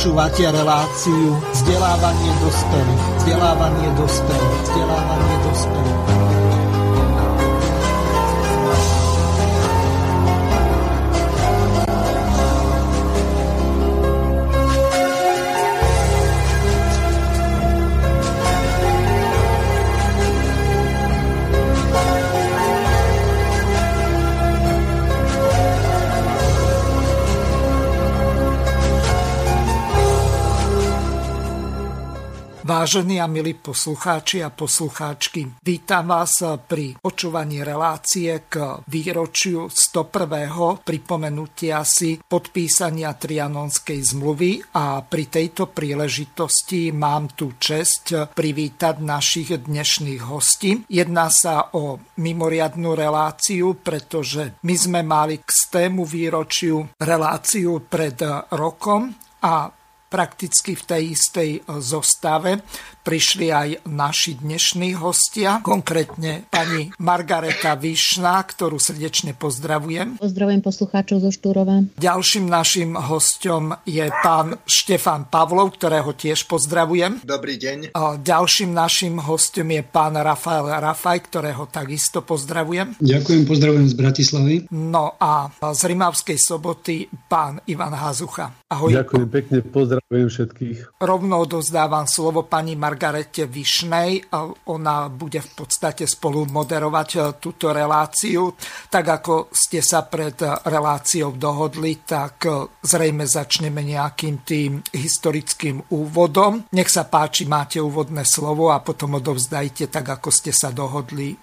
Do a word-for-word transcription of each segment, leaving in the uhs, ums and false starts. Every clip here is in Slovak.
Počúvate reláciu Vzdelávanie dospelých. Vzdelávanie dospelých. Vzdelávanie dospelých. Vážení a milí poslucháči a poslucháčky, vítam vás pri počúvaní relácie k výročiu sto prvého pripomenutia si podpísania Trianonskej zmluvy a pri tejto príležitosti mám tu čest privítať našich dnešných hostí. Jedná sa o mimoriadnu reláciu, pretože my sme mali k stému výročiu reláciu pred rokom a prakticky v tej istej zostave prišli aj naši dnešní hostia, konkrétne pani Margareta Vyšná, ktorú srdečne pozdravujem. Pozdravujem poslucháčov zo Štúrova. Ďalším našim hostom je pán Štefan Pavlov, ktorého tiež pozdravujem. Dobrý deň. Ďalším našim hostom je pán Rafael Rafaj, ktorého takisto pozdravujem. Ďakujem, pozdravujem z Bratislavy. No a z Rimavskej Soboty pán Ivan Hazucha. Ahoj. Ďakujem pekne, pozdravujem. Všetkých. Rovno odovzdávam slovo pani Margarete Vyšnej. Ona bude v podstate spolu moderovať túto reláciu. Tak ako ste sa pred reláciou dohodli, tak zrejme začneme nejakým tým historickým úvodom. Nech sa páči, máte úvodné slovo a potom odovzdajte, tak ako ste sa dohodli,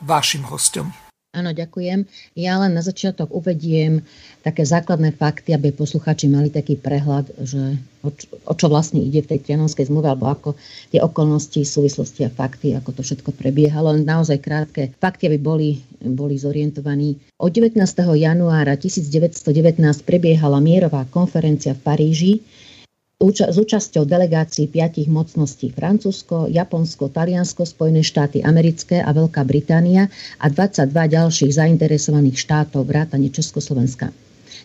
vašim hosťom. Áno, ďakujem. Ja len na začiatok uvediem také základné fakty, aby poslucháči mali taký prehľad, že o čo, o čo vlastne ide v tej Trianonskej zmluve, alebo ako tie okolnosti, súvislosti a fakty, ako to všetko prebiehalo. Len naozaj krátke fakty, aby boli, boli zorientovaní. Od devätnásteho januára tisícdeväťstodevätnásť prebiehala mierová konferencia v Paríži s účasťou delegácií piatich mocností Francúzsko, Japonsko, Taliansko, Spojené štáty americké a Veľká Británia a dvadsaťdva ďalších zainteresovaných štátov vrátane Československa.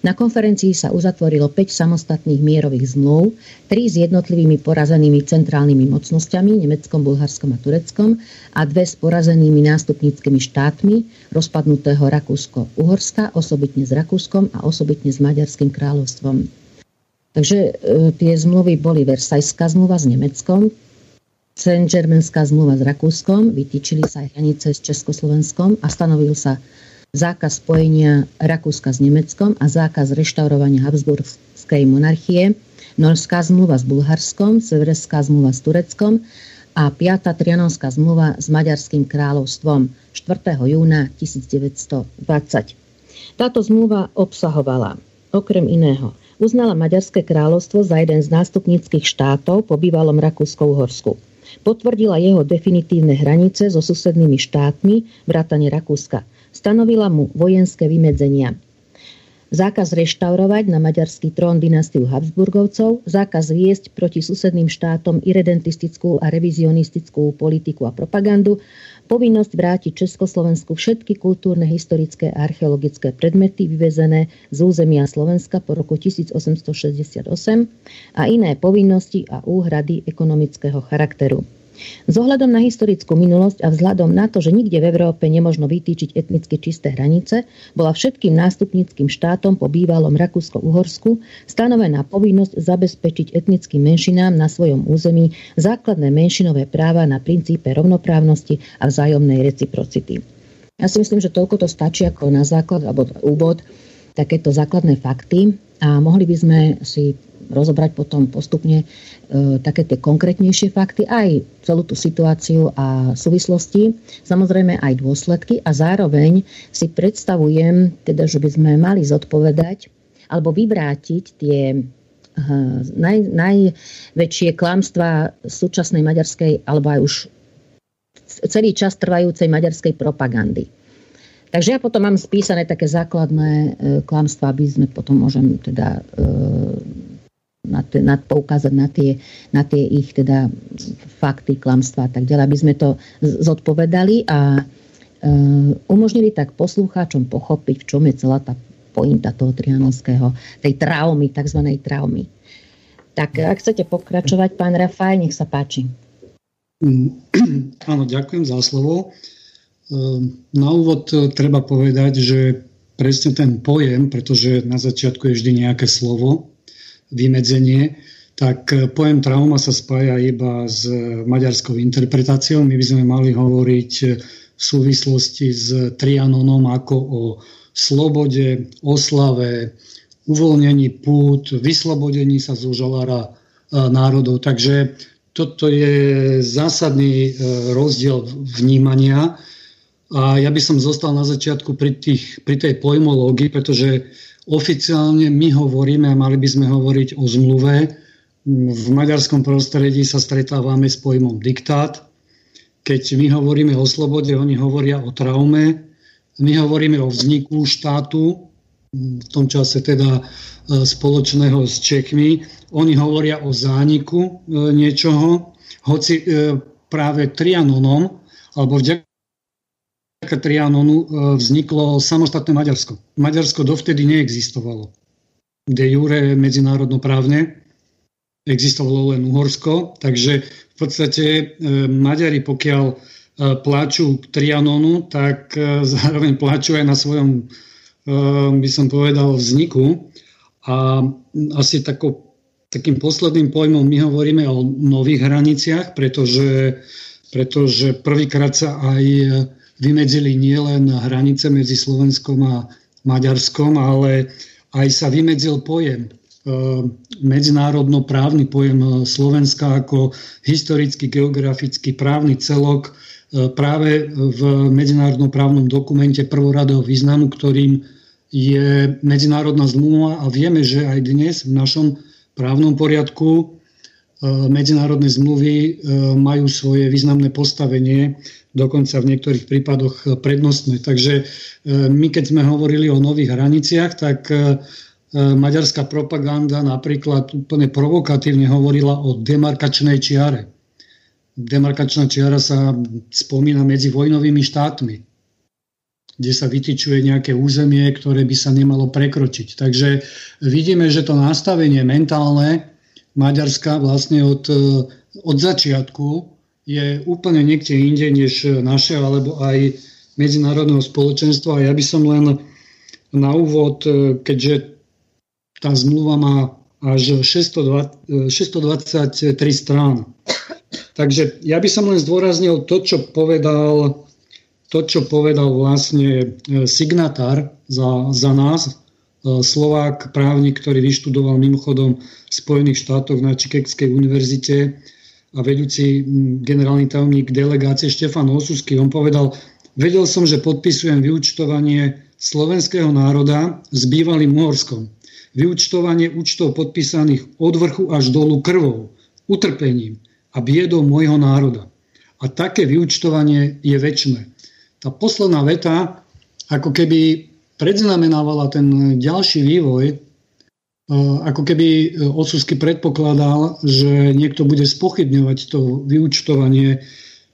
Na konferencii sa uzatvorilo päť samostatných mierových zmluv, tri s jednotlivými porazenými centrálnymi mocnosťami, Nemeckom, Bulharskom a Tureckom, a dve s porazenými nástupníckymi štátmi, rozpadnutého Rakúsko-Uhorska, osobitne s Rakúskom a osobitne s Maďarským kráľovstvom. Takže e, tie zmluvy boli Versajská zmluva s Nemeckom, Saint-Germainská zmluva s Rakúskom, vytýčili sa aj hranice s Československom a stanovil sa zákaz spojenia Rakúska s Nemeckom a zákaz reštaurovania Habsburgskej monarchie, Norská zmluva s Bulharskom, Severská zmluva s Tureckom a piata Trianonská zmluva s Maďarským kráľovstvom štvrtého júna tisícdeväťstodvadsať. Táto zmluva obsahovala okrem iného: uznala Maďarské kráľovstvo za jeden z nástupníckych štátov po bývalom Rakúsko-Uhorsku. Potvrdila jeho definitívne hranice so susednými štátmi, vrátane Rakúska. Stanovila mu vojenské vymedzenia. Zákaz reštaurovať na maďarský trón dynastiu Habsburgovcov, zákaz viesť proti susedným štátom irredentistickú a revizionistickú politiku a propagandu, povinnosť vrátiť Československu všetky kultúrne, historické a archeologické predmety vyvezené z územia Slovenska po roku tisícosemstošesťdesiatosem a iné povinnosti a úhrady ekonomického charakteru. S ohľadom na historickú minulosť a vzhľadom na to, že nikde v Európe nemožno vytýčiť etnicky čisté hranice, bola všetkým nástupníckym štátom po bývalom Rakúsko-Uhorsku stanovená povinnosť zabezpečiť etnickým menšinám na svojom území základné menšinové práva na princípe rovnoprávnosti a vzájomnej reciprocity. Ja si myslím, že toľko to stačí ako na základ alebo úvod, takéto základné fakty, a mohli by sme si rozobrať potom postupne e, také tie konkrétnejšie fakty, aj celú tú situáciu a súvislosti, samozrejme aj dôsledky, a zároveň si predstavujem, teda, že by sme mali zodpovedať alebo vyvrátiť tie uh, naj, najväčšie klamstvá súčasnej maďarskej, alebo aj už celý čas trvajúcej maďarskej propagandy. Takže ja potom mám spísané také základné e, klamstvá, aby sme potom môžem teda e, poukázať na tie, na tie ich teda fakty, klamstvá a tak ďalej, aby sme to zodpovedali a e, umožnili tak poslucháčom pochopiť, v čom je celá tá pointa toho trianonského, tej traumy, takzvanej traumy. Tak ak chcete pokračovať, pán Rafaj, nech sa páči. Áno, ďakujem za slovo. Na úvod treba povedať, že presne ten pojem, pretože na začiatku je vždy nejaké slovo, vymedzenie, tak pojem trauma sa spája iba s maďarskou interpretáciou. My by sme mali hovoriť v súvislosti s Trianonom ako o slobode, oslave, uvoľnení pút, vyslobodení sa z úžalára národov. Takže toto je zásadný rozdiel vnímania. A ja by som zostal na začiatku pri, tých, pri tej pojmológii, pretože oficiálne my hovoríme a mali by sme hovoriť o zmluve. V maďarskom prostredí sa stretávame s pojmom diktát. Keď my hovoríme o slobode, oni hovoria o traume. My hovoríme o vzniku štátu, v tom čase teda spoločného s Čechmi. Oni hovoria o zániku niečoho, hoci práve Trianonom, alebo vďaka Trianonu vzniklo samostatné Maďarsko. Maďarsko dovtedy neexistovalo. De jure medzinárodnoprávne existovalo len Uhorsko, takže v podstate Maďari, pokiaľ pláču k Trianonu, tak zároveň pláču aj na svojom, by som povedal, vzniku. A asi tako, takým posledným pojmom my hovoríme o nových hraniciach, pretože, pretože prvýkrát sa aj vymedzili nielen hranice medzi Slovenskom a Maďarskom, ale aj sa vymedzil pojem, medzinárodnoprávny pojem Slovenska ako historicky, geograficky, právny celok práve v medzinárodnoprávnom dokumente prvoradého významu, ktorým je medzinárodná zmluva, a vieme, že aj dnes v našom právnom poriadku medzinárodné zmluvy majú svoje významné postavenie, dokonca v niektorých prípadoch prednostné. Takže my, keď sme hovorili o nových hraniciach, tak maďarská propaganda napríklad úplne provokatívne hovorila o demarkačnej čiare. Demarkačná čiara sa spomína medzi vojnovými štátmi, kde sa vytyčuje nejaké územie, ktoré by sa nemalo prekročiť. Takže vidíme, že to nastavenie mentálne Maďarska vlastne od, od začiatku je úplne niekde inde než naše, alebo aj medzinárodného spoločenstva. A ja by som len na úvod, keďže tá zmluva má až šesťstodvadsaťtri strán. Takže ja by som len zdôraznil to, čo povedal To, čo povedal vlastne signatár za, za nás, Slovák, právnik, ktorý vyštudoval mimochodom v Spojených štátoch na Chicagskej univerzite a vedúci generálny tajomník delegácie Štefan Osusky, on povedal: vedel som, že podpisujem vyúčtovanie slovenského národa s bývalým Uhorskom. Vyúčtovanie účtov podpísaných od vrchu až dolu krvou, utrpením a biedou môjho národa. A také vyúčtovanie je večné. Tá posledná veta ako keby predznamenávala ten ďalší vývoj, ako keby Osusky predpokladal, že niekto bude spochybňovať to vyúčtovanie,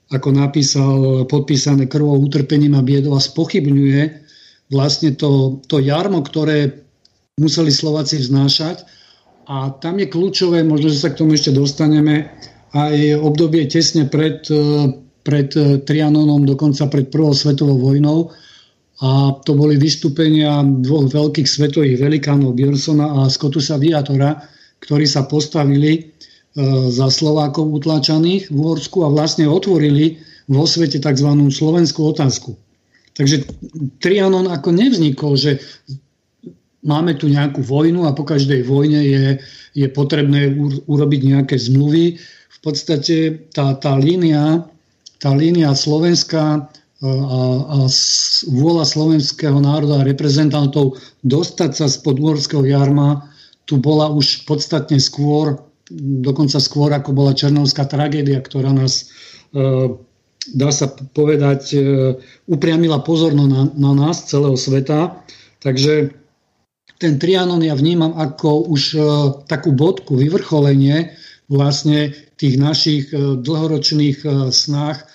ako napísal, podpísané krvou, utrpením a biedou, a spochybňuje vlastne to, to jarmo, ktoré museli Slováci vznášať. A tam je kľúčové, možno, že sa k tomu ešte dostaneme, aj obdobie tesne pred pred Trianonom, dokonca pred prvou svetovou vojnou. A to boli vystúpenia dvoch veľkých svetových velikánov, Björnsona a Scotusa Viatora, ktorí sa postavili za Slovákov utlačaných v Uhorsku a vlastne otvorili vo svete tzv. Slovenskú otázku. Takže Trianon ako nevznikol, že máme tu nejakú vojnu a po každej vojne je, je potrebné urobiť nejaké zmluvy. V podstate tá, tá línia Tá línia Slovenska a, a vôľa slovenského národa a reprezentantov dostať sa spod uhorského jarma tu bola už podstatne skôr, dokonca skôr ako bola Černovská tragédia, ktorá nás, dá sa povedať, upriamila pozornosť na, na nás, celého sveta. Takže ten Trianon ja vnímam ako už takú bodku, vyvrcholenie vlastne tých našich dlhoročných snách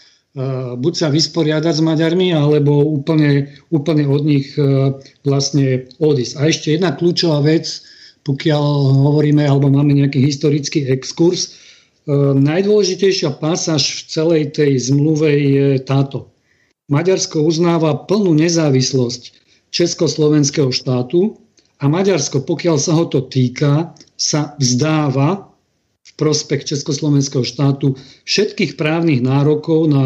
buď sa vysporiadať s Maďarmi, alebo úplne, úplne od nich vlastne odísť. A ešte jedna kľúčová vec, pokiaľ hovoríme alebo máme nejaký historický exkurs. Najdôležitejšia pasáž v celej tej zmluve je táto. Maďarsko uznáva plnú nezávislosť československého štátu a Maďarsko, pokiaľ sa ho to týka, sa vzdáva v prospech československého štátu všetkých právnych nárokov na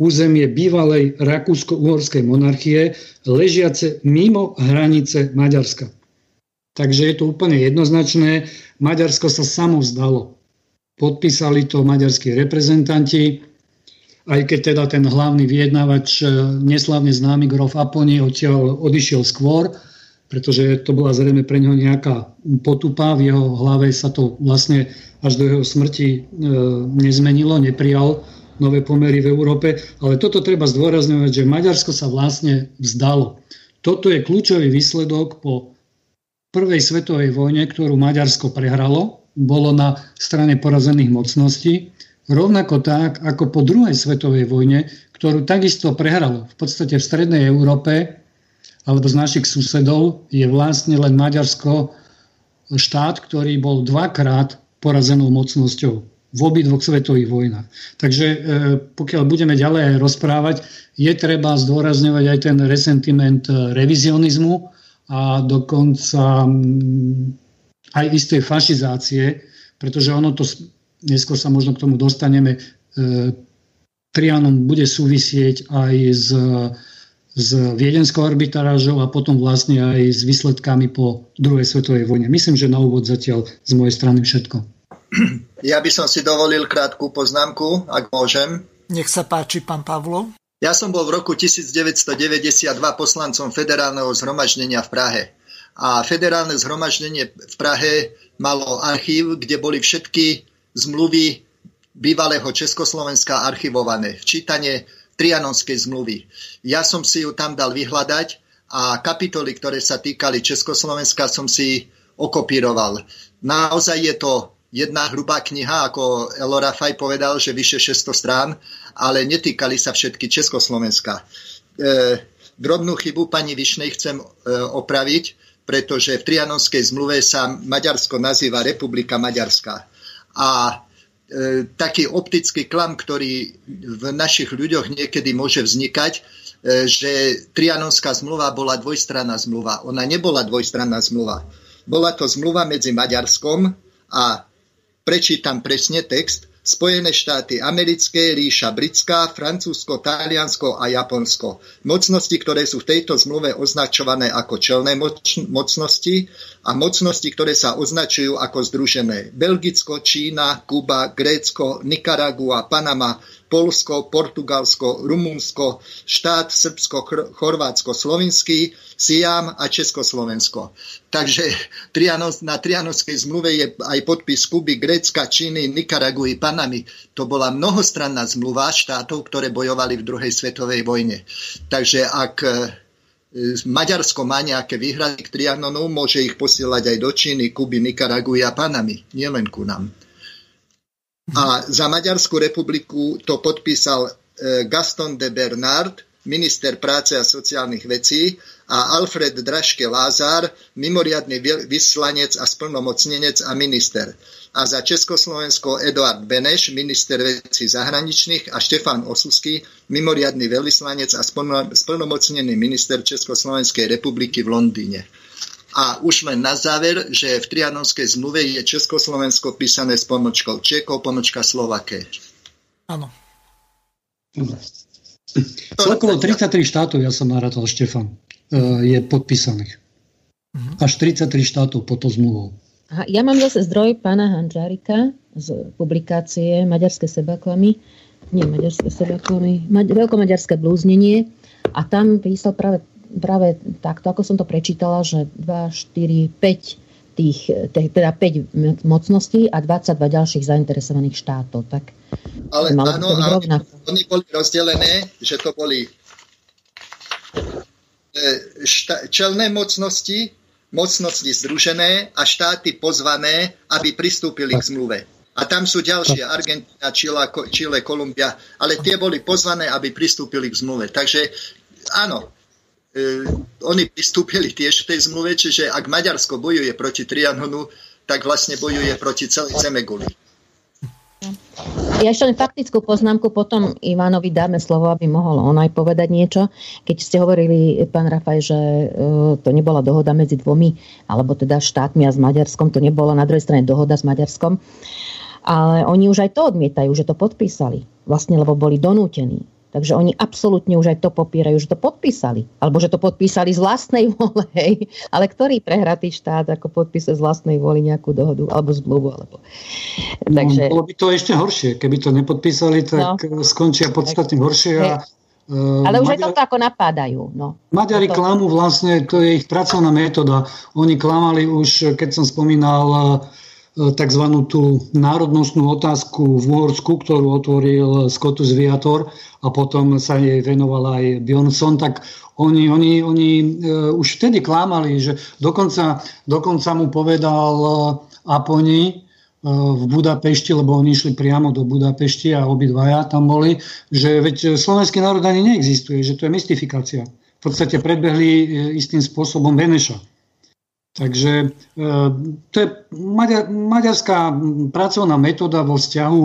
územie bývalej Rakúsko-Uhorskej monarchie ležiace mimo hranice Maďarska. Takže je to úplne jednoznačné. Maďarsko sa samo vzdalo. Podpísali to maďarskí reprezentanti, aj keď teda ten hlavný vyjednávač, neslávne známy grof Aponi, odtiaľ odišiel skôr, pretože to bola zrejme pre neho nejaká potupa. V jeho hlave sa to vlastne až do jeho smrti nezmenilo, neprijal nové pomery v Európe. Ale toto treba zdôrazňovať, že Maďarsko sa vlastne vzdalo. Toto je kľúčový výsledok po prvej svetovej vojne, ktorú Maďarsko prehralo, bolo na strane porazených mocností, rovnako tak ako po druhej svetovej vojne, ktorú takisto prehralo. V podstate v strednej Európe alebo z našich susedov je vlastne len Maďarsko štát, ktorý bol dvakrát porazenou mocnosťou v obidvoch svetových vojnách. Takže e, pokiaľ budeme ďalej rozprávať, je treba zdôrazňovať aj ten resentiment revizionizmu a dokonca aj istej fašizácie, pretože ono to, neskôr sa možno k tomu dostaneme, Trianon bude súvisieť aj s, s viedenskou arbitrážou a potom vlastne aj s výsledkami po druhej svetovej vojne. Myslím, že na úvod zatiaľ z mojej strany všetko. Ja by som si dovolil krátku poznámku, ak môžem. Nech sa páči, pán Pavlov. Ja som bol v roku devätnásťstodeväťdesiatdva poslancom Federálneho zhromaždenia v Prahe. A Federálne zhromaždenie v Prahe malo archív, kde boli všetky zmluvy bývalého Československa archivované. Včítanie Trianonskej zmluvy. Ja som si ju tam dal vyhľadať a kapitoly, ktoré sa týkali Československa, som si okopíroval. Naozaj je to jedna hrubá kniha, ako Elora Faj povedal, že vyše šesťsto strán, ale netýkali sa všetky Československa. E, drobnú chybu pani Višnej chcem e, opraviť, pretože v Trianonskej zmluve sa Maďarsko nazýva Republika Maďarská. A e, taký optický klam, ktorý v našich ľuďoch niekedy môže vznikať, e, že Trianonská zmluva bola dvojstranná zmluva. Ona nebola dvojstranná zmluva. Bola to zmluva medzi Maďarskom a prečítam presne text. Spojené štáty americké, ríša britská, Francúzsko, Taliansko a Japonsko. Mocnosti, ktoré sú v tejto zmluve označované ako čelné moč- mocnosti a mocnosti, ktoré sa označujú ako združené. Belgicko, Čína, Kuba, Grécko, Nikaragua, Panama, Poľsko, Portugalsko, Rumunsko, štát Srbsko, Chr- Chorvátsko, Slovinský, Siam a Československo. Takže na Trianonskej zmluve je aj podpis Kuby, Grécka, Číny, Nikaraguji, Panamy. To bola mnohostranná zmluva štátov, ktoré bojovali v druhej svetovej vojne. Takže ak Maďarsko má nejaké výhrady k Trianonu, môže ich posielať aj do Číny, Kuby, Nikaraguji a Panamy. Nielen ku nám. A za Maďarskú republiku to podpísal Gaston de Bernard, minister práce a sociálnych vecí, a Alfred Dražke Lázár, mimoriadny vyslanec a splnomocnenec a minister. A za Československo Eduard Beneš, minister vecí zahraničných, a Štefán Osusky, mimoriadny veľvyslanec a splnomocnený minister Československej republiky v Londýne. A už len na záver, že v Trianonskej zmluve je Československo písané s pomočkou Čechov, pomočka Slovaké. Áno. Celkovo tridsaťtri štátov, ja som narátal, Štefan, je podpísaných. Až tridsaťtri štátov pod to zmluvou. Aha, ja mám zase zdroj pána Hanžárika z publikácie Maďarské sebaklamy. Nie, Maďarské sebaklamy. Veľkomaďarské blúznenie. A tam písal práve Práve takto, ako som to prečítala, že dva, štyri, päť tých, teda päť mocností a dvadsaťdva ďalších zainteresovaných štátov. Tak ale áno, áno, oni boli rozdelené, že to boli šta- čelné mocnosti, mocnosti združené a štáty pozvané, aby pristúpili k zmluve. A tam sú ďalšie, Argentina, Čile, Čile, Kolumbia, ale tie boli pozvané, aby pristúpili k zmluve. Takže áno, oni pristúpili tiež v tej zmluve, čiže ak Maďarsko bojuje proti Trianonu, tak vlastne bojuje proti celej Zemeguli. Ja ešte len faktickú poznámku, potom Ivanovi dáme slovo, aby mohol on aj povedať niečo. Keď ste hovorili, pán Rafaj, že to nebola dohoda medzi dvomi, alebo teda štátmi a s Maďarskom, to nebola na druhej strane dohoda s Maďarskom, ale oni už aj to odmietajú, že to podpísali, vlastne lebo boli donútení. Takže oni absolútne už aj to popierajú, že to podpísali. Alebo že to podpísali z vlastnej vôle. Ale ktorý prehratý štát ako podpísal z vlastnej vôle nejakú dohodu alebo zmluvu? Alebo... Takže... No, bolo by to ešte horšie. Keby to nepodpísali, tak no. skončia podstatne horšie. A, uh, Ale už Maďari... aj toto ako napádajú. No. Maďari toto... klamú vlastne, to je ich pracovná metóda. Oni klamali už, keď som spomínal takzvanú tú národnostnú otázku v Uhorsku, ktorú otvoril Scotus Viator a potom sa jej venoval aj Bjornsson, tak oni, oni, oni už vtedy klamali, že dokonca, dokonca mu povedal Aponi v Budapešti, lebo oni išli priamo do Budapešti a obidvaja tam boli, že veď slovenský národ ani neexistuje, že to je mystifikácia. V podstate predbehli istým spôsobom Beneša. Takže to je maďar, maďarská pracovná metóda vo vzťahu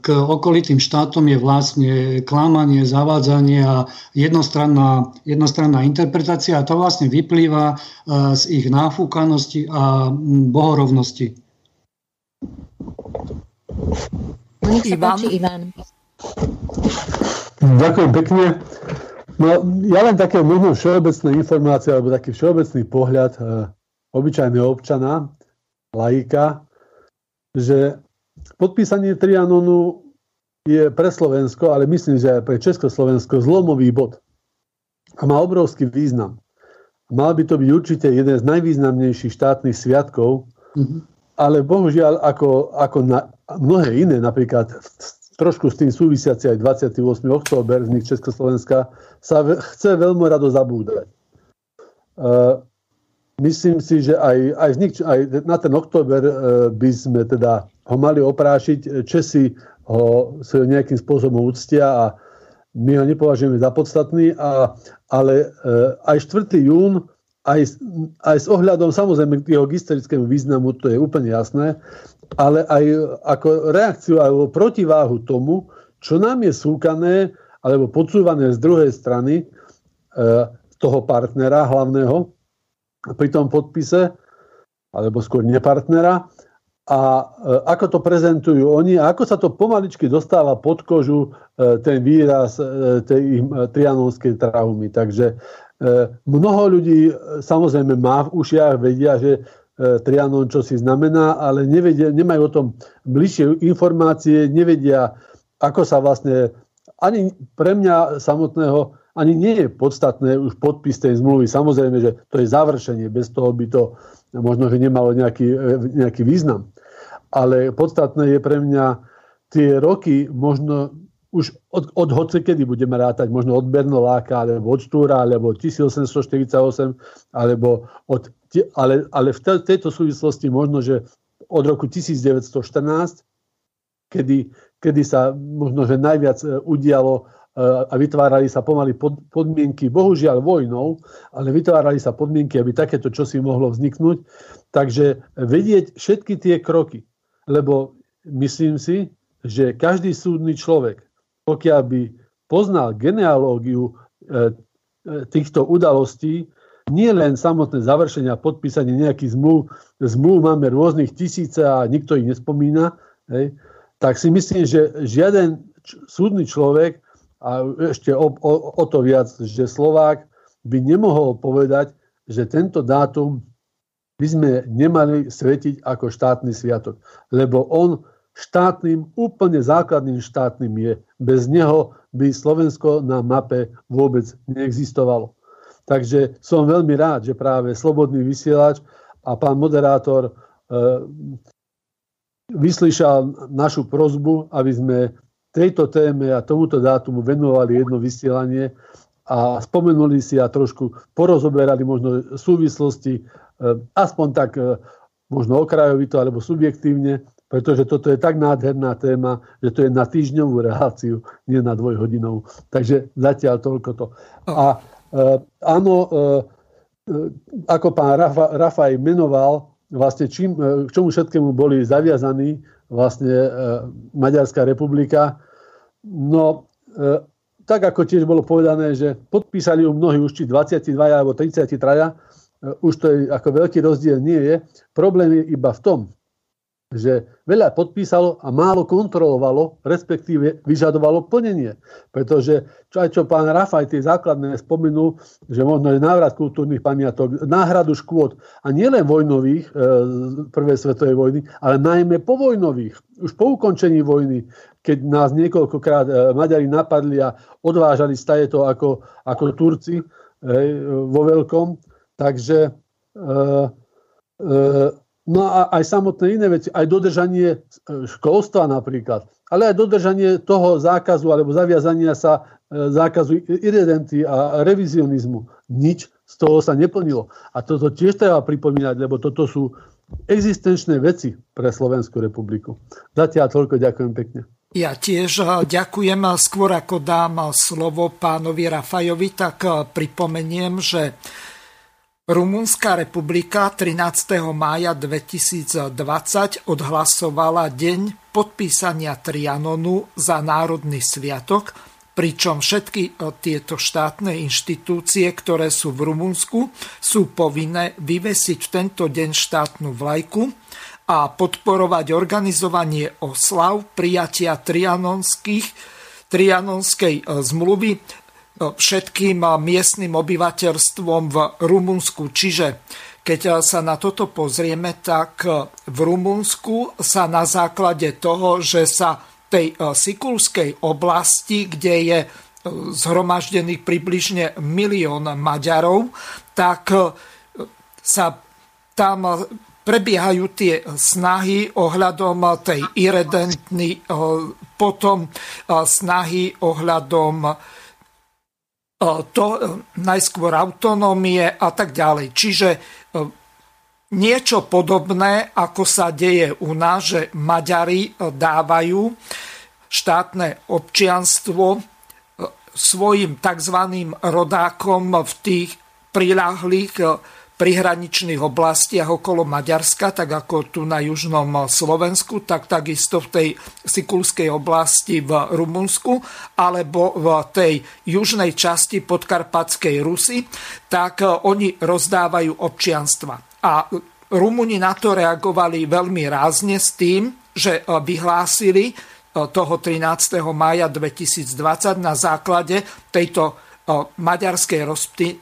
k okolitým štátom je vlastne klamanie, zavádzanie a jednostranná, jednostranná interpretácia a to vlastne vyplýva z ich náfúkanosti a bohorovnosti. Ivan. Ďakujem pekne. No, ja len také možno všeobecné informácie alebo taký všeobecný pohľad e, obyčajného občana, laika, že podpísanie Trianonu je pre Slovensko, ale myslím, že aj pre Československo zlomový bod. A má obrovský význam. Mal by to byť určite jeden z najvýznamnejších štátnych sviatkov, mm-hmm. ale bohužiaľ ako, ako na mnohé iné, napríklad trošku s tým súvisiaci aj dvadsiateho ôsmeho október z nich Československa, sa v, chce veľmi rado zabúdať. Uh, myslím si, že aj, aj, vznik, aj na ten október uh, by sme teda ho mali oprášiť. Česi ho nejakým spôsobom uctia a my ho nepovažujeme za podstatný, a, ale uh, aj štvrtý jún, aj, aj s ohľadom samozrejme k jeho historickému významu, to je úplne jasné, ale aj ako reakciu alebo protiváhu tomu, čo nám je súkané alebo podsúvané z druhej strany e, toho partnera hlavného pri tom podpise, alebo skôr nepartnera, a e, ako to prezentujú oni a ako sa to pomaličky dostáva pod kožu e, ten výraz e, tej trianonskej traumy. Takže e, mnoho ľudí samozrejme má v ušiach, vedia, že Trianon čo si znamená, ale nevedia, nemajú o tom bližšie informácie, nevedia, ako sa vlastne, ani pre mňa samotného, ani nie je podstatné už podpis tej zmluvy. Samozrejme, že to je završenie, bez toho by to možno, že nemalo nejaký, nejaký význam. Ale podstatné je pre mňa tie roky, možno už od, od hocikedy budeme rátať, možno od Bernoláka, alebo od Štúra, alebo tisícosemstoštyridsaťosem, alebo od Ale, ale v tejto súvislosti možno, že od roku devätnásť štrnásť, kedy, kedy sa možno, že najviac udialo a vytvárali sa pomaly podmienky, bohužiaľ vojnou, ale vytvárali sa podmienky, aby takéto čosi mohlo vzniknúť. Takže vedieť všetky tie kroky, lebo myslím si, že každý súdny človek, pokiaľ by poznal genealógiu týchto udalostí, nie len samotné završenie a podpísanie nejakých zmluv, zmluv máme rôznych tisíce a nikto ich nespomína, hej, tak si myslím, že žiaden súdny človek, a ešte o, o, o to viac, že Slovák by nemohol povedať, že tento dátum by sme nemali svetiť ako štátny sviatok. Lebo on štátnym, úplne základným štátnym je. Bez neho by Slovensko na mape vôbec neexistovalo. Takže som veľmi rád, že práve Slobodný vysielač a pán moderátor e, vyslíšal našu prosbu, aby sme tejto téme a tomuto dátumu venovali jedno vysielanie a spomenuli si a trošku porozoberali možno súvislosti, e, aspoň tak e, možno okrajovito alebo subjektívne, pretože toto je tak nádherná téma, že to je na týždňovú reláciu, nie na dvojhodinovú. Takže zatiaľ toľko to. A Áno, ako pán Rafa, Rafaj menoval, vlastne čím, k čomu všetkému boli zaviazaní vlastne Maďarská republika. No, tak ako tiež bolo povedané, že podpísali ju mnohí už či dvadsaťdva alebo tridsaťtri, už to je, ako veľký rozdiel nie je. Problém je iba v tom, že veľa podpísalo a málo kontrolovalo, respektíve vyžadovalo plnenie. Pretože čo aj čo pán Rafaj tie základné spomenul, že možno je návrat kultúrnych pamiatok, náhradu škôd a nielen vojnových, e, prvej svetovej vojny, ale najmä povojnových. Už po ukončení vojny, keď nás niekoľkokrát e, Maďari napadli a odvážali staje to ako, ako Turci e, vo veľkom. Takže e, e, no a aj samotné iné veci, aj dodržanie školstva napríklad, ale aj dodržanie toho zákazu alebo zaviazania sa zákazu irredenty a revizionizmu. Nič z toho sa neplnilo. A toto tiež treba pripomínať, lebo toto sú existenčné veci pre Slovenskú republiku. Zatiaľ toľko, ďakujem pekne. Ja tiež ďakujem. Skôr ako dám slovo pánovi Rafajovi, tak pripomeniem, že Rumunská republika trinásteho mája dvetisícdvadsať odhlasovala deň podpísania Trianonu za národný sviatok, pričom všetky tieto štátne inštitúcie, ktoré sú v Rumunsku, sú povinné vyvesiť v tento deň štátnu vlajku a podporovať organizovanie oslav prijatia trianonských, trianonskej zmluvy všetkým miestnym obyvateľstvom v Rumunsku. Čiže keď sa na toto pozrieme, tak v Rumunsku sa na základe toho, že sa tej Sikulskej oblasti, kde je zhromaždených približne milión Maďarov, tak sa tam prebiehajú tie snahy ohľadom tej irredentny, potom snahy ohľadom to najskôr autonómie a tak ďalej. Čiže niečo podobné, ako sa deje u nás, že Maďari dávajú štátne občianstvo svojim tzv. Rodákom v tých priľahlých prihraničných oblastiach okolo Maďarska, tak ako tu na južnom Slovensku, tak takisto v tej Sikulskej oblasti v Rumunsku, alebo v tej južnej časti Podkarpatskej Rusy, tak oni rozdávajú občianstva. A Rumúni na to reagovali veľmi rázne s tým, že vyhlásili toho trinásteho mája dvetisícdvadsať na základe tejto maďarskej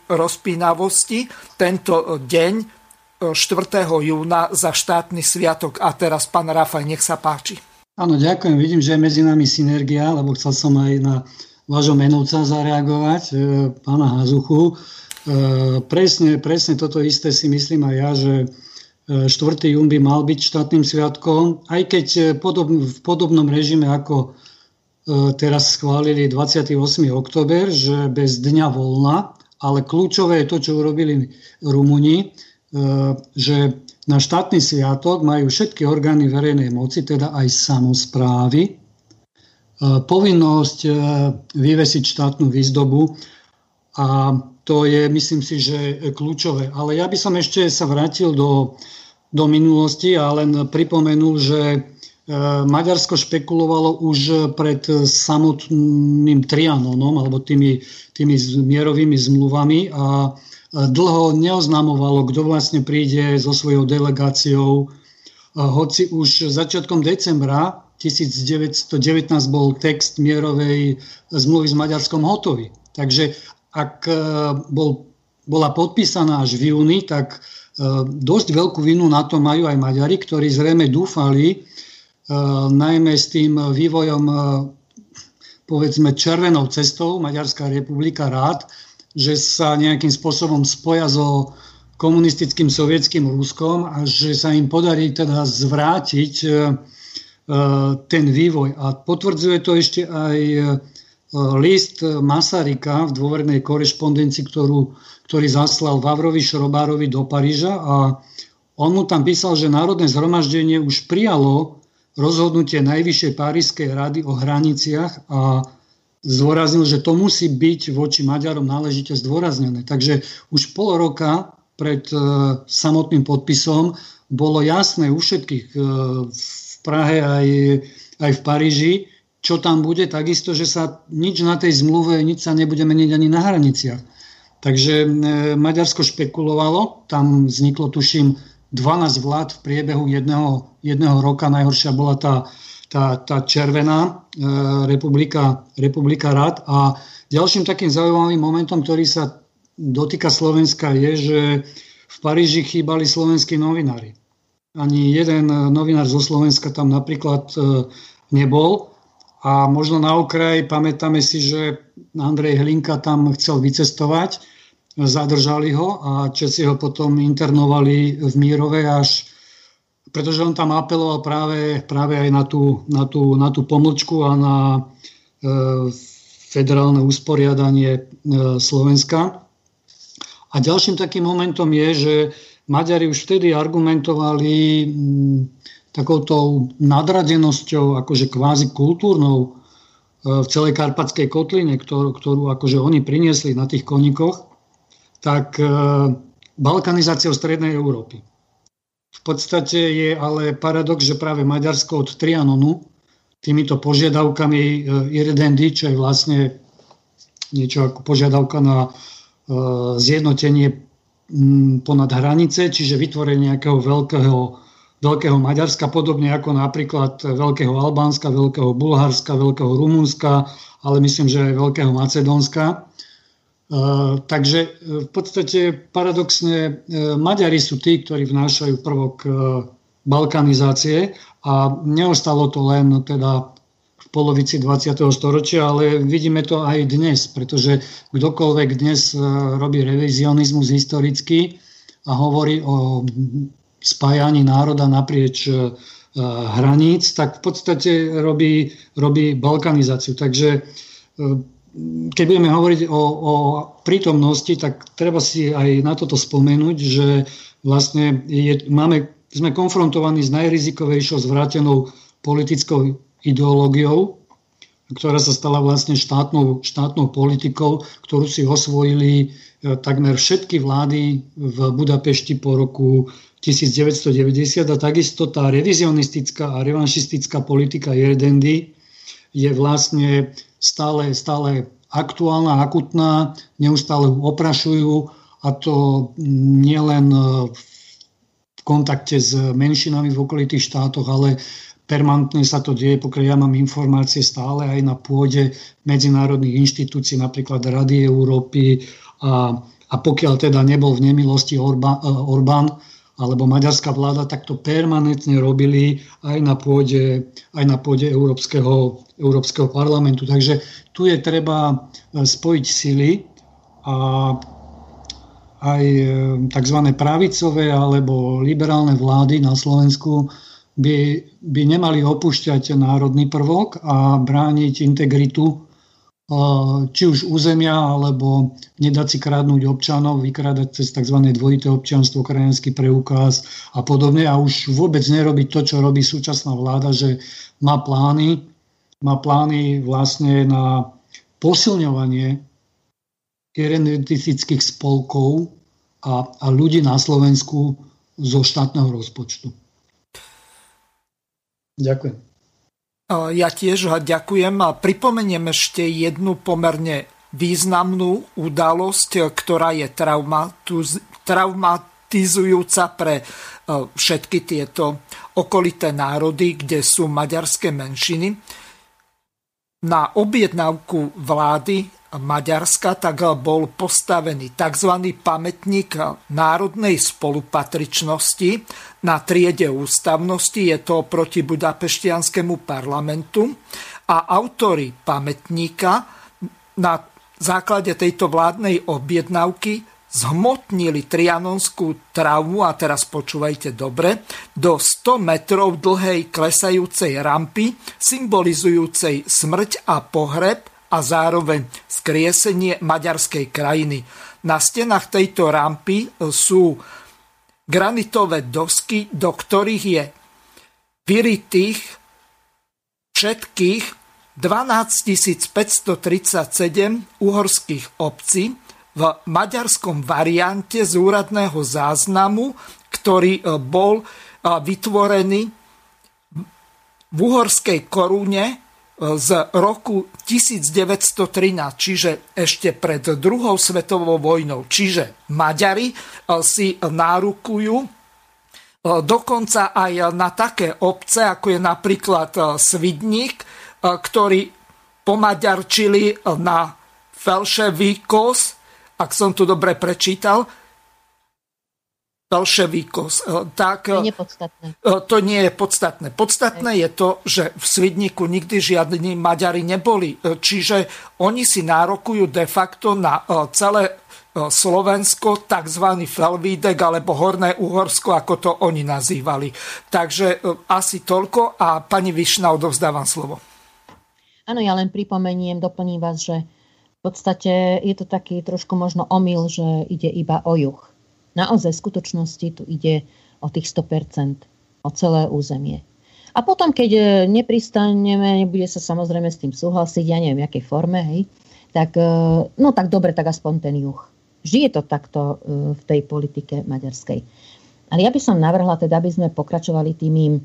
rozpínavosti tento deň štvrtého júna za štátny sviatok. A teraz pán Rafaj, nech sa páči. Áno, ďakujem. Vidím, že je medzi nami synergia, lebo chcel som aj na vášho menovca zareagovať, pána Hazuchu. Presne, presne toto isté si myslím aj ja, že štvrtý jún by mal byť štátnym sviatkom, aj keď v podobnom režime ako teraz schválili dvadsiateho ôsmeho október, že bez dňa voľna, ale kľúčové je to, čo urobili Rumúni, že na štátny sviatok majú všetky orgány verejnej moci, teda aj samosprávy, povinnosť vyvesiť štátnu výzdobu a to je, myslím si, že kľúčové. Ale ja by som ešte sa vrátil do, do minulosti a len pripomenul, že Maďarsko špekulovalo už pred samotným Trianonom alebo tými, tými mierovými zmluvami a dlho neoznamovalo, kto vlastne príde so svojou delegáciou. Hoci už začiatkom decembra devätnásť devätnásť bol text mierovej zmluvy s Maďarskom hotový. Takže ak bol, bola podpísaná až v júni, tak dosť veľkú vinu na to majú aj Maďari, ktorí zrejme dúfali, Uh, najmä s tým vývojom uh, povedzme červenou cestou Maďarská republika rád, že sa nejakým spôsobom spoja so komunistickým sovietským Ruskom a že sa im podarí teda zvrátiť uh, ten vývoj. A potvrdzuje to ešte aj uh, list Masaryka v dôvernej korešpondencii, ktorú, ktorý zaslal Vavrovi Šrobárovi do Paríža a on mu tam písal, že Národné zhromaždenie už prijalo rozhodnutie Najvyššej Párizskej rady o hraniciach a zdôraznil, že to musí byť voči Maďarom náležite zdôraznené. Takže už pol roka pred e, samotným podpisom bolo jasné u všetkých e, v Prahe aj, aj v Paríži, čo tam bude, takisto, že sa nič na tej zmluve, nič sa nebude meniť ani na hraniciach. Takže e, Maďarsko špekulovalo, tam vzniklo, tuším, dvanásť vlád v priebehu jedného, jedného roka. Najhoršia bola tá, tá, tá červená e, republika, republika rád. A ďalším takým zaujímavým momentom, ktorý sa dotýka Slovenska, je, že v Paríži chýbali slovenskí novinári. Ani jeden novinár zo Slovenska tam napríklad e, nebol. A možno na okraj pamätáme si, že Andrej Hlinka tam chcel vycestovať. Zadržali ho a Česi ho potom internovali v Mírove, až pretože on tam apeloval práve, práve aj na tú, na tú, na tú pomlčku a na e, federálne usporiadanie e, Slovenska. A ďalším takým momentom je, že Maďari už vtedy argumentovali m, takoutou nadradenosťou, akože kvázi kultúrnou e, v celej Karpatskej kotline, ktorú, ktorú akože oni priniesli na tých koníkoch, tak e, balkanizáciou strednej Európy. V podstate je ale paradox, že práve Maďarsko od Trianonu týmito požiadavkami e, irredendi, čo je vlastne niečo ako požiadavka na e, zjednotenie m, ponad hranice, čiže vytvorenie nejakého veľkého, veľkého Maďarska, podobne ako napríklad veľkého Albánska, veľkého Bulharska, veľkého Rumunska, ale myslím, že aj veľkého Macedónska. Uh, takže uh, v podstate paradoxne uh, Maďari sú tí, ktorí vnášajú prvok uh, balkanizácie a neostalo to len teda v polovici dvadsiateho storočia, ale vidíme to aj dnes, pretože kdokoľvek dnes uh, robí revizionizmus historický a hovorí o spájaní národa naprieč uh, hraníc, tak v podstate robí, robí balkanizáciu. Takže uh, keď budeme hovoriť o, o prítomnosti, tak treba si aj na toto spomenúť, že vlastne je, máme, sme konfrontovaní s najrizikovejšou zvrátenou politickou ideológiou, ktorá sa stala vlastne štátnou, štátnou politikou, ktorú si osvojili takmer všetky vlády v Budapešti po roku devätnásťstodeväťdesiat a takisto tá revizionistická a revanšistická politika Irredendi je vlastne stále, stále aktuálna, akutná, neustále oprašujú, a to nielen v kontakte s menšinami v okolitých štátoch, ale permanentne sa to deje, pokiaľ ja mám informácie, stále aj na pôde medzinárodných inštitúcií, napríklad Rady Európy, a, a pokiaľ teda nebol v nemilosti Orbán, Orbán alebo maďarská vláda, tak to permanentne robili aj na pôde, aj na pôde Európskeho, Európskeho parlamentu. Takže tu je treba spojiť sily a aj tzv. Pravicové alebo liberálne vlády na Slovensku by, by nemali opúšťať národný prvok a brániť integritu či už územia, alebo nedať si kradnúť občanov, vykrádať cez tzv. Dvojité občianstvo, krajinský preukaz a podobne. A už vôbec nerobiť to, čo robí súčasná vláda, že má plány, má plány vlastne na posilňovanie irredentistických spolkov a, a ľudí na Slovensku zo štátneho rozpočtu. Ďakujem. Ja tiež ďakujem a pripomeniem ešte jednu pomerne významnú udalosť, ktorá je traumatiz- traumatizujúca pre všetky tieto okolité národy, kde sú maďarské menšiny. Na objednávku vlády Maďarska tak bol postavený tzv. Pamätník národnej spolupatričnosti na triede ústavnosti, je to proti budapeštianskému parlamentu, a autori pamätníka na základe tejto vládnej objednávky zhmotnili trianonskú traumu, a teraz počúvajte dobre, do sto metrov dlhej klesajúcej rampy symbolizujúcej smrť a pohreb a zároveň skriesenie maďarskej krajiny. Na stenách tejto rampy sú granitové dosky, do ktorých je vyritých všetkých dvanásťtisícpäťstotridsaťsedem uhorských obcí v maďarskom variante z úradného záznamu, ktorý bol vytvorený v uhorskej korune z roku devätnásťtrinásť, čiže ešte pred druhou svetovou vojnou. Čiže Maďari si nárukujú dokonca aj na také obce, ako je napríklad Svidník, ktorí pomaďarčili na Felševíkos, ak som tu dobre prečítal, Felševíkos. Tak, to, to nie je podstatné. Podstatné je to, že v Svidníku nikdy žiadni Maďari neboli. Čiže oni si nárokujú de facto na celé Slovensko, takzvaný Felvídek alebo Horné Uhorsko, ako to oni nazývali. Takže asi toľko a pani Vyšná, odovzdávam slovo. Áno, ja len pripomeniem, doplním vás, že v podstate je to taký trošku možno omyl, že ide iba o juh. Naozaj v skutočnosti tu ide o tých sto percent, o celé územie. A potom, keď nepristaneme, nebude sa samozrejme s tým súhlasiť, ja neviem, v akej forme, hej, tak, no tak dobre, tak aspoň ten juh. Žije to takto v tej politike maďarskej. Ale ja by som navrhla, teda, aby sme pokračovali tými,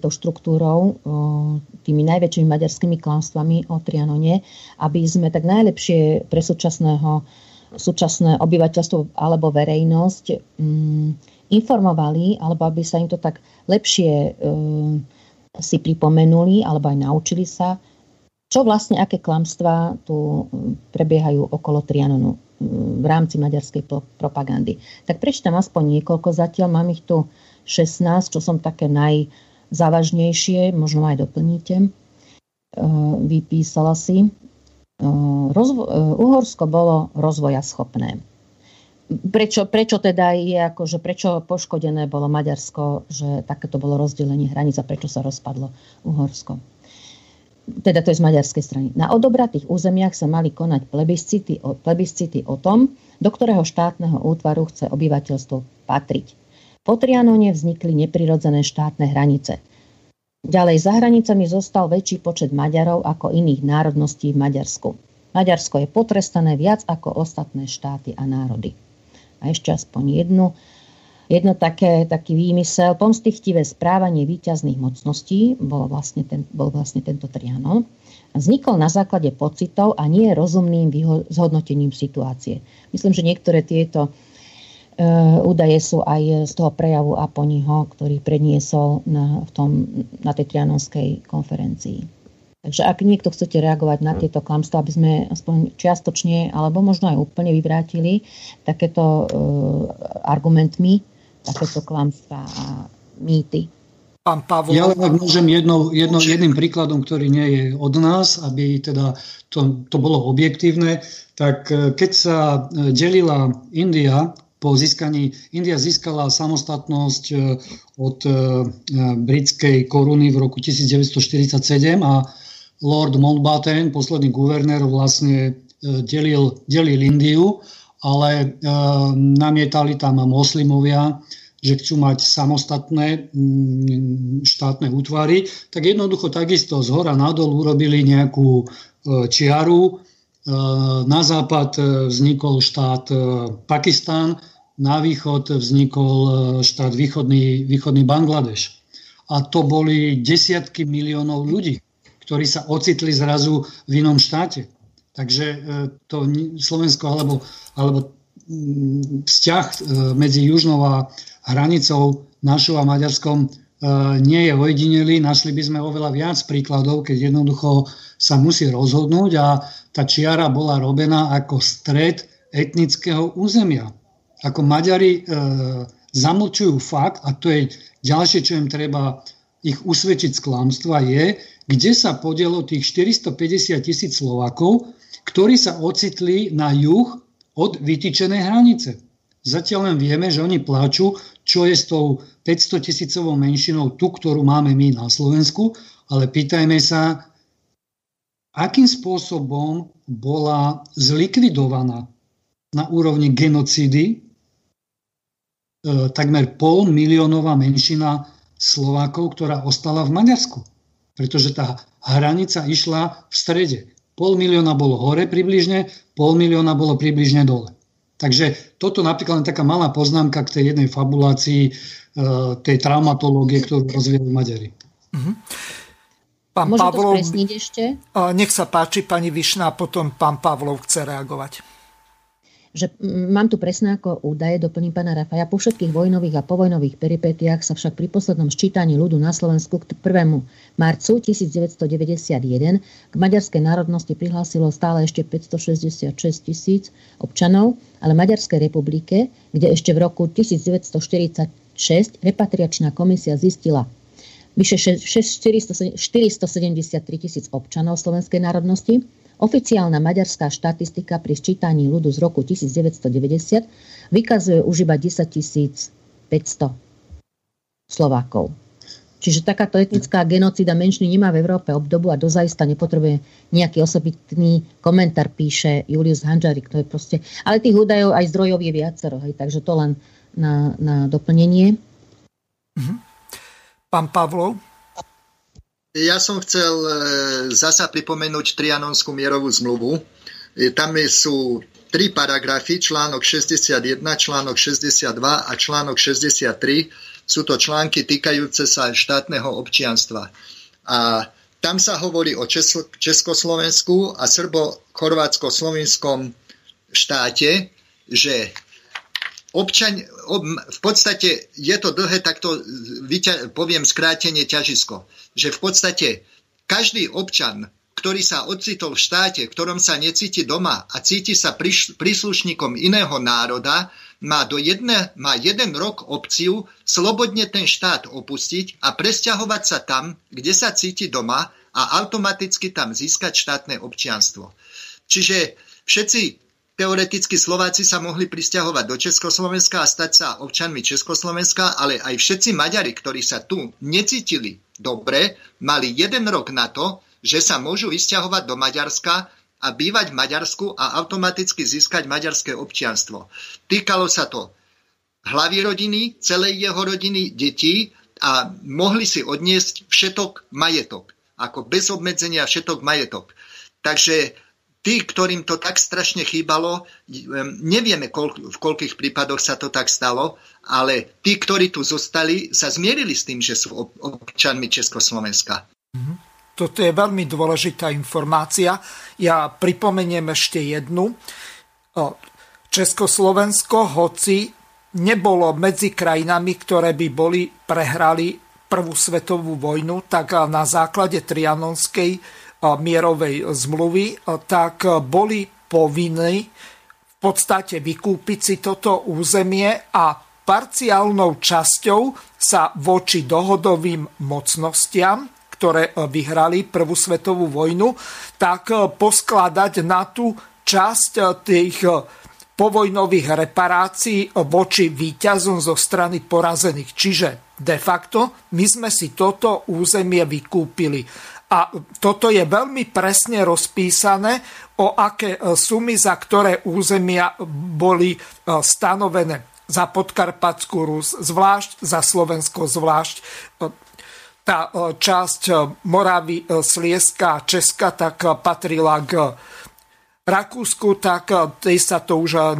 tou štruktúrou, tými najväčšími maďarskými klanstvami o Trianone, aby sme tak najlepšie pre súčasného súčasné obyvateľstvo alebo verejnosť mm, informovali, alebo aby sa im to tak lepšie mm, si pripomenuli, alebo aj naučili sa, čo vlastne, aké klamstvá tu prebiehajú okolo Trianonu mm, v rámci maďarskej pro- propagandy. Tak prečítam aspoň niekoľko, zatiaľ mám ich tu šestnásť, čo som také najzávažnejšie, možno aj doplníte, uh, vypísala si. Rozvo- Uhorsko bolo rozvoja schopné. Prečo, prečo teda je, akože prečo poškodené bolo Maďarsko, že takéto bolo rozdelenie hraníc a prečo sa rozpadlo Uhorsko? Teda to je z maďarskej strany. Na odobratých územiach sa mali konať plebiscity o, plebiscity o tom, do ktorého štátneho útvaru chce obyvateľstvo patriť. Po Trianone vznikli neprirodzené štátne hranice. Ďalej za hranicami zostal väčší počet Maďarov ako iných národností v Maďarsku. Maďarsko je potrestané viac ako ostatné štáty a národy. A ešte aspoň jednu, jedno také, taký výmysel. Pomstichtivé správanie víťazných mocností bol vlastne, ten, bol vlastne tento Trianon. Vznikol na základe pocitov a nie rozumným vyho- zhodnotením situácie. Myslím, že niektoré tieto údaje sú aj z toho prejavu Aponyho, ktorý predniesol na, v tom, na tej trianonskej konferencii. Takže ak niekto chcete reagovať na tieto klamstvá, aby sme aspoň čiastočne, alebo možno aj úplne vyvrátili takéto uh, argumentmi, takéto klamstvá a mýty. Pán Pavol. Ja len môžem jednou, jednou, jedným príkladom, ktorý nie je od nás, aby teda to, to bolo objektívne, tak keď sa delila India, po získaní, India získala samostatnosť od britskej koruny v roku devätnásťštyridsaťsedem a Lord Mountbatten, posledný guvernér, vlastne delil, delil Indiu, ale namietali tam moslimovia, že chcú mať samostatné štátne útvary, tak jednoducho takisto z hora nadol urobili nejakú čiaru. Na západ vznikol štát Pakistan, na východ vznikol štát východný, východný Bangladeš. A to boli desiatky miliónov ľudí, ktorí sa ocitli zrazu v inom štáte. Takže to Slovensko alebo, alebo vzťah medzi južnou a hranicou našou a maďarskom nie je ojedinelý. Našli by sme oveľa viac príkladov, keď jednoducho sa musí rozhodnúť a tá čiara bola robená ako stred etnického územia. Ako Maďari e, zamlčujú fakt, a to je ďalšie, čo im treba ich usvedčiť z klamstva, je, kde sa podielo tých štyristopäťdesiat tisíc Slovákov, ktorí sa ocitli na juh od vytýčenej hranice. Zatiaľ len vieme, že oni pláču, čo je s tou päťstotisícovou menšinou, tú, ktorú máme my na Slovensku, ale pýtajme sa, akým spôsobom bola zlikvidovaná na úrovni genocídy e, takmer pol miliónová menšina Slovákov, ktorá ostala v Maďarsku. pretože tá hranica išla v strede. Pol milióna bolo hore približne, pol milióna bolo približne dole. Takže toto napríklad taká malá poznámka k tej jednej fabulácii e, tej traumatológie, ktorú rozvíjali Maďari. Mm-hmm. Pán Môže Pavlov, to spresniť ešte? Nech sa páči, pani Vyšná, a potom pán Pavlov chce reagovať. Že, mám tu presné ako údaje, doplním pána Rafaja. Po všetkých vojnových a povojnových peripetiách sa však pri poslednom ščítaní ľudu na Slovensku k prvému marcu tisícdeväťstodeväťdesiatjeden k maďarskej národnosti prihlásilo stále ešte päťstošesťdesiatšesť tisíc občanov, ale Maďarskej republike, kde ešte v roku tisícdeväťstoštyridsaťšesť repatriačná komisia zistila vyše štyristosedemdesiattri tisíc občanov slovenskej národnosti. Oficiálna maďarská štatistika pri sčítaní ľudu z roku devätnásťstodeväťdesiat vykazuje už iba desaťtisícpäťsto Slovákov. Čiže takáto etnická genocída menšiny nemá v Európe obdobu a dozaista nepotrebuje nejaký osobitný komentár, píše Julius Hanžarik. To je proste... Ale tých údajov aj zdrojov je viacero, hej, takže to len na, na doplnenie. Mhm. Pán Pavlov? Ja som chcel zasa pripomenúť Trianonskú mierovú zmluvu. Tam sú tri paragrafy, článok šesťdesiatjeden, článok šesťdesiatdva a článok šesťdesiattri. Sú to články týkajúce sa štátneho občianstva. A tam sa hovorí o Československu a srbo-chorvátsko-slovinskom štáte, že občan, ob, v podstate je to dlhé, takto vyťa, poviem skrátenie ťažisko, že v podstate každý občan, ktorý sa ocitol v štáte, v ktorom sa necíti doma a cíti sa priš, príslušníkom iného národa, má, do jedne, má jeden rok opciu slobodne ten štát opustiť a presťahovať sa tam, kde sa cíti doma a automaticky tam získať štátne občianstvo. Čiže všetci teoreticky Slováci sa mohli prisťahovať do Československa a stať sa občanmi Československa, ale aj všetci Maďari, ktorí sa tu necítili dobre, mali jeden rok na to, že sa môžu vysťahovať do Maďarska a bývať v Maďarsku a automaticky získať maďarské občianstvo. Týkalo sa to hlavy rodiny, celej jeho rodiny, detí a mohli si odniesť všetok majetok. Ako bez obmedzenia všetok majetok. Takže tí, ktorým to tak strašne chýbalo, nevieme, koľk, v koľkých prípadoch sa to tak stalo, ale tí, ktorí tu zostali, sa zmierili s tým, že sú občanmi Československa. Toto je veľmi dôležitá informácia. Ja pripomeniem ešte jednu. Československo, hoci nebolo medzi krajinami, ktoré by boli prehrali prvú svetovú vojnu, tak na základe Trianonskej mierovej zmluvy, tak boli povinní v podstate vykúpiť si toto územie a parciálnou časťou sa voči dohodovým mocnostiam, ktoré vyhrali prvú svetovú vojnu, tak poskladať na tú časť tých povojnových reparácií voči víťazom zo strany porazených. Čiže de facto my sme si toto územie vykúpili. A toto je veľmi presne rozpísané, o aké sumy, za ktoré územia boli stanovené. Za Podkarpatskú Rus zvlášť, za Slovensko zvlášť. Tá časť Moravy, Slieska a Česka tak patrila k Rakúsku, tak tej sa to už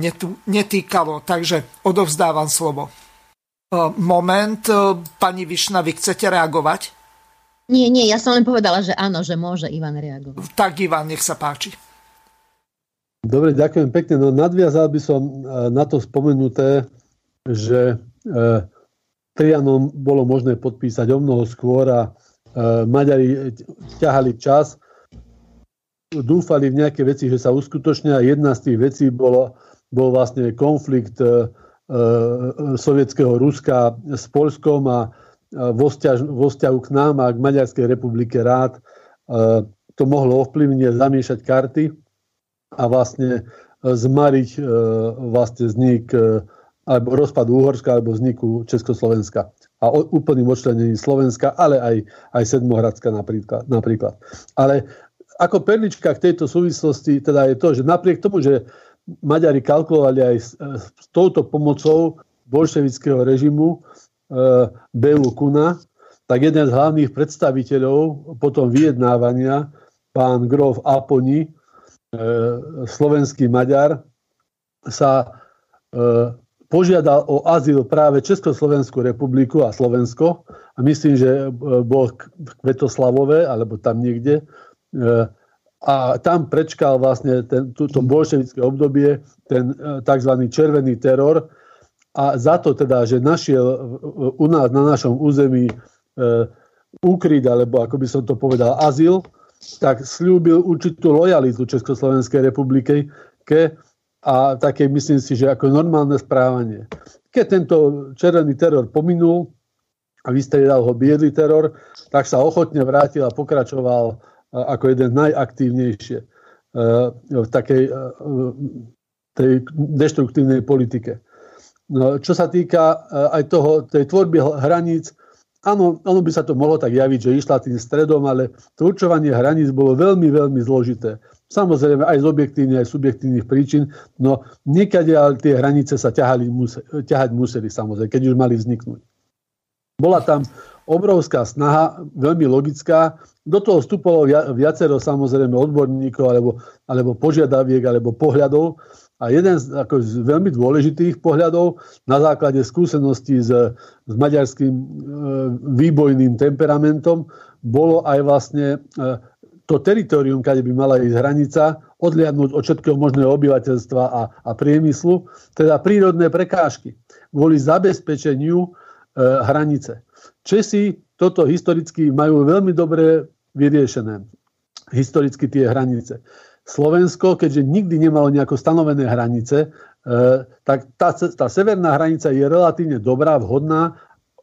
netýkalo. Takže odovzdávam slovo. Moment, pani Vyšna, vy chcete reagovať? Nie, nie, ja som len povedala, že áno, že môže Ivan reagovať. Tak Ivan, nech sa páči. Dobre, ďakujem pekne. No, nadviazal by som na to spomenuté, že eh, Trianon bolo možné podpísať o mnoho skôr a eh, Maďari ťahali čas, dúfali v nejaké veci, že sa uskutočnia. Jedna z tých vecí bolo, bol vlastne konflikt eh, eh, sovietského Ruska s Poľskom a Vo vzťahu, vo vzťahu k nám a k Maďarskej republike rád e, to mohlo ovplyvne zamiešať karty a vlastne zmariť e, vlastne vznik e, alebo rozpad Uhorska alebo vzniku Československa a o, úplným odčlenením Slovenska, ale aj, aj Sedmohradska napríklad, napríklad. Ale ako perlička k tejto súvislosti teda je to, že napriek tomu, že Maďari kalkulovali aj s, s touto pomocou bolševického režimu Belu Kuna, tak jeden z hlavných predstaviteľov potom vyjednávania, pán Grof Aponi, e, slovenský Maďar, sa e, požiadal o azyl práve Československú republiku a Slovensko. A myslím, že bol v Kvetoslavove, alebo tam niekde. E, a tam prečkal vlastne ten, túto bolševické obdobie, ten e, tzv. Červený teror. A za to teda, že našiel u nás na našom území úkryt, alebo ako by som to povedal, azyl, tak slúbil určitú lojalitu Československej republike ke, a také, myslím si, že ako normálne správanie. Keď tento červený teror pominul a vystriedal ho biely teror, tak sa ochotne vrátil a pokračoval ako jeden najaktívnejšie v takej tej deštruktívnej politike. No, čo sa týka aj toho, tej tvorby hraníc, áno, ono by sa to mohlo tak javiť, že išla tým stredom, ale to určovanie hraníc bolo veľmi, veľmi zložité. Samozrejme aj z objektívnych, aj subjektívnych príčin, no niekade ale tie hranice sa ťahali, museli, ťahať museli, samozrejme, keď už mali vzniknúť. Bola tam obrovská snaha, veľmi logická. Do toho vstupovalo viacero, samozrejme, odborníkov, alebo, alebo požiadaviek, alebo pohľadov. A jeden z, ako, z veľmi dôležitých pohľadov na základe skúseností s, s maďarským e, výbojným temperamentom bolo aj vlastne e, to teritorium, kde by mala ísť hranica, odliadnúť od všetkého možného obyvateľstva a, a priemyslu, teda prírodné prekážky kvôli zabezpečeniu e, hranice. Česi toto historicky majú veľmi dobre vyriešené, historicky tie hranice. Slovensko, keďže nikdy nemalo nejako stanovené hranice, tak tá, tá severná hranica je relatívne dobrá, vhodná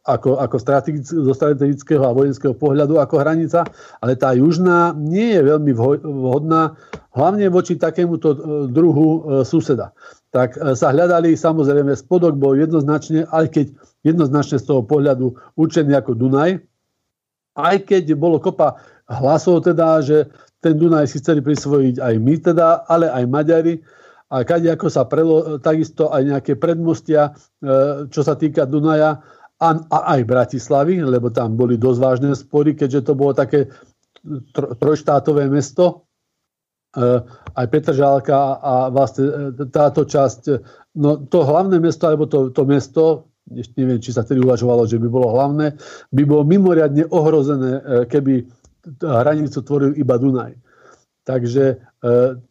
ako, ako strategic, zo strategického a vojenského pohľadu ako hranica, ale tá južná nie je veľmi vhodná, hlavne voči takémuto druhu suseda. Tak sa hľadali, samozrejme, spodok bol jednoznačne, aj keď jednoznačne z toho pohľadu určený ako Dunaj, aj keď bolo kopa hlasov teda, že ten Dunaj si chceli prisvojiť aj my teda, ale aj Maďari. A kadejako sa prelo, takisto aj nejaké predmostia, čo sa týka Dunaja a, a aj Bratislavy, lebo tam boli dosť vážne spory, keďže to bolo také trojštátové mesto. Aj Petržálka a vlastne táto časť, no to hlavné mesto, alebo to, to mesto, ešte neviem, či sa tedy uvažovalo, že by bolo hlavné, by bolo mimoriadne ohrozené, keby hranicu tvoril iba Dunaj. Takže e,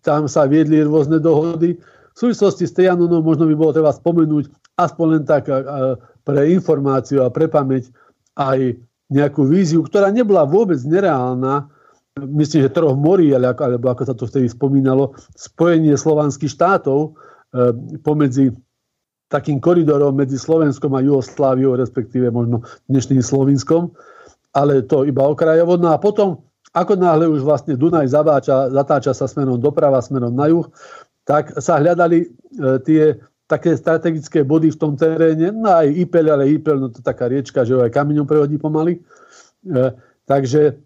tam sa viedli rôzne dohody. V súvislosti s Trianonom možno by bolo treba spomenúť aspoň len tak e, pre informáciu a pre pamäť aj nejakú víziu, ktorá nebola vôbec nereálna, myslím, že troch morí, ale, alebo ako sa to vtedy spomínalo, spojenie slovanských štátov e, pomedzi takým koridorom medzi Slovenskom a Jugosláviou, respektíve možno dnešným Slovinskom, ale to iba okrajovo. A potom, ako náhle už vlastne Dunaj zabáča, zatáča sa smerom doprava, smerom na juh, tak sa hľadali e, tie také strategické body v tom teréne, no aj Ipeľ, ale Ipeľ, no to taká riečka, že ho aj kameňom prehodí pomaly. E, takže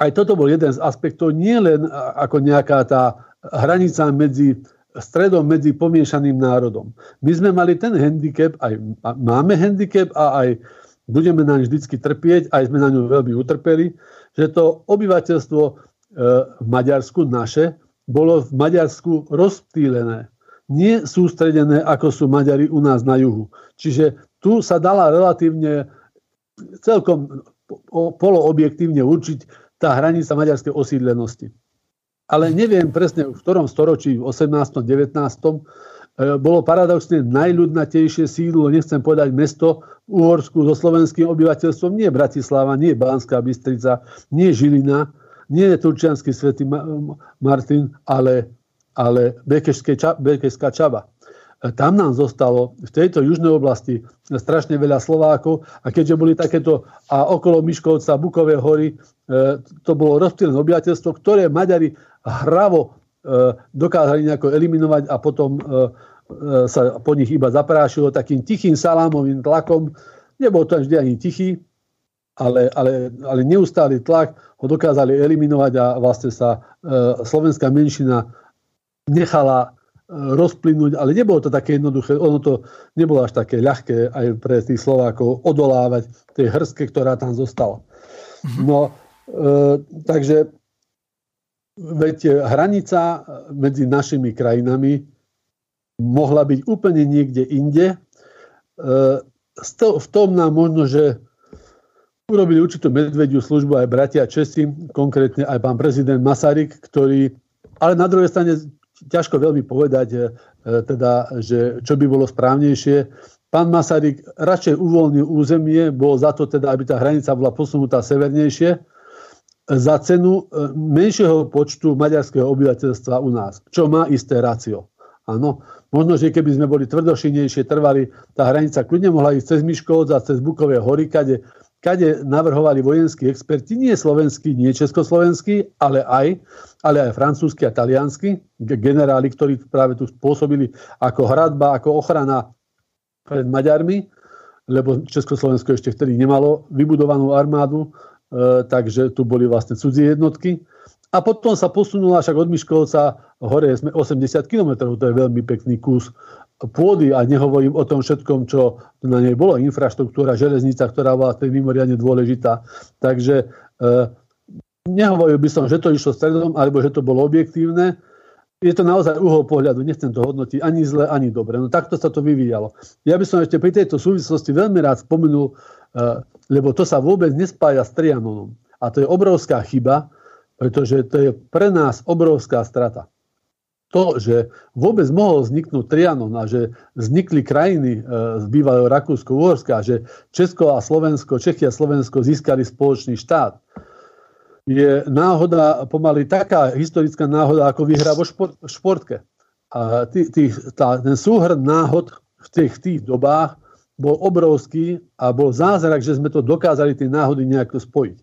aj toto bol jeden z aspektov, nie len ako nejaká tá hranica medzi stredom medzi pomiešaným národom. My sme mali ten handicap, aj máme handicap a aj budeme na ňu vždycky trpieť, aj sme na ňu veľmi utrpeli, že to obyvateľstvo v Maďarsku naše bolo v Maďarsku rozptýlené, nie sústredené, ako sú Maďari u nás na juhu. Čiže tu sa dala relatívne celkom poloobjektívne určiť tá hranica maďarskej osídlenosti. Ale neviem presne, v ktorom storočí, v osemnástom., devätnástom., bolo paradoxne najľudnatejšie sídlo, nechcem povedať mesto, v Uhorsku so slovenským obyvateľstvom, nie Bratislava, nie Banská Bystrica, nie Žilina, nie Turčiansky Svätý Martin, ale, ale Békešská Čaba. Tam nám zostalo v tejto južnej oblasti strašne veľa Slovákov a keďže boli takéto a okolo Miškovca, Bukové hory, to bolo rozptýlené obyvateľstvo, ktoré Maďari hravo dokázali nejako eliminovať a potom sa po nich iba zaprášilo takým tichým salámovým tlakom. Nebol to vždy ani tichý, ale, ale, ale neustály tlak ho dokázali eliminovať a vlastne sa slovenská menšina nechala rozplynúť, ale nebolo to také jednoduché, ono to nebolo až také ľahké aj pre tých Slovákov odolávať tej hrstke, ktorá tam zostala. No, e, takže veď hranica medzi našimi krajinami mohla byť úplne niekde inde. V tom nám možno, že urobili určitú medvediu službu aj bratia Česi, konkrétne aj pán prezident Masaryk, ktorý, ale na druhej strane ťažko veľmi povedať, teda, že čo by bolo správnejšie. Pán Masaryk radšej uvoľnil územie, bol za to teda, aby tá hranica bola posunutá severnejšie, za cenu menšieho počtu maďarského obyvateľstva u nás, čo má isté rácio. Áno, možno, že keby sme boli tvrdošinejšie, trvali, tá hranica kľudne mohla ísť cez Miškovec a cez Bukové hory, kade, kade navrhovali vojenskí experti, nie slovenskí, nie československí, ale aj, ale aj francúzsky a taliansky, generáli, ktorí práve tu spôsobili ako hradba, ako ochrana pred Maďarmi, lebo Československo ešte vtedy nemalo vybudovanú armádu, e, takže tu boli vlastne cudzie jednotky. A potom sa posunula však od Miškovca hore sme osemdesiat kilometrov, to je veľmi pekný kus pôdy a nehovorím o tom všetkom, čo na nej bolo, infraštruktúra, železnica, ktorá bola tej mimoriadne dôležitá. Takže e, nehovoril by som, že to išlo stredom, alebo že to bolo objektívne. Je to naozaj uhol pohľadu, nechcem to hodnotiť ani zle, ani dobre. No takto sa to vyvíjalo. Ja by som ešte pri tejto súvislosti veľmi rád spomenul, e, lebo to sa vôbec nespája s Trianonom. A to je obrovská chyba, pretože to je pre nás obrovská strata. To, že vôbec mohol vzniknúť Trianon a že vznikli krajiny z bývalého Rakúsko-Uhorska, že Česko a Slovensko, Čechia a Slovensko získali spoločný štát, je náhoda, pomaly taká historická náhoda, ako vyhrá vo šport, športke. A tý, tý, tá, ten súhrn náhod v tých, tých dobách bol obrovský a bol zázrak, že sme to dokázali tie náhody nejako spojiť.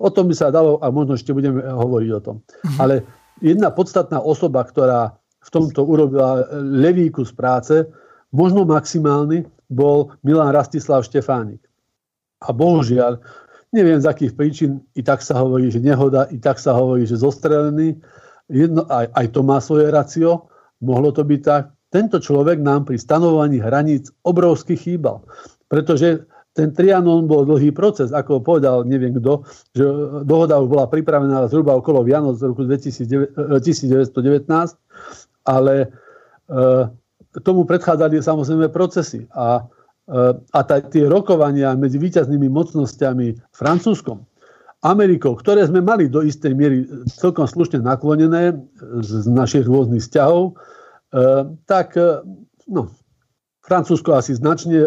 O tom by sa dalo a možno ešte budeme hovoriť o tom. Ale jedna podstatná osoba, ktorá v tomto urobila levíku z práce, možno maximálny, bol Milan Rastislav Štefánik. A bohužiaľ, neviem z akých príčin, i tak sa hovorí, že nehoda, i tak sa hovorí, že zostrelený. Jedno, aj, aj to má svoje racio, mohlo to byť tak. Tento človek nám pri stanovovaní hraníc obrovsky chýbal, pretože ten Trianon bol dlhý proces, ako povedal neviem kto, že dohoda už bola pripravená zhruba okolo Vianoc z roku devätnásť devätnásť, ale e, tomu predchádzali samozrejme procesy. A, e, a tá, tie rokovania medzi víťaznými mocnosťami Francúzskom, Amerikou, ktoré sme mali do istej miery celkom slušne naklonené z, z našich rôznych vzťahov, e, tak e, no... Francúzsko asi značne,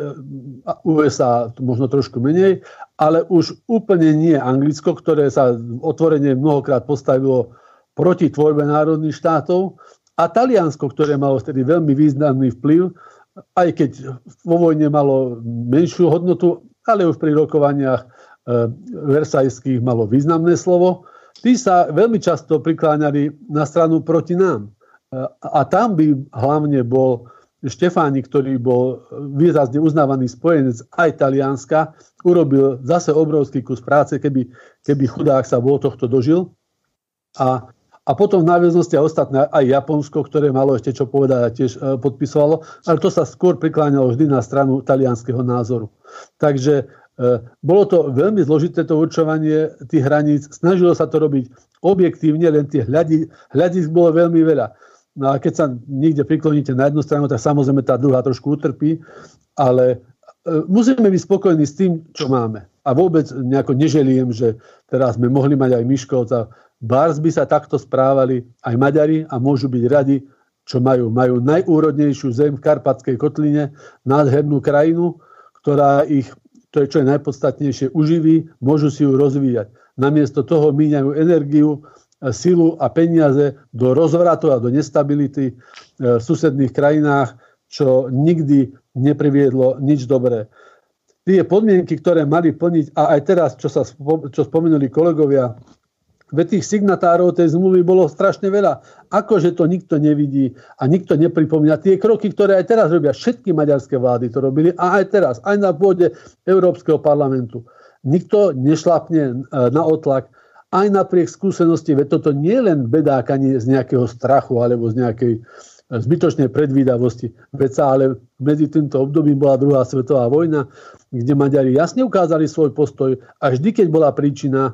ú es á možno trošku menej, ale už úplne nie Anglicko, ktoré sa otvorene mnohokrát postavilo proti tvorbe národných štátov a Taliansko, ktoré malo vtedy veľmi významný vplyv, aj keď vo vojne malo menšiu hodnotu, ale už pri rokovaniach versajských malo významné slovo. Tí sa veľmi často prikláňali na stranu proti nám. A tam by hlavne bol Štefánik, ktorý bol výrazne uznávaný spojenec aj Talianska, urobil zase obrovský kus práce, keby, keby chudák sa bol tohto dožil. A, a potom v náväznosti a ostatné aj Japonsko, ktoré malo ešte čo povedať a tiež podpisovalo, ale to sa skôr prikláňalo vždy na stranu talianskeho názoru. Takže e, bolo to veľmi zložité to určovanie tých hraníc, snažilo sa to robiť objektívne, len tých hľadí, hľadísk bolo veľmi veľa. No a keď sa niekde prikloníte na jednu stranu, tak samozrejme tá druhá trošku utrpí, ale musíme byť spokojní s tým, čo máme. A vôbec nejako neželiem, že teraz sme mohli mať aj Miškovca. Bárs by sa takto správali aj Maďari a môžu byť radi, čo majú. Majú najúrodnejšiu zem v Karpatskej kotline, nádhernú krajinu, ktorá ich, to je čo je najpodstatnejšie, uživí, môžu si ju rozvíjať. Namiesto toho míňajú energiu, silu a peniaze do rozvratu a do nestability v susedných krajinách, čo nikdy nepriviedlo nič dobré. Tie podmienky, ktoré mali plniť, a aj teraz, čo sa čo spomenuli kolegovia, veď tých signatárov tej zmluvy bolo strašne veľa. Akože to nikto nevidí a nikto nepripomína. Tie kroky, ktoré aj teraz robia, všetky maďarské vlády to robili a aj teraz, aj na pôde Európskeho parlamentu. Nikto nešlapne na otlak, aj napriek skúsenosti, veď toto nie je len bedákanie z nejakého strachu alebo z nejakej e, zbytočnej predvídavosti. Veď sa ale medzi týmto obdobím bola druhá svetová vojna, kde Maďari jasne ukázali svoj postoj a vždy, keď bola príčina,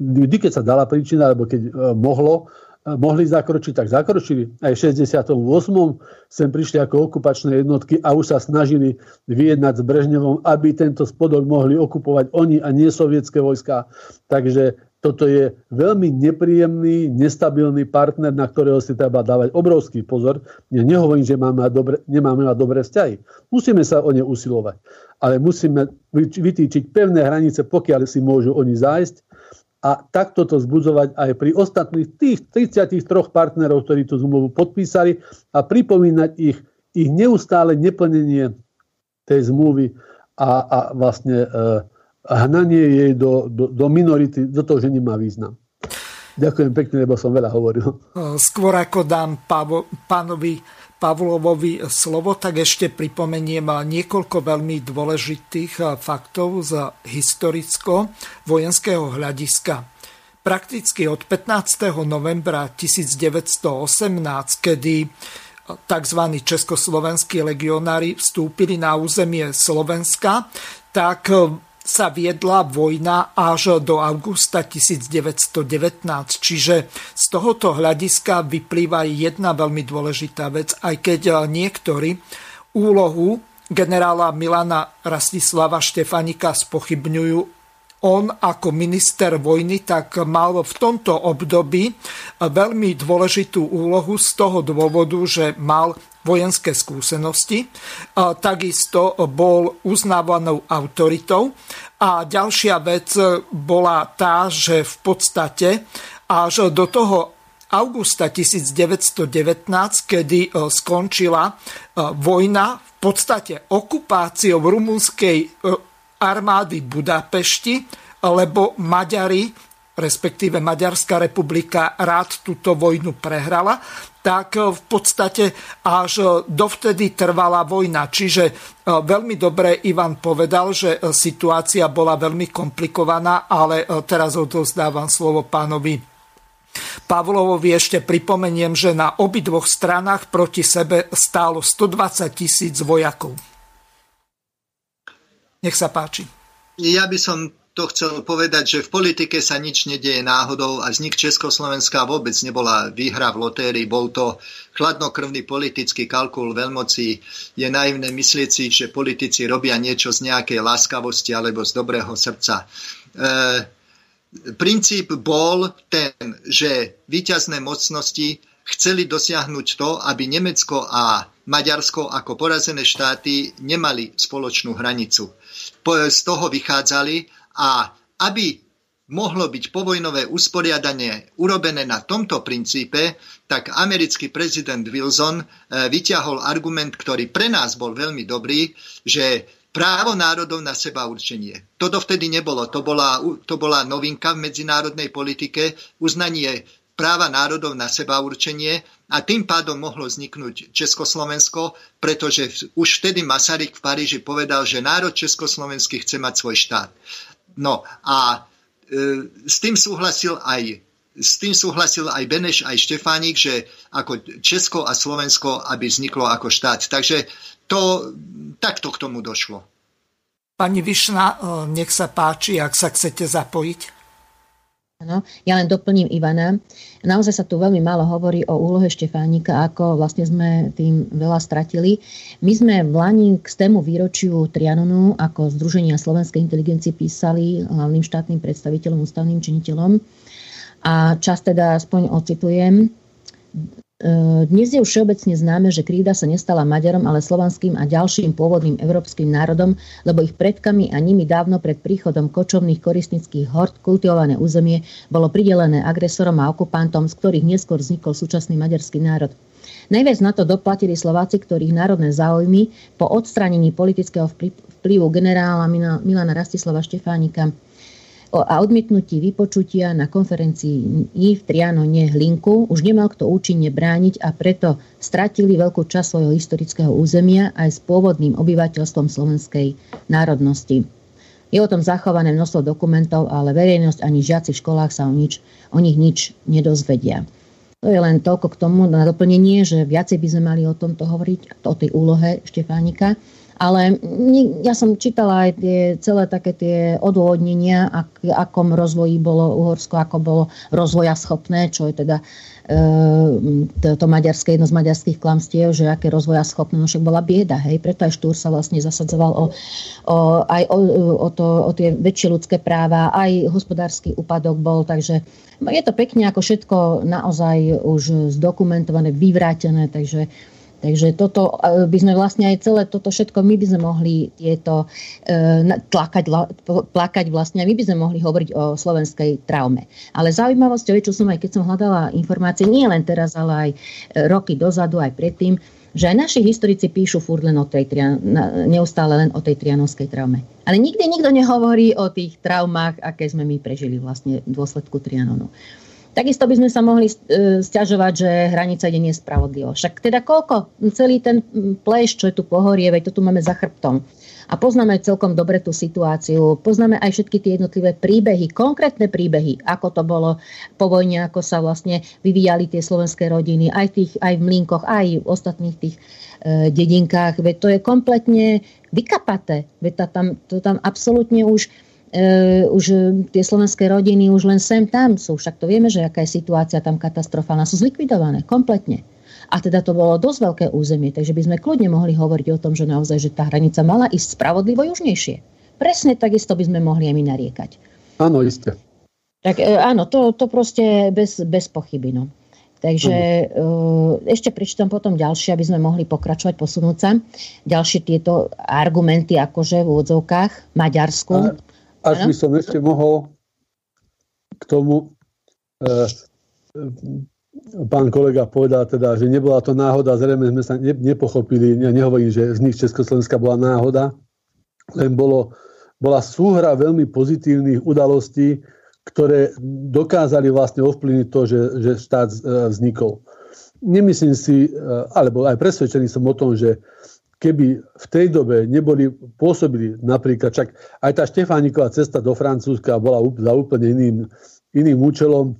vždy, keď sa dala príčina, alebo keď mohlo, mohli zakročiť, tak zakročili. Aj v šesťdesiatom ôsmom sem prišli ako okupačné jednotky a už sa snažili vyjednať s Brežnevom, aby tento spodok mohli okupovať oni a nie sovietské vojská. Takže toto je veľmi nepríjemný, nestabilný partner, na ktorého si treba dávať obrovský pozor. Ja nehovorím, že máme dobre, nemáme mať dobré vzťahy. Musíme sa o ne usilovať. Ale musíme vytýčiť pevné hranice, pokiaľ si môžu oni zájsť. A takto to vzbudzovať aj pri ostatných tých tridsiatich troch partnerov, ktorí tú zmluvu podpísali, a pripomínať ich, ich neustále neplnenie tej zmluvy a, a vlastne... E, a hnanie jej do, do, do minority, do toho, že nemá význam. Ďakujem pekne, lebo som veľa hovoril. Skôr ako dám Pavo, pánovi Pavlovovi slovo, tak ešte pripomeniem niekoľko veľmi dôležitých faktov z historicko-vojenského hľadiska. Prakticky od pätnásteho novembra tisícdeväťstoosemnásť, kedy tzv. československí legionári vstúpili na územie Slovenska, tak sa viedla vojna až do augusta devätnásťstodevätnásť. Čiže z tohoto hľadiska vyplýva jedna veľmi dôležitá vec, aj keď niektorí úlohu generála Milana Rastislava Štefanika spochybňujú. On ako minister vojny tak mal v tomto období veľmi dôležitú úlohu z toho dôvodu, že mal vojenské skúsenosti, takisto bol uznávanou autoritou. A ďalšia vec bola tá, že v podstate až do toho augusta devätnásťstodevätnásť, kedy skončila vojna v podstate okupáciou rumunskej armády Budapešti, lebo Maďari, respektíve Maďarská republika rád túto vojnu prehrala, tak v podstate až dovtedy trvala vojna. Čiže veľmi dobre Ivan povedal, že situácia bola veľmi komplikovaná, ale teraz odovzdávam slovo pánovi Pavlovovi. Ešte pripomeniem, že na obidvoch stranách proti sebe stálo stodvadsať tisíc vojakov. Nech sa páči. Ja by som to chcel povedať, že v politike sa nič nedieje náhodou a vznik Československa vôbec nebola výhra v lotérii. Bol to chladnokrvný politický kalkul veľmocí. Je naivné myslieť si, že politici robia niečo z nejakej láskavosti alebo z dobrého srdca. E, princíp bol ten, že víťazné mocnosti chceli dosiahnuť to, aby Nemecko a Maďarsko ako porazené štáty nemali spoločnú hranicu. Po, z toho vychádzali. A aby mohlo byť povojnové usporiadanie urobené na tomto princípe, tak americký prezident Wilson vyťahol argument, ktorý pre nás bol veľmi dobrý, že právo národov na seba určenie. To dovtedy nebolo. To bola, to bola novinka v medzinárodnej politike, uznanie práva národov na seba určenie, a tým pádom mohlo vzniknúť Československo, pretože už vtedy Masaryk v Paríži povedal, že národ československý chce mať svoj štát. No a e, s tým súhlasil aj s tým súhlasil aj Beneš, aj Štefánik, že ako Česko a Slovensko, aby vzniklo ako štát. Takže to, takto k tomu došlo. Pani Vyšná, nech sa páči, ak sa chcete zapojiť. Áno, ja len doplním Ivana. Naozaj sa tu veľmi málo hovorí o úlohe Štefánika, ako vlastne sme tým veľa stratili. My sme v Lani k stému výročiu Trianonu ako Združenia slovenskej inteligencie písali hlavným štátnym predstaviteľom, ústavným činiteľom. A čas teda aspoň ocitujem. Dnes je už všeobecne známe, že krída sa nestala Maďarom, ale slovanským a ďalším pôvodným európskym národom, lebo ich predkami a nimi dávno pred príchodom kočovných koristnických hord kultivované územie bolo pridelené agresorom a okupantom, z ktorých neskôr vznikol súčasný maďarský národ. Najviac na to doplatili Slováci, ktorých národné záujmy po odstránení politického vplyvu generála Milana Rastislava Štefánika a odmietnutí vypočutia na konferencii v Trianone Hlinku už nemal kto účinne brániť, a preto stratili veľkú časť svojho historického územia aj s pôvodným obyvateľstvom slovenskej národnosti. Je o tom zachované množstvo dokumentov, ale verejnosť ani žiaci v školách sa o, nič, o nich nič nedozvedia. To je len toľko k tomu na doplnenie, že viacej by sme mali o tomto hovoriť, o tej úlohe Štefánika. Ale ja som čítala aj tie celé také tie odôvodnenia, ak, akom rozvoji bolo Uhorsko, ako bolo rozvoja schopné, čo je teda e, to, to maďarské, jedno z maďarských klamstiev, že aké rozvoja schopné, no však bola bieda, hej, preto aj Štúr sa vlastne zasadzoval o, o, aj o, o, to, o tie väčšie ľudské práva, aj hospodársky úpadok bol, takže je to pekne ako všetko naozaj už zdokumentované, vyvrátené, takže Takže toto by sme vlastne aj celé toto všetko, my by sme mohli tieto e, tlakať, plakať vlastne, my by sme mohli hovoriť o slovenskej traume. Ale zaujímavosťou je, čo som aj keď som hľadala informácie, nie len teraz, ale aj roky dozadu, aj predtým, že aj naši historici píšu furt len o tej, neustále len o tej trianonskej traume. Ale nikdy nikto nehovorí o tých traumách, aké sme my prežili vlastne v dôsledku Trianonu. Takisto by sme sa mohli sťažovať, že hranica ide nespravodlivo. Však teda koľko? Celý ten pléšť, čo je tu pohorie, veď to tu máme za chrbtom. A poznáme celkom dobre tú situáciu. Poznáme aj všetky tie jednotlivé príbehy, konkrétne príbehy, ako to bolo po vojne, ako sa vlastne vyvíjali tie slovenské rodiny, aj, tých, aj v Mlínkoch, aj v ostatných tých e, dedinkách. Veď to je kompletne vykapaté. Veď tam, to tam absolútne už... Uh, už tie slovenské rodiny už len sem tam sú, však to vieme, že aká je situácia tam katastrofálna, sú zlikvidované kompletne. A teda to bolo dosť veľké územie, takže by sme kľudne mohli hovoriť o tom, že naozaj, že tá hranica mala ísť spravodlivo južnejšie. Presne takisto by sme mohli aj my nariekať. Áno, isté. Tak uh, áno, to, to proste bez, bez pochyby, no. Takže uh, ešte prečítam potom ďalšie, aby sme mohli pokračovať, posunúť sa. Ďalšie tieto argumenty, akože v úvodzovkách, Maďarsku. A- Až by som ešte mohol k tomu, e, pán kolega povedal teda, že nebola to náhoda, zrejme sme sa ne, nepochopili, ja nehovorím, že z nich Československa bola náhoda, len bolo, bola súhra veľmi pozitívnych udalostí, ktoré dokázali vlastne ovplyvniť to, že, že štát vznikol. Nemyslím si, alebo aj presvedčený som o tom, že keby v tej dobe neboli pôsobili napríklad, čak aj tá Štefániková cesta do Francúzska bola za úplne iným, iným účelom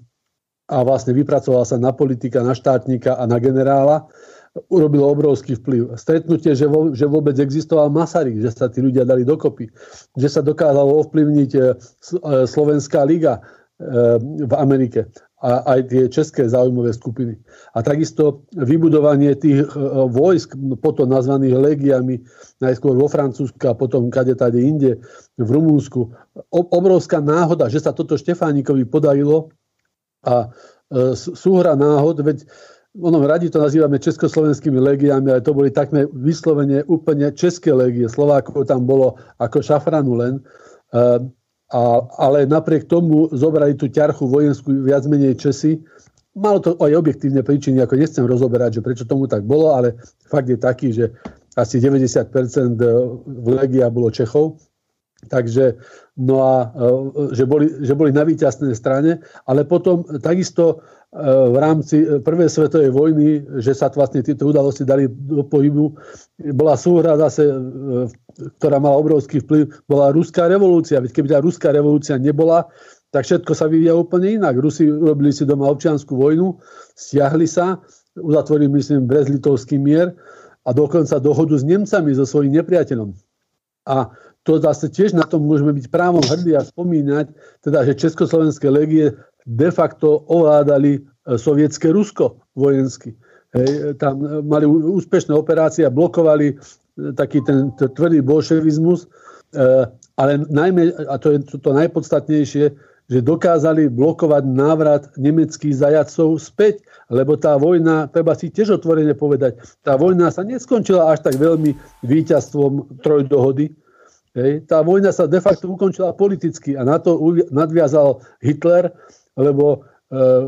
a vlastne vypracovala sa na politika, na štátnika a na generála, urobilo obrovský vplyv. Stretnutie, že, vo, že vôbec existoval Masaryk, že sa tí ľudia dali dokopy, že sa dokázalo ovplyvniť Slovenská liga v Amerike a aj tie české záujmové skupiny. A takisto vybudovanie tých vojsk, potom nazvaných legiami, najskôr vo Francúzsku a potom kadetade inde, v Rumúnsku. Obrovská náhoda, že sa toto Štefánikovi podarilo a súhra náhod, veď ono radi to nazývame československými legiami, ale to boli takmer vyslovene úplne české legie. Slovákov tam bolo ako šafranu len. A, ale napriek tomu zobrali tú ťarchu vojenskú viac menej Česi. Malo to aj objektívne príčiny, ako nechcem rozoberať, že prečo tomu tak bolo, ale fakt je taký, že asi deväťdesiat percent v legia bolo Čechov. Takže, no a že boli, že boli na víťaznej strane, ale potom takisto v rámci prvej svetovej vojny, že sa vlastne tieto udalosti dali do pohybu, bola súhra zase, ktorá mala obrovský vplyv, bola ruská revolúcia. Veď keby tá ruská revolúcia nebola, tak všetko sa vyvíja úplne inak. Rusi robili si doma občiansku vojnu, stiahli sa, uzatvorili, myslím, brezlitovský mier a dokonca dohodu s Nemcami, so svojím nepriateľom. A to zase tiež na tom môžeme byť právom hrdí a spomínať, teda, že československé legie de facto ovládali sovietské Rusko vojensky. Hej, tam mali úspešné operácie a blokovali taký ten tvrdý bolševizmus, ale najmä, a to je to najpodstatnejšie, že dokázali blokovať návrat nemeckých zajatcov späť, lebo tá vojna, treba si tiež otvorene povedať, tá vojna sa neskončila až tak veľmi víťazstvom trojdohody. Hej. Tá vojna sa de facto ukončila politicky a na to nadviazal Hitler, lebo e,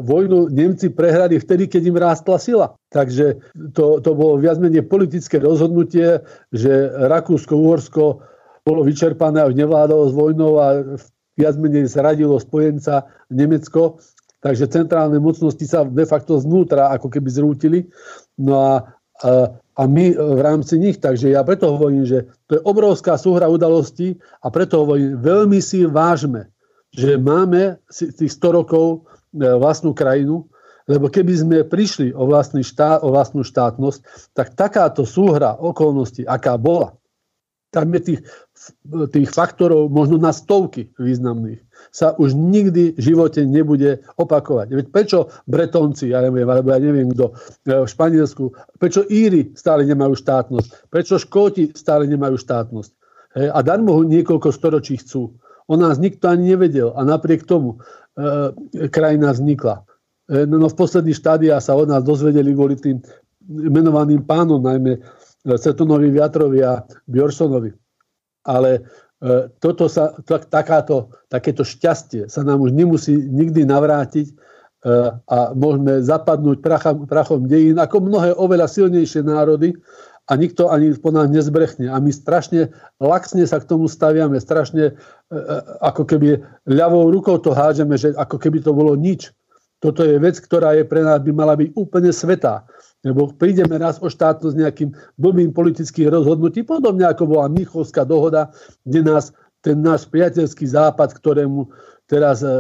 vojnu Nemci prehrali vtedy, keď im rástla sila. Takže to, to bolo viac menej politické rozhodnutie, že Rakúsko-Uhorsko bolo vyčerpané a už nevládalo s vojnou a viac menej zradilo spojenca Nemecko. Takže centrálne mocnosti sa de facto znútra ako keby zrútili. No a e, A my v rámci nich, takže ja preto hovorím, že to je obrovská súhra udalostí a preto hovorím, veľmi si vážme, že máme tých sto rokov vlastnú krajinu, Lebo keby sme prišli o, vlastný štát, o vlastnú štátnosť, tak takáto súhra okolností, aká bola, tam je tých, tých faktorov možno na stovky významných, sa už nikdy v živote nebude opakovať. Veď prečo Bretonci, ja neviem, alebo ja neviem kto, v Španielsku, prečo Íri stále nemajú štátnosť, prečo Škóti stále nemajú štátnosť. Hej, a darmo niekoľko storočí chcú. O nás nikto ani nevedel a napriek tomu e, krajina vznikla. E, no v posledných štádiách sa od nás dozvedeli kvôli tým menovaným pánom, najmä Setonovi, Viatrovi a Björnsonovi. Ale e, toto sa, tak, takáto, takéto šťastie sa nám už nemusí nikdy navrátiť e, a môžeme zapadnúť prachom, prachom dejín ako mnohé oveľa silnejšie národy a nikto ani po nás nezbrechne. A my strašne laxne sa k tomu staviame, strašne e, ako keby ľavou rukou to hádžeme, že ako keby to bolo nič. Toto je vec, ktorá je pre nás by mala byť úplne svätá. Lebo prídeme raz o štátnosť nejakým blbým politických rozhodnutí, podobne ako bola Mníchovská dohoda, kde nás ten náš priateľský západ, ktorému teraz e, e,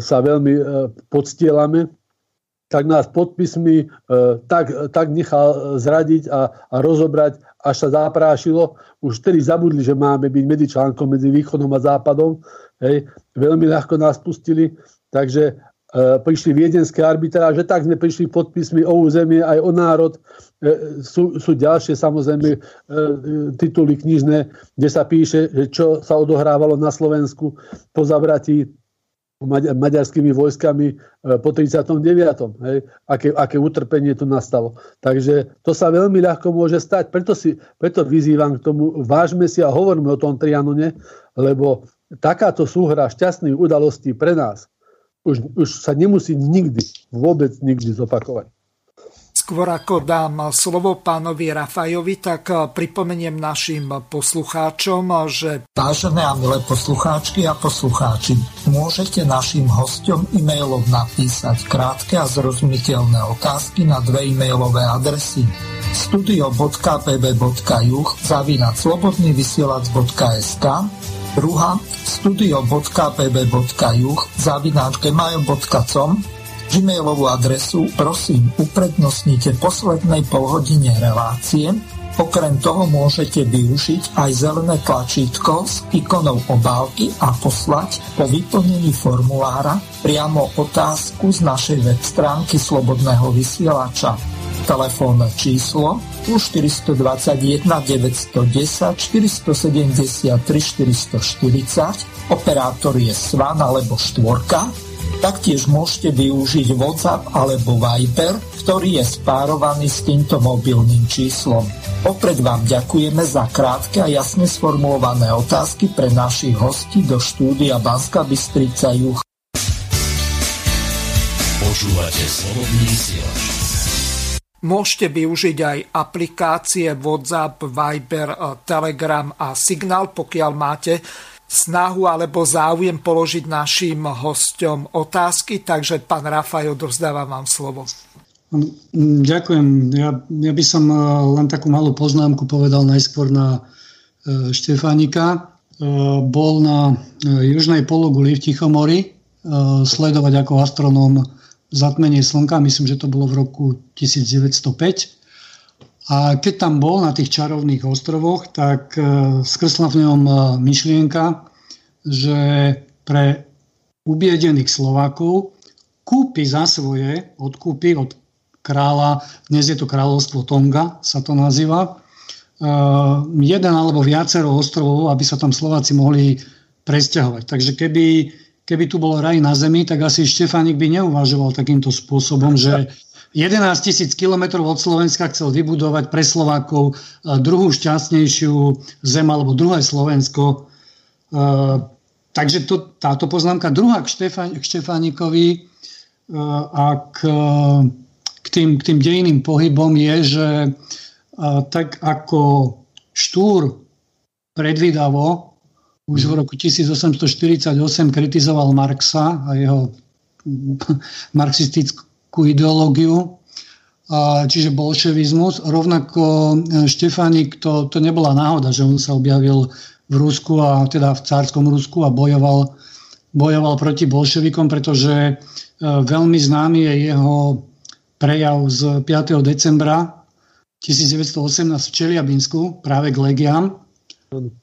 sa veľmi e, podstielame, tak nás podpismi e, tak, tak nechal zradiť a, a rozobrať, až sa zaprášilo. Už vtedy zabudli, že máme byť medzičlánkom medzi východom a západom. Hej. Veľmi ľahko nás pustili, takže prišli viedenské arbitráže, tak sme prišli podpismi o územie aj o národ. Sú, sú ďalšie samozrejme tituly knižné, kde sa píše, že čo sa odohrávalo na Slovensku po zabratí maďarskými vojskami po tridsiatom deviatom Hej, aké, aké utrpenie tu nastalo. Takže to sa veľmi ľahko môže stať. Preto, si, preto vyzývam k tomu, vážme si a hovorme o tom Trianone, lebo takáto súhra šťastných udalostí pre nás Už, už sa nemusí nikdy, vôbec nikdy zopakovať. Skôr ako dám slovo pánovi Rafajovi, tak pripomeniem našim poslucháčom, že... Vážené a milé poslucháčky a poslucháči, môžete našim hosťom e-mailov napísať krátke a zrozumiteľné otázky na dve e-mailové adresy studio bodka pé bé bodka juh zavinať slobodný vysielač bodka es ká druhá studio bodka pé bé bodka juh zavináčke mail bodka com e-mailovú adresu prosím uprednostnite poslednej polhodine relácie. Okrem toho môžete využiť aj zelené tlačítko s ikonou obálky a poslať po vyplnení formulára priamo otázku z našej web stránky Slobodného vysielača. Telefónne číslo štyri dva jeden deväť jedna nula štyri sedem tri štyri štyri nula, operátor je Svan alebo štvorka. Taktiež môžete využiť WhatsApp alebo Viber, ktorý je spárovaný s týmto mobilným číslom. Opäť vám ďakujeme za krátke a jasne sformulované otázky pre našich hostí do štúdia Banská Bystrica Juh. Počúvate Slobodný vysielač. Môžete využiť aj aplikácie WhatsApp, Viber, Telegram a Signál, pokiaľ máte snahu alebo záujem položiť našim hosťom otázky. Takže pán Rafaj, odovzdávam vám slovo. Ďakujem. Ja, ja by som len takú malú poznámku povedal najskôr na Štefánika. Bol na južnej pologuli v Tichomori sledovať ako astronóm zatmenie slnka, myslím, že to bolo v roku devätnásťstopäť. A keď tam bol na tých čarovných ostrovoch, tak skrsla v ňom myšlienka, že pre ubiedených Slovákov kúpi za svoje, odkúpi od kráľa, dnes je to kráľovstvo Tonga, sa to nazýva, jeden alebo viacero ostrovov, aby sa tam Slováci mohli presťahovať. Takže keby Keby tu bol raj na zemi, tak asi Štefánik by neuvažoval takýmto spôsobom, že jedenásťtisíc kilometrov od Slovenska chcel vybudovať pre Slovákov druhú šťastnejšiu zem alebo druhé Slovensko. E, takže to, táto poznámka druhá k, Štefán, k Štefánikovi e, a k, k, tým, k tým dejinným pohybom je, že e, tak ako Štúr predvídavo už v roku tisícosemstoštyridsaťosem kritizoval Marxa a jeho marxistickú ideológiu, čiže bolševizmus. Rovnako Štefánik, to, to nebola náhoda, že on sa objavil v Rusku, a teda v cárskom Rusku, a bojoval, bojoval proti bolševikom, pretože veľmi známy je jeho prejav z piateho decembra devätnásťstoosemnásť v Čeliabinsku, práve k legiám.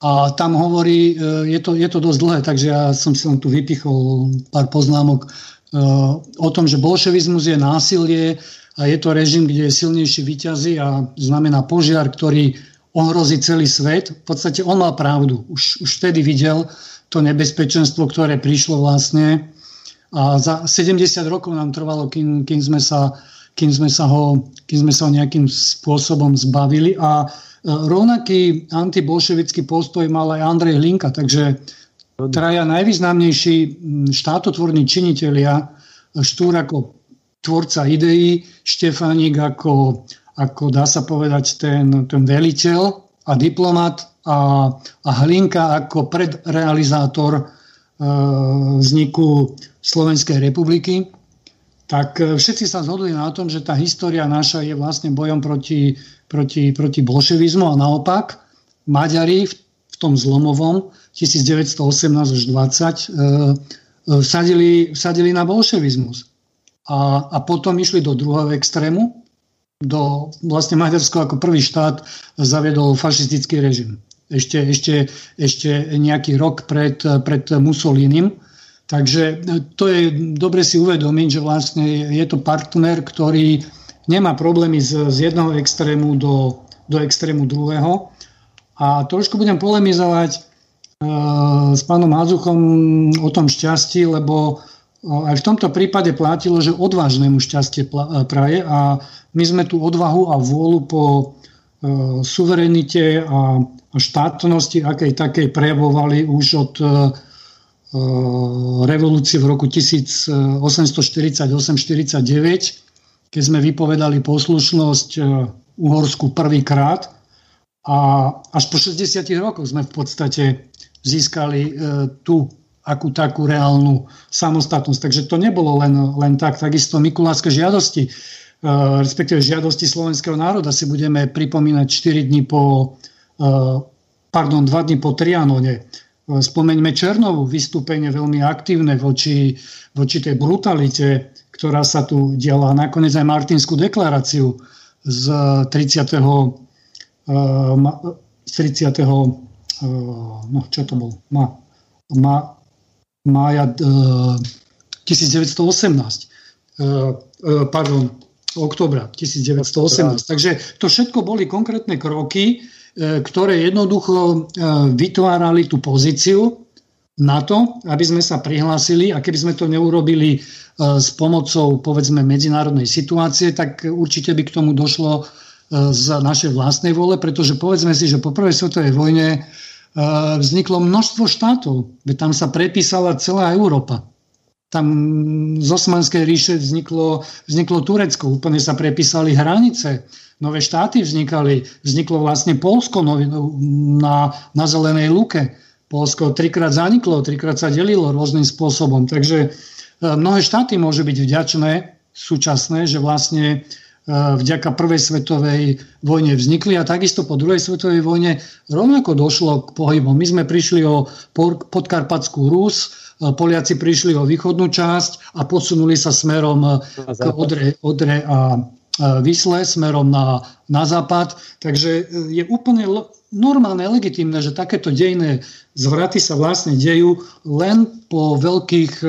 A tam hovorí, je to, je to dosť dlhé, takže ja som si len tu vypichol pár poznámok o tom, že bolševizmus je násilie a je to režim, kde silnejší víťazí a znamená požiar, ktorý ohrozí celý svet. V podstate on mal pravdu. Už, už vtedy videl to nebezpečenstvo, ktoré prišlo vlastne. A za sedemdesiat rokov nám trvalo, kým, kým, sme, sa, kým, sme, sa ho, kým sme sa ho nejakým spôsobom zbavili. A rovnaký antibolševický postoj mal aj Andrej Hlinka. Takže traja najvýznamnejší štátotvorní činitelia, Štúr ako tvorca ideí, Štefánik ako... ako dá sa povedať ten, ten veliteľ a diplomat a, a Hlinka ako predrealizátor e, vzniku Slovenskej republiky, tak všetci sa zhodli na tom, že tá história naša je vlastne bojom proti, proti, proti bolševizmu a naopak Maďari v, v tom zlomovom devätnásťstoosemnásť až dvadsať e, vsadili, vsadili na bolševizmus a, a potom išli do druhého extrému. Do, vlastne Maďarsko ako prvý štát zaviedol fašistický režim. Ešte, ešte, ešte nejaký rok pred, pred Mussolinim. Takže to je dobre si uvedomiť, že vlastne je to partner, ktorý nemá problémy z, z jedného extrému do, do extrému druhého. A trošku budem polemizovať e, s pánom Hazuchom o tom šťastí, lebo aj v tomto prípade platilo, že odvážnemu šťastie praje a my sme tú odvahu a vôľu po e, suverenite a, a štátnosti, akej takej prejavovali už od e, revolúcie v roku osemnásťstoštyridsaťosem štyridsaťdeväť, keď sme vypovedali poslušnosť e, Uhorsku prvýkrát a až po šesťdesiatich rokoch sme v podstate získali e, tú akú takú reálnu samostatnosť. Takže to nebolo len, len tak. Takisto mikulášske žiadosti, e, respektíve žiadosti slovenského národa si budeme pripomínať štyri dni po, e, pardon, dva dni po Trianone. E, spomeňme Černovu, vystúpenie veľmi aktívne voči, voči tej brutalite, ktorá sa tu diala. Nakoniec aj Martinskú deklaráciu z tridsiateho. Uh, ma, tridsiateho uh, no, čo to bol? Ma, mája uh, devätnásťstoosemnásť, uh, uh, pardon, októbra devätnásťstoosemnásť. Takže to všetko boli konkrétne kroky, uh, ktoré jednoducho uh, vytvárali tú pozíciu na to, aby sme sa prihlásili a keby sme to neurobili uh, s pomocou, povedzme, medzinárodnej situácie, tak určite by k tomu došlo uh, z našej vlastnej vôle, pretože povedzme si, že po prvej svetovej vojne vzniklo množstvo štátov, veď tam sa prepísala celá Európa. Tam z Osmanskej ríše vzniklo, vzniklo Turecko, úplne sa prepísali hranice, nové štáty vznikali, vzniklo vlastne Poľsko na, na Zelenej Luke. Poľsko trikrát zaniklo, trikrát sa delilo rôznym spôsobom. Takže mnohé štáty môžu byť vďačné, súčasné, že vlastne vďaka prvej svetovej vojne vznikli a takisto po druhej svetovej vojne rovnako došlo k pohybom. My sme prišli o Podkarpatskú Rus, Poliaci prišli o východnú časť a posunuli sa smerom k Odre, Odre a Visle, smerom na, na západ. Takže je úplne normálne, legitímne, že takéto dejné zvraty sa vlastne dejú len po veľkých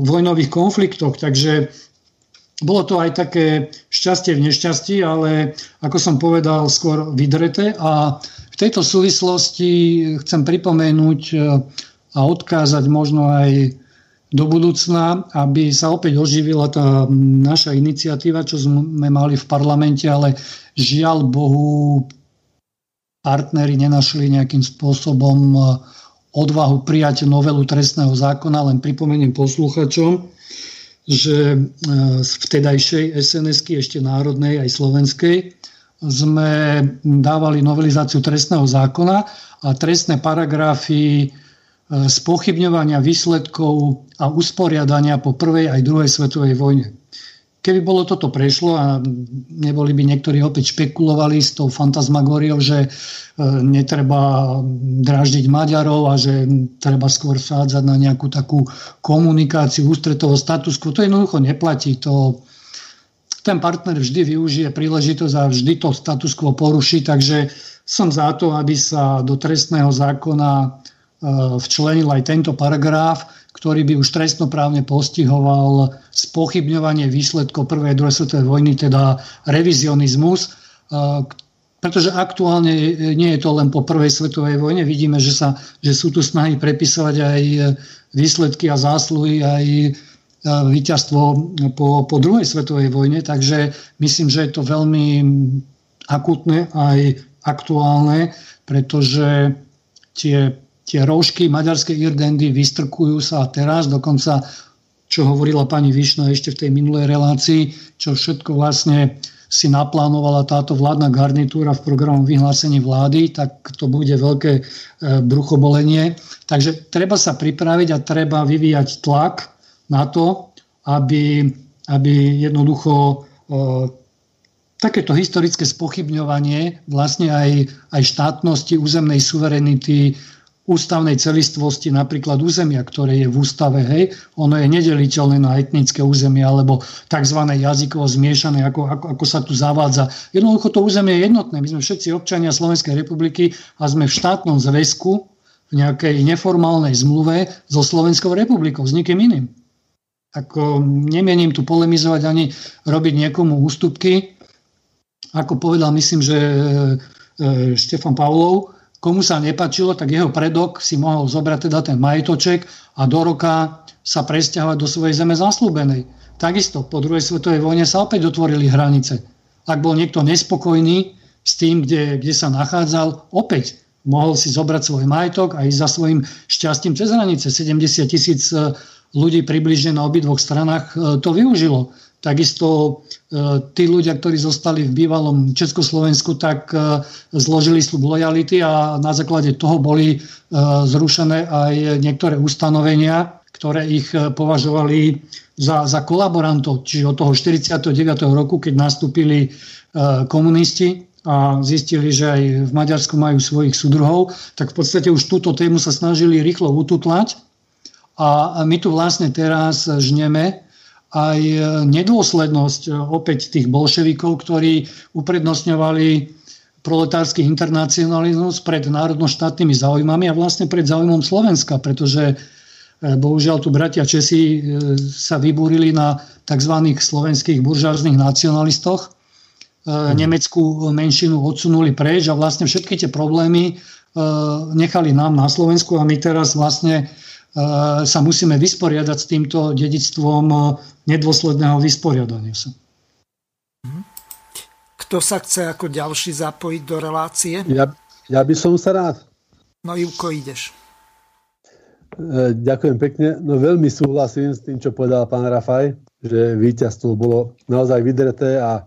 vojnových konfliktoch. Takže bolo to aj také šťastie v nešťastí, ale ako som povedal, skôr vydreté. A v tejto súvislosti chcem pripomenúť a odkázať možno aj do budúcna, aby sa opäť oživila tá naša iniciatíva, čo sme mali v parlamente, ale žiaľ Bohu partneri nenašli nejakým spôsobom odvahu prijať novelu trestného zákona. Len pripomeniem posluchačom, že z vtedajšej es en esky, ešte národnej aj slovenskej, sme dávali novelizáciu trestného zákona a trestné paragrafy spochybňovania výsledkov a usporiadania po prvej aj druhej svetovej vojne. keby bolo toto prešlo a neboli by niektorí opäť špekulovali s tou fantasmagóriou, že netreba dráždiť Maďarov a že treba skôr vsádzať na nejakú takú komunikáciu ústretového statusku. To jednoducho neplatí. To, ten partner vždy využije príležitosť a vždy to status quo poruší, takže som za to, aby sa do trestného zákona včlenil aj tento paragraf, ktorý by už trestnoprávne postihoval spochybňovanie výsledkov prvej a druhej svetovej vojny, teda revizionizmus, pretože aktuálne nie je to len po prvej svetovej vojne. Vidíme, že, sa, že sú tu snahy prepisovať aj výsledky a zásluhy, aj víťazstvo po, po druhej svetovej vojne, takže myslím, že je to veľmi akútne aj aktuálne, pretože tie Tie rožky maďarskej irdendy vystrkujú sa teraz, dokonca, čo hovorila pani Višna ešte v tej minulej relácii, čo všetko vlastne si naplánovala táto vládna garnitúra v programu vyhlásení vlády, tak to bude veľké bruchobolenie. Takže treba sa pripraviť a treba vyvíjať tlak na to, aby, aby jednoducho e, takéto historické spochybňovanie vlastne aj, aj štátnosti, územnej suverenity, ústavnej celistvosti napríklad územia, ktoré je v ústave, hej, ono je nedeliteľné na etnické územie alebo tzv. Jazykovo zmiešané, ako, ako, ako sa tu zavádza. Jednoducho to územie je jednotné. My sme všetci občania Slovenskej republiky a sme v štátnom zväzku, v nejakej neformálnej zmluve so Slovenskou republikou, s nikým iným. Ako nemienim tu polemizovať ani robiť niekomu ústupky. Ako povedal, myslím, že e, e, Štefan Pavlov, komu sa nepačilo, tak jeho predok si mohol zobrať teda ten majetoček a do roka sa presťahovať do svojej zeme zasľúbenej. Takisto po druhej svetovej vojne sa opäť otvorili hranice. Ak bol niekto nespokojný s tým, kde, kde sa nachádzal, opäť mohol si zobrať svoj majetok a ísť za svojim šťastím cez hranice. sedemdesiat tisíc ľudí približne na obidvoch stranách to využilo. Takisto tí ľudia, ktorí zostali v bývalom Československu, tak zložili sľub lojality a na základe toho boli zrušené aj niektoré ustanovenia, ktoré ich považovali za, za kolaborantov. Čiže od toho štyridsiateho deviateho roku, keď nastúpili komunisti a zistili, že aj v Maďarsku majú svojich súdruhov, tak v podstate už túto tému sa snažili rýchlo ututlať. A my tu vlastne teraz žneme aj nedôslednosť opäť tých bolševikov, ktorí uprednostňovali proletársky internacionalizmus pred národno-štátnymi záujmami a vlastne pred záujmom Slovenska, pretože bohužiaľ tu bratia Česi sa vybúrili na tzv. Slovenských buržoáznych nacionalistoch. Nemeckú menšinu odsunuli preč a vlastne všetky tie problémy nechali nám na Slovensku a my teraz vlastne sa musíme vysporiadať s týmto dedičstvom nedôsledného vysporiadania sa. Kto sa chce ako ďalší zapojiť do relácie? Ja, ja by som sa rád. No Ivko, ideš. Ďakujem pekne. No veľmi súhlasím s tým, čo povedal pán Rafaj, že víťazstvo bolo naozaj vydreté a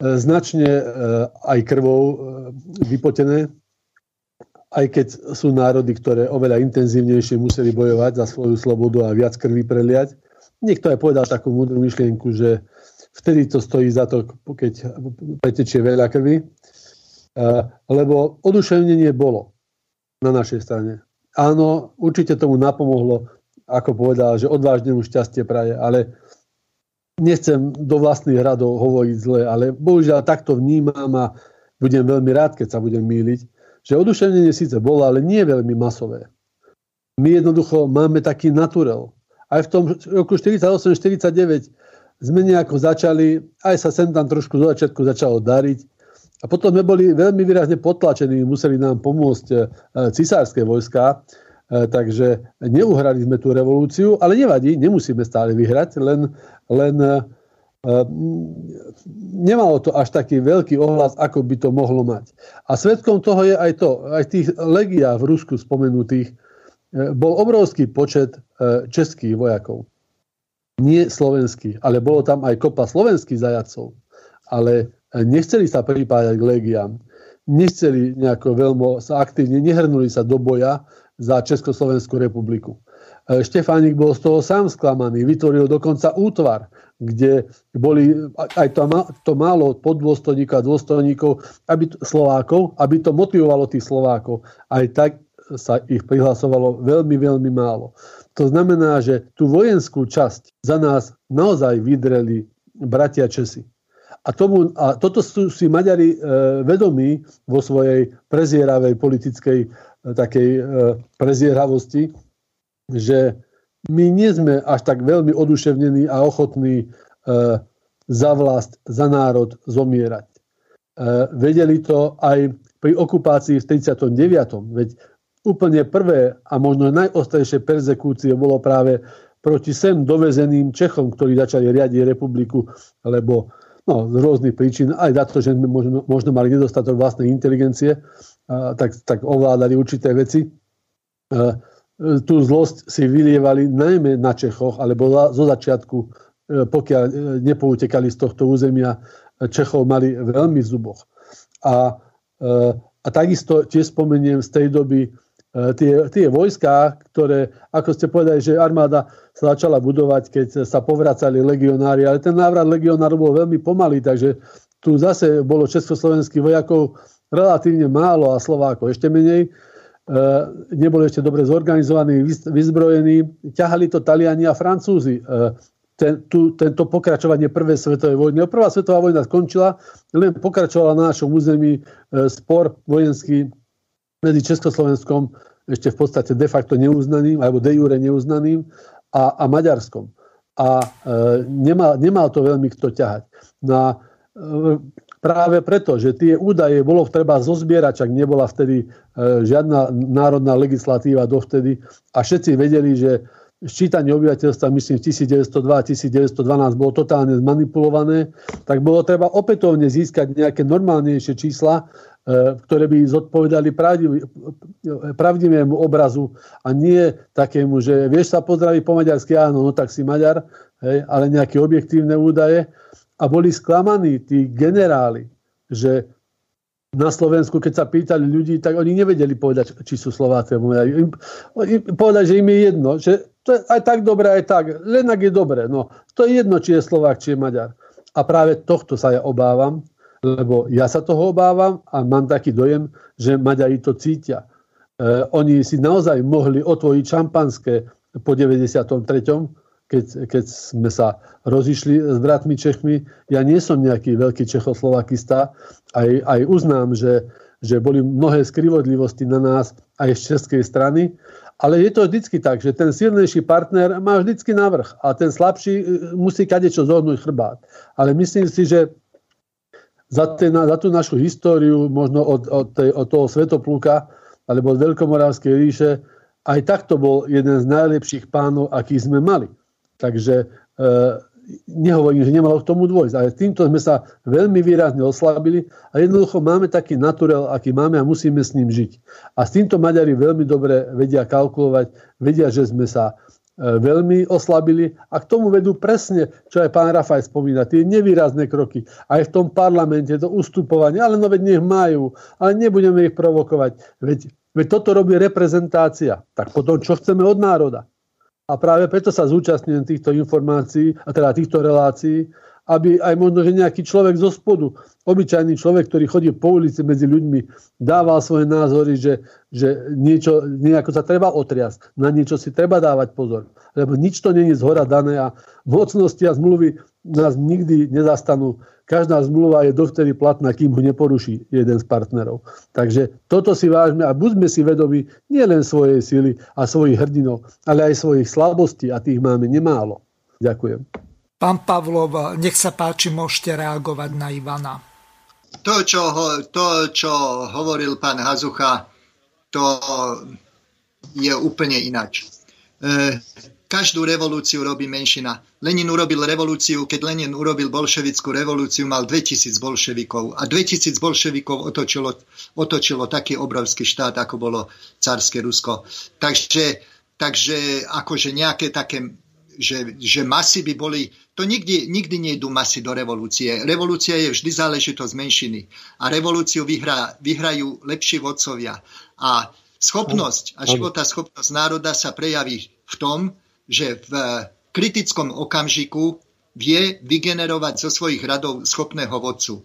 značne aj krvou vypotené. Aj keď sú národy, ktoré oveľa intenzívnejšie museli bojovať za svoju slobodu a viac krvi preliať. Niekto aj povedal takú múdru myšlienku, že vtedy to stojí za to, keď pretečie veľa krvi, lebo oduševnenie bolo na našej strane. Áno, určite tomu napomohlo, ako povedal, že odvážnemu šťastie praje, ale nechcem do vlastných radov hovoriť zle, ale bohužiaľ takto vnímam a budem veľmi rád, keď sa budem mýliť, že oduševnenie síce bolo, ale nie veľmi masové. My jednoducho máme taký naturel. Aj v tom roku štyridsaťosem štyridsaťdeväť sme nejako začali, aj sa sem tam trošku do začiatku začalo dariť. A potom sme boli veľmi výrazne potlačení, museli nám pomôcť cisárske vojská, takže neuhrali sme tú revolúciu, ale nevadí, nemusíme stále vyhrať, len... len nemalo to až taký veľký ohlas, ako by to mohlo mať. A svedkom toho je aj to, aj tých legiá v Rusku spomenutých, bol obrovský počet českých vojakov. Nie slovenských, ale bolo tam aj kopa slovenských zajacov. Ale nechceli sa pripájať k legiám. Nechceli nejako veľmi sa aktívne, nehrnuli sa do boja za Československú republiku. Štefánik bol z toho sám sklamaný, vytvoril dokonca útvar, kde boli aj to, to málo poddôstojníkov a dôstojníkov aby, Slovákov, aby to motivovalo tých Slovákov. Aj tak sa ich prihlasovalo veľmi, veľmi málo. To znamená, že tú vojenskú časť za nás naozaj vydreli bratia Česi. A, tomu, a toto sú si Maďari e, vedomí vo svojej prezieravej politickej e, takej e, prezieravosti, že my nie sme až tak veľmi oduševnení a ochotní e, za vlast, za národ zomierať. E, vedeli to aj pri okupácii v tridsiatom deviatom Veď úplne prvé a možno najostrejšie perzekúcie bolo práve proti sem dovezeným Čechom, ktorí začali riadiť republiku, lebo no, z rôznych príčin, aj za to, že možno, možno mali nedostatok vlastnej inteligencie, a, tak, tak ovládali určité veci. E, tú zlosť si vylievali najmä na Čechoch, alebo za, zo začiatku, e, pokiaľ e, nepoutekali z tohto územia, Čechov mali veľmi v zuboch. A, e, a takisto tiež spomeniem z tej doby Tie, tie vojská, ktoré, ako ste povedali, že armáda sa začala budovať, keď sa povracali legionári, ale ten návrat legionárov bol veľmi pomalý, takže tu zase bolo československých vojakov relatívne málo a Slovákov ešte menej. E, neboli ešte dobre zorganizovaní, vyzbrojení. Ťahali to Taliani a Francúzi. E, ten, tu, tento pokračovanie prvej svetovej vojny. Prvá svetová vojna skončila, len pokračovala na našom území e, spor vojenský medzi Československom, ešte v podstate de facto neuznaným, alebo de jure neuznaným, a, a Maďarskom. A e, nemal, nemal to veľmi kto ťahať. Na, e, práve preto, že tie údaje bolo treba zozbierať, ak nebola vtedy e, žiadna národná legislatíva dovtedy. A všetci vedeli, že sčítanie obyvateľstva, myslím, devätnásť nula dva devätnásť dvanásť bolo totálne zmanipulované, tak bolo treba opätovne získať nejaké normálnejšie čísla, ktoré by zodpovedali pravdiv- pravdivému obrazu a nie takému, že vieš sa pozdraviť po maďarsky, áno, no tak si Maďar, hej, ale nejaké objektívne údaje. A boli sklamaní tí generáli, že na Slovensku, keď sa pýtali ľudí, tak oni nevedeli povedať, či sú Slováci. Povedať, že im je jedno, že to je aj tak dobré, aj tak, len ak je dobré. No, to je jedno, či je Slovák, či je Maďar. A práve tohto sa ja obávam, lebo ja sa toho obávam a mám taký dojem, že Maďari to cítia. E, oni si naozaj mohli otvoriť šampanské po deväťdesiatom treťom keď, keď sme sa rozišli s bratmi Čechmi. Ja nie som nejaký veľký čechoslovakista. Aj, aj uznám, že, že boli mnohé skrivodlivosti na nás aj z českej strany. Ale je to vždycky tak, že ten silnejší partner má vždycky navrch a ten slabší musí kadečo zohnúť chrbát. Ale myslím si, že Za, ten, za tú našu históriu, možno od, od, tej, od toho Svätopluka alebo z Veľkomoravskej ríše, aj takto bol jeden z najlepších pánov, akých sme mali. Takže e, nehovorím, že nemalo k tomu dôjsť, ale týmto sme sa veľmi výrazne oslabili a jednoducho máme taký naturel, aký máme a musíme s ním žiť. A s týmto Maďari veľmi dobre vedia kalkulovať, vedia, že sme sa veľmi oslabili a k tomu vedú presne, čo aj pán Rafaj spomína, tie nevýrazné kroky. Aj v tom parlamente, to ustupovanie, ale no veď nech majú, ale nebudeme ich provokovať. Veď, veď toto robí reprezentácia. Tak potom, čo chceme od národa? A práve preto sa zúčastňujem týchto informácií, a teda týchto relácií, aby aj možno, že nejaký človek zo spodu, obyčajný človek, ktorý chodí po ulici medzi ľuďmi, dával svoje názory, že, že niečo, nejako sa treba otriasť, na niečo si treba dávať pozor, lebo nič to nie je zhora dané a mocnosti a zmluvy nás nikdy nezastanú. Každá zmluva je dovtedy platná, kým ho neporuší jeden z partnerov. Takže toto si vážme a buďme si vedomi nielen svojej sily a svojich hrdinov, ale aj svojich slabostí a tých máme nemálo. Ďakujem. Pán Pavlov, nech sa páči, môžete reagovať na Ivana. To, čo, ho, to, čo hovoril pán Hazucha, to je úplne ináč. E, každú revolúciu robí menšina. Lenin urobil revolúciu, keď Lenin urobil bolševickú revolúciu, mal dvetisíc bolševikov. A dvetisíc bolševikov otočilo, otočilo taký obrovský štát, ako bolo carské Rusko. Takže, takže akože nejaké také... Že, že masy by boli... To nikdy, nikdy nejdú masy do revolúcie. Revolúcia je vždy záležitosť menšiny. A revolúciu vyhrá, vyhrajú lepší vodcovia. A schopnosť a životaschopnosť národa sa prejaví v tom, že v kritickom okamžiku vie vygenerovať zo svojich radov schopného vodcu.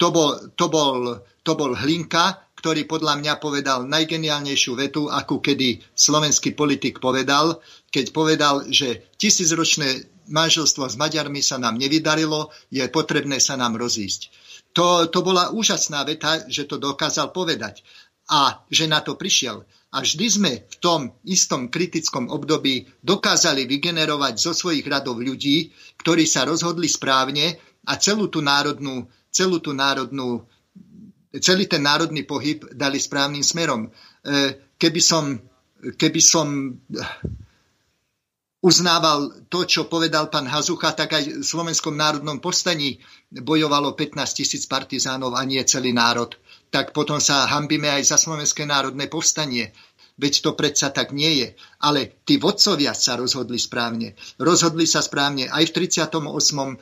To bol, to bol, to bol Hlinka, ktorý podľa mňa povedal najgeniálnejšiu vetu, akú kedy slovenský politik povedal, keď povedal, že tisícročné manželstvo s Maďarmi sa nám nevydarilo, je potrebné sa nám rozísť. To, to bola úžasná veta, že to dokázal povedať a že na to prišiel. A vždy sme v tom istom kritickom období dokázali vygenerovať zo svojich radov ľudí, ktorí sa rozhodli správne a celú tú národnú, celú tú národnú, celý ten národný pohyb dali správnym smerom. Keby som, keby som uznával to, čo povedal pán Hazucha, tak aj v Slovenskom národnom povstaní bojovalo pätnásť tisíc partizánov a nie celý národ. Tak potom sa hanbíme aj za Slovenské národné povstanie. Veď to predsa tak nie je. Ale tí vodcovia sa rozhodli správne. Rozhodli sa správne aj v tridsiatom ôsmom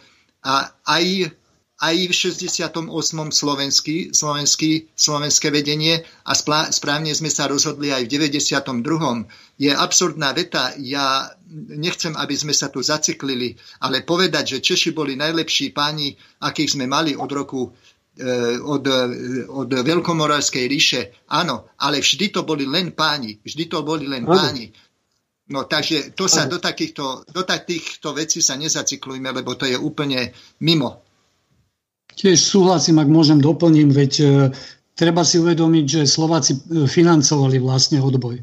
a aj, aj v šesťdesiatom ôsmom slovenský, slovenský, slovenské vedenie a splá, správne sme sa rozhodli aj v deväťdesiatom druhom Je absurdná veta. Ja nechcem, aby sme sa tu zaciklili, ale povedať, že Češi boli najlepší páni, akých sme mali od roku Od, od Veľkomoravskej ríše. Áno, ale vždy to boli len páni. Vždy to boli len páni. No takže to sa do takýchto, do takýchto vecí sa nezaciklujme, lebo to je úplne mimo. Tiež súhlasím, ak môžem doplním, veď e, treba si uvedomiť, že Slováci financovali vlastne odboj. E,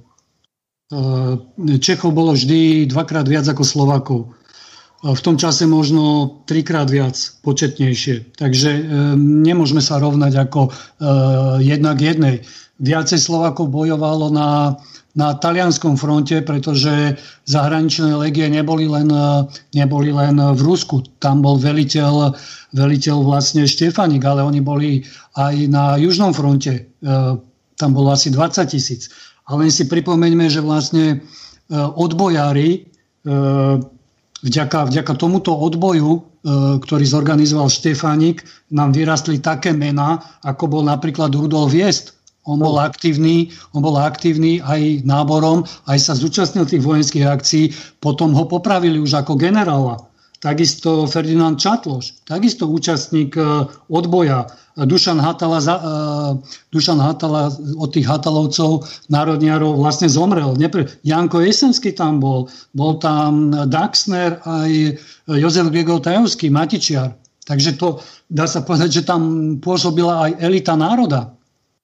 Čechov bolo vždy dvakrát viac ako Slovákov. V tom čase možno trikrát viac, početnejšie. Takže e, nemôžeme sa rovnať ako e, jednak jednej. Viacej Slovákov bojovalo na, na talianskom fronte, pretože zahraničné legie neboli len, neboli len v Rusku. Tam bol veliteľ, veliteľ vlastne Štefanik, ale oni boli aj na južnom fronte. E, tam bolo asi dvadsať tisíc. Ale si pripomeňme, že vlastne e, odbojári e, Vďaka, vďaka tomuto odboju, ktorý zorganizoval Štefánik, nám vyrastli také mená, ako bol napríklad Rudolf Jest. On bol aktívny, on bol aktívny aj náborom, aj sa zúčastnil tých vojenských akcií, potom ho popravili už ako generála. Takisto Ferdinand Čatloš, takisto účastník odboja. Dušan Hatala, Dušan Hatala od tých Hatalovcov, národniarov, vlastne zomrel. Janko Jesenský tam bol, bol tam Daxner, aj Jozef Gregor Tajovský, Matičiar. Takže to dá sa povedať, že tam pôsobila aj elita národa.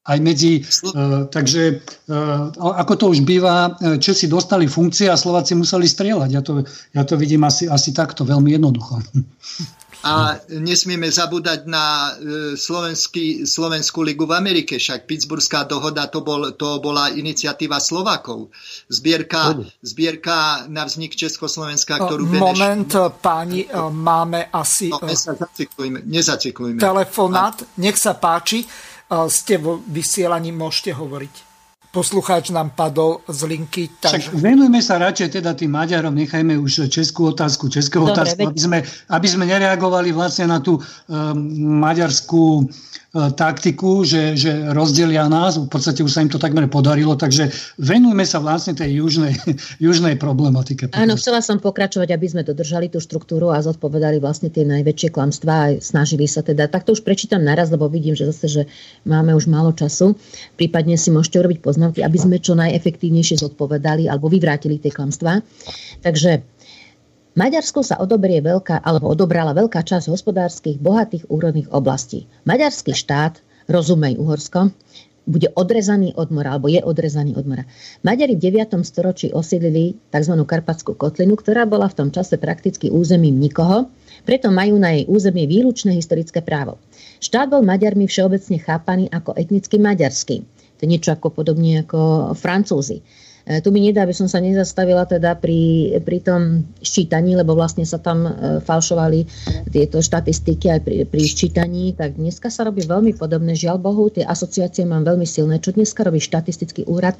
Aj medzi, uh, takže uh, ako to už býva, Česi dostali funkcie a Slováci museli strieľať. Ja to, ja to vidím asi, asi takto, veľmi jednoducho. A nesmieme zabúdať na Slovenský, Slovenskú ligu v Amerike, však Pittsburská dohoda, to, bol, to bola iniciatíva Slovákov. Zbierka, zbierka na vznik Československa, ktorú... Moment, Beneš... páni, máme asi... No, nezaciklujme, nezaciklujme. Telefonát, nech sa páči. Ste vo vysielaní, môžete hovoriť. Poslucháč nám padol z linky. Takže... Však venujme sa radšej teda tým Maďarom, nechajme už českú otázku, českého otázku, aby sme, aby sme nereagovali vlastne na tú um, maďarskú uh, taktiku, že, že rozdelia nás. V podstate už sa im to takmer podarilo, takže venujme sa vlastne tej južnej, južnej problematike. Áno, chcela som pokračovať, aby sme dodržali tú štruktúru a zodpovedali vlastne tie najväčšie klamstvá a snažili sa teda. Takto už prečítam naraz, lebo vidím, že zase, že máme už málo času. Prípadne si môžete urobiť poznámky, aby sme čo najefektívnejšie zodpovedali alebo vyvrátili tie klamstvá. Takže Maďarsko sa odobrie veľká, alebo odobrala veľká časť hospodárskych, bohatých úrodných oblastí. Maďarský štát, rozumej Uhorsko, bude odrezaný od mora, alebo je odrezaný od mora. Maďari v deviatom storočí osídlili tzv. Karpatskú kotlinu, ktorá bola v tom čase prakticky územím nikoho, preto majú na jej územie výlučné historické právo. Štát bol Maďarmi všeobecne chápaný ako etnicky maďarský. Niečo ako podobne ako Francúzi. E, tu mi nedá, aby som sa nezastavila teda pri, pri tom ščítaní, lebo vlastne sa tam e, falšovali tieto štatistiky aj pri, pri ščítaní. Tak dneska sa robí veľmi podobné, žiaľ Bohu, tie asociácie mám veľmi silné, čo dneska robí štatistický úrad.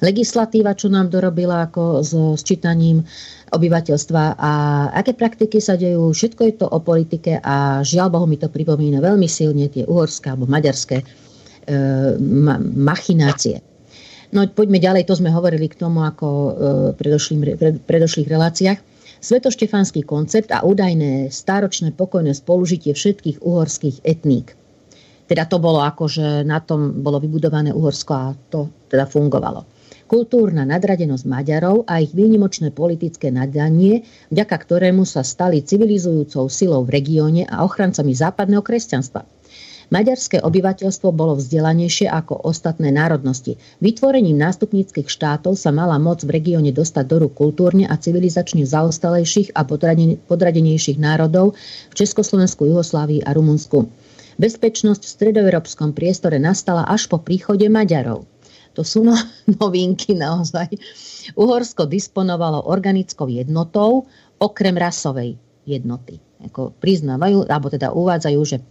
Legislatíva, čo nám dorobila ako so sčítaním obyvateľstva a aké praktiky sa dejú, všetko je to o politike a žiaľ Bohu mi to pripomína veľmi silne tie uhorské alebo maďarské machinácie. No poďme ďalej, to sme hovorili k tomu, ako v predošlých, predošlých reláciách. Svetoštefanský koncept a údajné stáročné pokojné spolužitie všetkých uhorských etník. Teda to bolo akože na tom bolo vybudované Uhorsko a to teda fungovalo. Kultúrna nadradenosť Maďarov a ich výnimočné politické nadanie, vďaka ktorému sa stali civilizujúcou silou v regióne a ochrancami západného kresťanstva. Maďarské obyvateľstvo bolo vzdelanejšie ako ostatné národnosti. Vytvorením nástupníckych štátov sa mala moc v regióne dostať do rúk kultúrne a civilizačne zaostalejších a podradenejších národov v Československu, Juhoslávii a Rumunsku. Bezpečnosť v stredoeurópskom priestore nastala až po príchode Maďarov. To sú no, novinky naozaj. Uhorsko disponovalo organickou jednotou, okrem rasovej jednoty. Ako priznávajú, alebo teda uvádzajú, že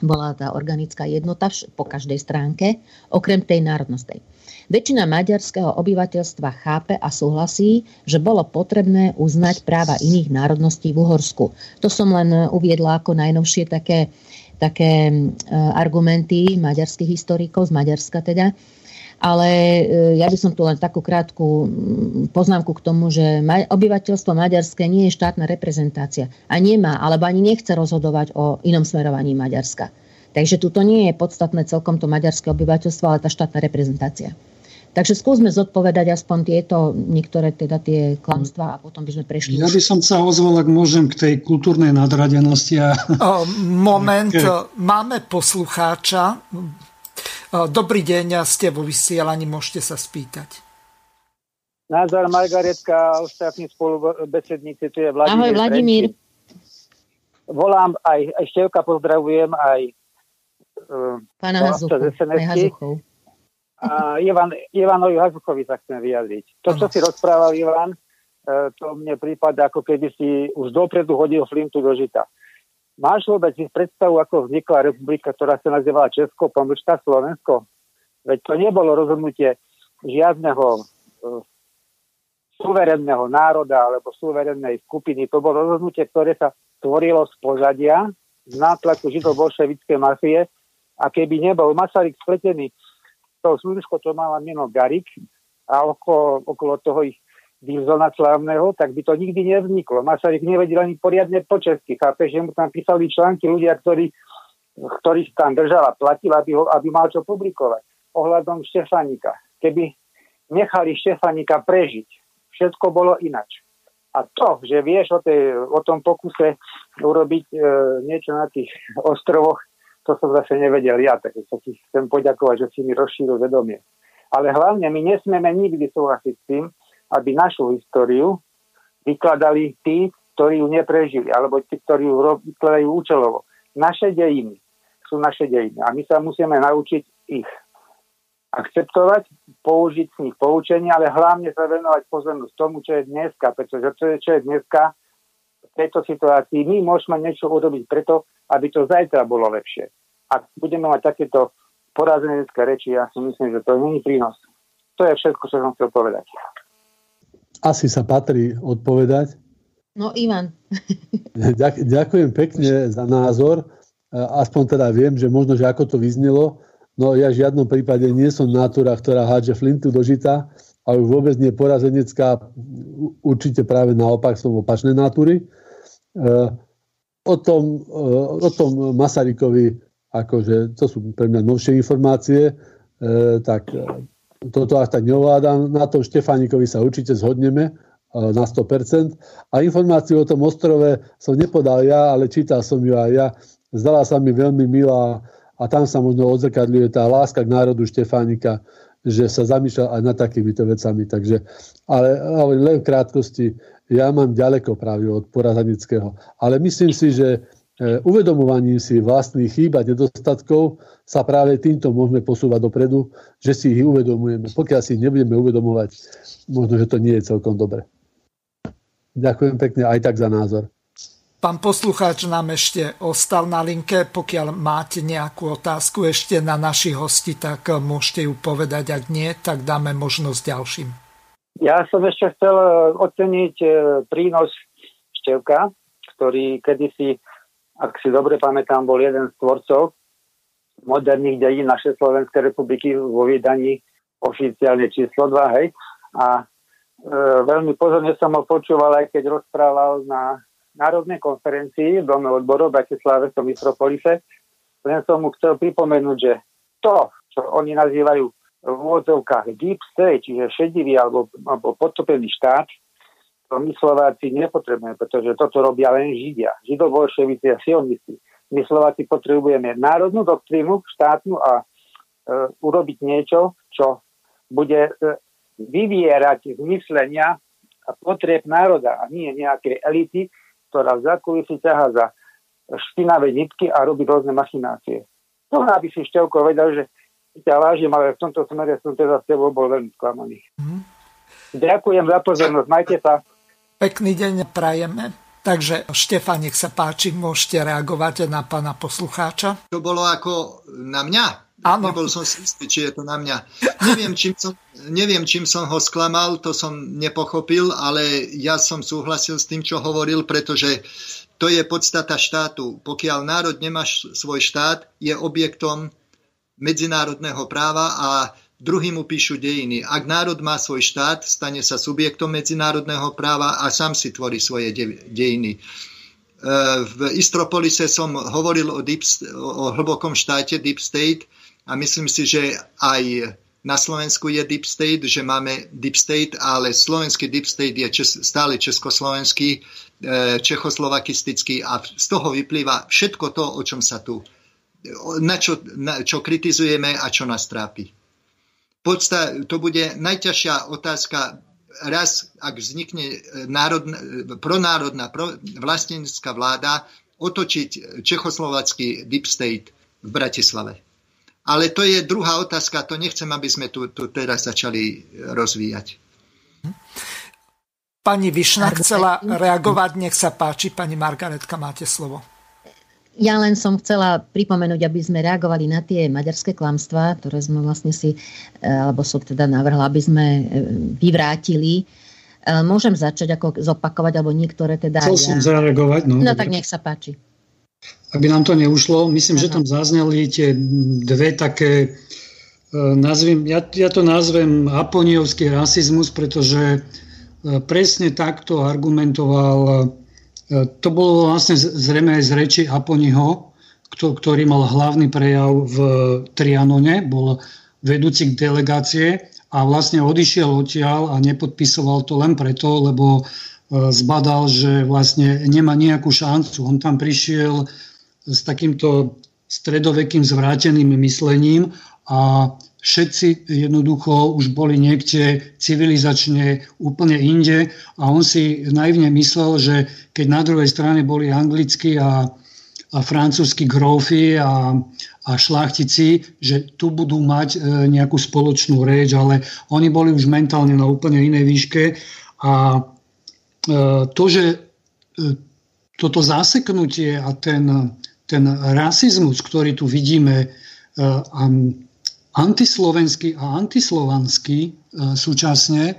bola tá organická jednota po každej stránke, okrem tej národnostnej. Väčšina maďarského obyvateľstva chápe a súhlasí, že bolo potrebné uznať práva iných národností v Uhorsku. To som len uviedla ako najnovšie také, také argumenty maďarských historikov, z Maďarska teda. Ale ja by som tu len takú krátku poznámku k tomu, že obyvateľstvo maďarské nie je štátna reprezentácia a nemá, alebo ani nechce rozhodovať o inom smerovaní Maďarska. Takže tuto nie je podstatné celkom to maďarské obyvateľstvo, ale tá štátna reprezentácia. Takže skúsme zodpovedať aspoň tieto, niektoré teda tie klamstvá a potom by sme prešli. Ja by som sa ozval, ak môžem, k tej kultúrnej nadradenosti. A... Moment, okay. Máme poslucháča. Dobrý deň, ste vo vysielaní, môžete sa spýtať. Názor Margaretka, ostatní spolubesedníci, tu je Vladimír. Ahoj, Vladimír. Volám, aj, aj Števka pozdravujem, aj pána Hazuchov. A Ivan, Ivanovi Hazuchovi sa chcem vyjadriť. To, čo si rozprával Ivan, to mne prípada, ako keby si už dopredu hodil flintu do žita. Máš vôbec predstavu, ako vznikla republika, ktorá sa nazývala Česko, pomlčka Slovensko? Veď to nebolo rozhodnutie žiadneho e, suverenného národa alebo suverennej skupiny. To bolo rozhodnutie, ktoré sa tvorilo z pozadia, z nátlaku židov-bolševickej mafie. A keby nebol Masaryk spletený, to Slunsko, to mala meno Garik a okolo, okolo toho ich Wilsona slávneho, tak by to nikdy nevzniklo. Masaryk nevedel ani poriadne po česky. Chápe, že mu tam písali články ľudia, ktorí, ktorých tam držala, platila, aby, ho, aby mal čo publikovať. Ohľadom Štefanika. Keby nechali Štefanika prežiť, všetko bolo inač. A to, že vieš o, tej, o tom pokuse urobiť e, niečo na tých ostrovoch, to som zase nevedel ja, takže sa ti chcem poďakovať, že si mi rozšíril vedomie. Ale hlavne my nesmieme nikdy súhlasiť s tým, aby našu históriu vykladali tí, ktorí ju neprežili, alebo tí, ktorí ju vykladajú účelovo. Naše dejiny sú naše dejiny a my sa musíme naučiť ich akceptovať, použiť z nich poučenie, ale hlavne sa venovať pozornosť tomu, čo je dneska, pretože čo je dneska v tejto situácii, my môžeme niečo urobiť preto, aby to zajtra bolo lepšie. Ak budeme mať takéto porazenecké reči, ja si myslím, že to nie je prínos. To je všetko, čo som chcel povedať. Asi sa patrí odpovedať. No, Ivan. Ďakujem pekne za názor. Aspoň teda viem, že možno, že ako to vyznelo. No ja v žiadnom prípade nie som natúra, ktorá hádže flintu do žita, ale vôbec nie porazenecká. Určite práve naopak som opačnej natúry. O tom, o tom Masarykovi, akože to sú pre mňa novšie informácie, tak... Toto až tak neovládam. Na tom Štefánikovi sa určite zhodneme na sto percent. A informáciu o tom ostrove som nepodal ja, ale čítal som ju aj ja. Zdala sa mi veľmi milá a tam sa možno odzrkadľuje tá láska k národu Štefánika, že sa zamýšľal aj nad takýmito vecami. Takže, ale, ale len v krátkosti, ja mám ďaleko práve od porazanického. Ale myslím si, že uvedomovaním si vlastných chýb a nedostatkov sa práve týmto môžeme posúvať dopredu, že si ich uvedomujeme. Pokiaľ si ich nebudeme uvedomovať, možno, že to nie je celkom dobre. Ďakujem pekne aj tak za názor. Pán poslucháč nám ešte ostal na linke. Pokiaľ máte nejakú otázku ešte na našich hosti, tak môžete ju povedať. Ak nie, tak dáme možnosť ďalším. Ja som ešte chcel oceniť prínos Števka, ktorý kedysi, ak si dobre pamätám, bol jeden z tvorcov moderných dejín našej Slovenskej republiky vo vydaní oficiálne číslo dva, hej. A e, veľmi pozorne som ho počúval, aj keď rozprával na národnej konferencii v Dome odborov v Bratislave, v Metropolise. Len som mu chcel pripomenúť, že to, čo oni nazývajú v odzovkách deep state, čiže šedivý alebo, alebo potopený štát, to my Slováci nepotrebujeme, pretože toto robia len Židia. Židobolševici a sionisti. My Slováci potrebujeme národnú doktrínu, štátnu a e, urobiť niečo, čo bude e, vyvierať z myslenia a potrieb národa a nie nejakej elity, ktorá v zákulisí ťahá za špinavé nitky a robí rôzne machinácie. To aby si Števko vedel, že ťa vážim, ale v tomto smere som teda s tebou bol veľmi sklamaný. Mm. Ďakujem za pozornosť, majte sa. Pekný deň prajeme. Takže Štefan, nech sa páči, môžete reagovať na pána poslucháča. To bolo ako na mňa. Áno. Nebol som si istý, či je to na mňa. Neviem čím, som, neviem, čím som ho sklamal, to som nepochopil, ale ja som súhlasil s tým, čo hovoril, pretože to je podstata štátu. Pokiaľ národ nemá svoj štát, je objektom medzinárodného práva a druhý mu píšu dejiny. Ak národ má svoj štát, stane sa subjektom medzinárodného práva a sám si tvorí svoje de- dejiny. E, v Istropolise som hovoril o, deep, o hlbokom štáte Deep State a myslím si, že aj na Slovensku je Deep State, že máme Deep State, ale slovenský Deep State je čes, stále československý, e, čechoslovakistický a z toho vyplýva všetko to, o čom sa tu, na čo, na, čo kritizujeme a čo nás trápi. Podsta- to bude najťažšia otázka raz, ak vznikne národn- pronárodná, pro- vlastnícka vláda, otočiť čechoslovacký deep state v Bratislave. Ale to je druhá otázka, to nechcem, aby sme tu, tu teraz začali rozvíjať. Pani Višna chcela reagovať, nech sa páči. Pani Margaretka, máte slovo. Ja len som chcela pripomenúť, aby sme reagovali na tie maďarské klamstvá, ktoré sme vlastne si, alebo som teda navrhla, aby sme vyvrátili. Môžem začať ako zopakovať, alebo niektoré teda... Chcel ja... som zareagovať. No, no tak nech sa páči. Aby nám to neušlo, myslím, Aha. že tam zazneli tie dve také, nazviem, ja, ja to nazvem aponiovský rasizmus, pretože presne takto argumentoval. To bolo vlastne zrejme aj z reči Aponiho, ktorý mal hlavný prejav v Trianone, bol vedúci k delegácie a vlastne odišiel odtiaľ a nepodpisoval to len preto, lebo zbadal, že vlastne nemá nejakú šancu. On tam prišiel s takýmto stredovekým zvráteným myslením a všetci jednoducho už boli niekde civilizačne úplne inde a on si naivne myslel, že keď na druhej strane boli anglickí a, a francúzski grófy a, a šlachtici, že tu budú mať e, nejakú spoločnú reč, ale oni boli už mentálne na úplne inej výške a e, to, že e, toto zaseknutie a ten, ten rasizmus, ktorý tu vidíme e, a antislovenský a antislovanský e, súčasne,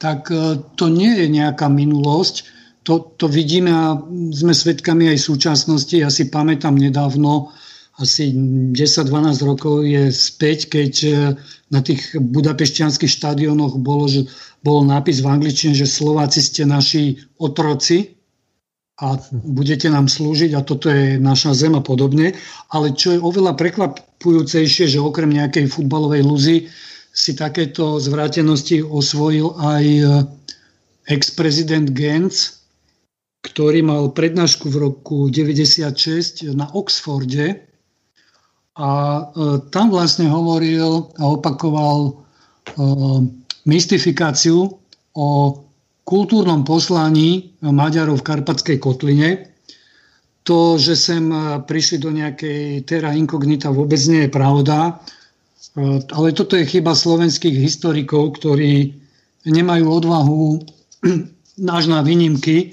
tak e, to nie je nejaká minulosť. To, to vidíme a sme svedkami aj súčasnosti. Ja si pamätám nedávno, asi desať dvanásť rokov je späť, keď e, na tých budapešťanských štadiónoch bolo, že, bol nápis v angličtine, že Slováci ste naši otroci a budete nám slúžiť a toto je naša zem a podobne. Ale čo je oveľa prekvapujúcejšie, že okrem nejakej futbalovej lúzy si takéto zvrátenosti osvojil aj ex-prezident Gantz, ktorý mal prednášku v roku deväťdesiatšesť na Oxforde a tam vlastne hovoril a opakoval mystifikáciu o kultúrnom poslaní Maďarov v Karpatskej kotline. To, že sem prišli do nejakej terra incognita, vôbec nie je pravda. Ale toto je chyba slovenských historikov, ktorí nemajú odvahu až na výnimky.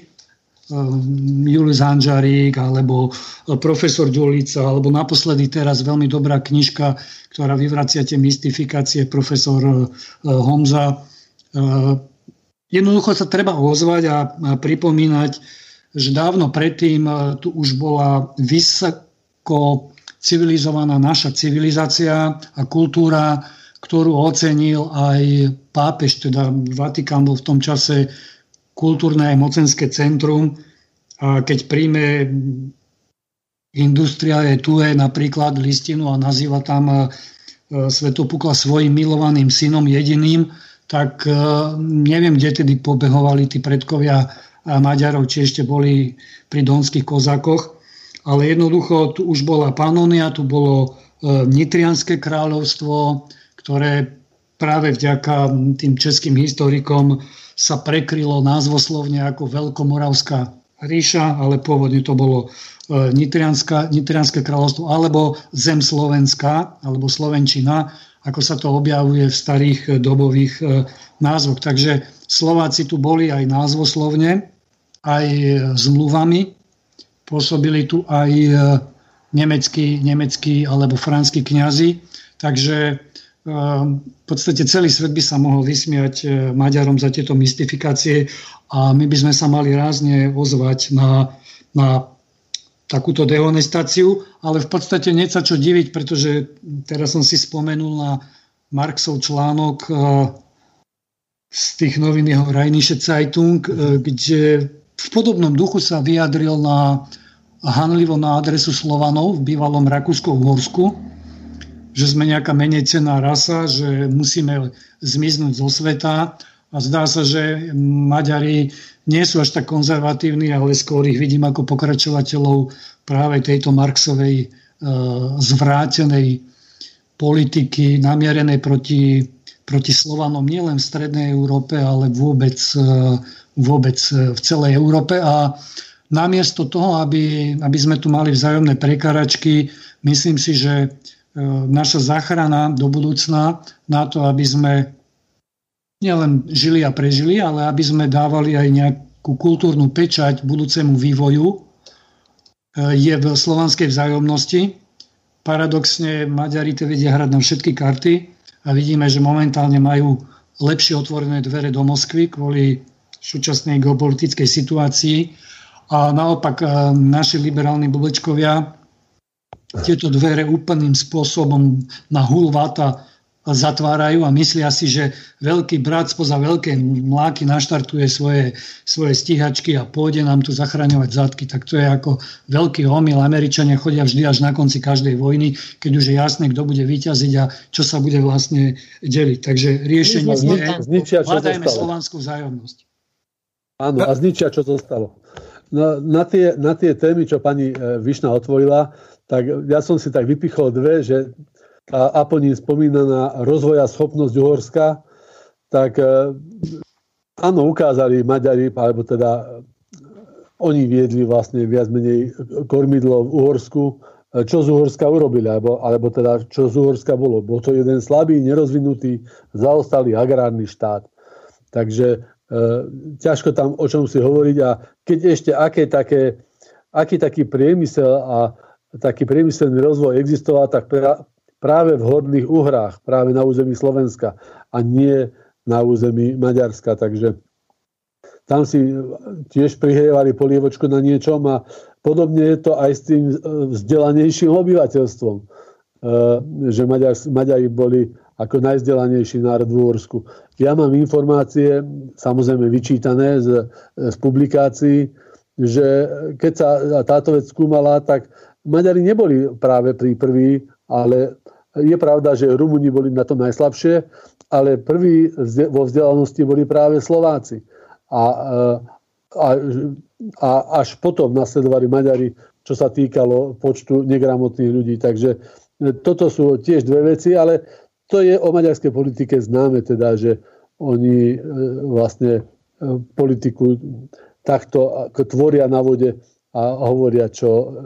Julius Hanžarík alebo profesor Ďulica, alebo naposledy teraz veľmi dobrá knižka, ktorá vyvracia tie mystifikácie, profesor Homza. Jednoducho sa treba ozvať a pripomínať, že dávno predtým tu už bola vysoko civilizovaná naša civilizácia a kultúra, ktorú ocenil aj pápež, teda Vatikán bol v tom čase kultúrne aj mocenské centrum a keď príjme Industriae Tue napríklad listinu a nazýva tam Svätopukla svojim milovaným synom jediným, tak neviem, kde tedy pobehovali tí predkovia Maďarov, či ešte boli pri donských kozákoch, ale jednoducho tu už bola Panónia, tu bolo Nitrianské kráľovstvo, ktoré práve vďaka tým českým historikom sa prekrylo názvoslovne ako Veľkomoravská ríša, ale pôvodne to bolo Nitrianské kráľovstvo alebo Zem Slovenská, alebo Slovenčina, ako sa to objavuje v starých dobových názvoch. Takže Slováci tu boli aj názvoslovne, aj zmluvami. Pôsobili tu aj nemeckí, nemeckí alebo franskí kňazi. Takže v podstate celý svet by sa mohol vysmiať Maďarom za tieto mystifikácie a my by sme sa mali rázne ozvať na, na takúto dehonestáciu, ale v podstate nie sa čo diviť, pretože teraz som si spomenul na Marxov článok z tých novín jeho Rheinische Zeitung, kde v podobnom duchu sa vyjadril na, hanlivo na adresu Slovanov v bývalom Rakúsko-Uhorsku, že sme nejaká menejcená rasa, že musíme zmiznúť zo sveta a zdá sa, že Maďari nie sú až tak konzervatívni, ale skôr ich vidím ako pokračovateľov práve tejto Marxovej e, zvrátenej politiky namierenej proti, proti Slovanom nielen v strednej Európe, ale vôbec, e, vôbec v celej Európe. A namiesto toho, aby, aby sme tu mali vzájomné prekáračky, myslím si, že naša záchrana do budúcna na to, aby sme nielen žili a prežili, ale aby sme dávali aj nejakú kultúrnu pečať budúcemu vývoju, je v slovanskej vzájomnosti. Paradoxne Maďari to vedia hrať na všetky karty a vidíme, že momentálne majú lepšie otvorené dvere do Moskvy kvôli súčasnej geopolitickej situácii a naopak naši liberálni blbečkovia tieto dvere úplným spôsobom na hulváta zatvárajú a myslia si, že veľký brat spoza veľké mláky naštartuje svoje, svoje stíhačky a pôjde nám tu zachraňovať zadky. Tak to je ako veľký omyl. Američania chodia vždy až na konci každej vojny, keď už je jasné, kto bude vyťaziť a čo sa bude vlastne deliť. Takže riešenie je, hľadajme slovanskú vzájomnosť. Áno, a zničia, čo zostalo. No, na, tie, na tie témy, čo pani Višna otvorila, tak ja som si tak vypichol dve, že tá Aponín spomínaná rozvoja schopnosť Uhorska, tak áno, ukázali Maďari, alebo teda oni viedli vlastne viac menej kormidlo v Uhorsku, čo z Uhorska urobili, alebo, alebo teda čo z Uhorska bolo. Bol to jeden slabý, nerozvinutý, zaostalý agrárny štát. Takže ťažko tam o čom si hovoriť a keď ešte aké také, aký taký priemysel a taký priemyselný rozvoj existoval, tak práve v horných Uhrách, práve na území Slovenska a nie na území Maďarska, takže tam si tiež prihrievali polievočku na niečom a podobne je to aj s tým vzdelanejším obyvateľstvom, že Maďari boli ako najvzdelanejší národ v Uhorsku. Ja mám informácie, samozrejme vyčítané z, z publikácií, že keď sa táto vec skúmala, tak Maďari neboli práve pri prví, ale je pravda, že Rumúni boli na tom najslabšie, ale prví vo vzdelanosti boli práve Slováci. A, a, a až potom nasledovali Maďari, čo sa týkalo počtu negramotných ľudí. Takže toto sú tiež dve veci, ale to je o maďarskej politike známe, teda, že oni vlastne politiku takto tvoria na vode a hovoria, čo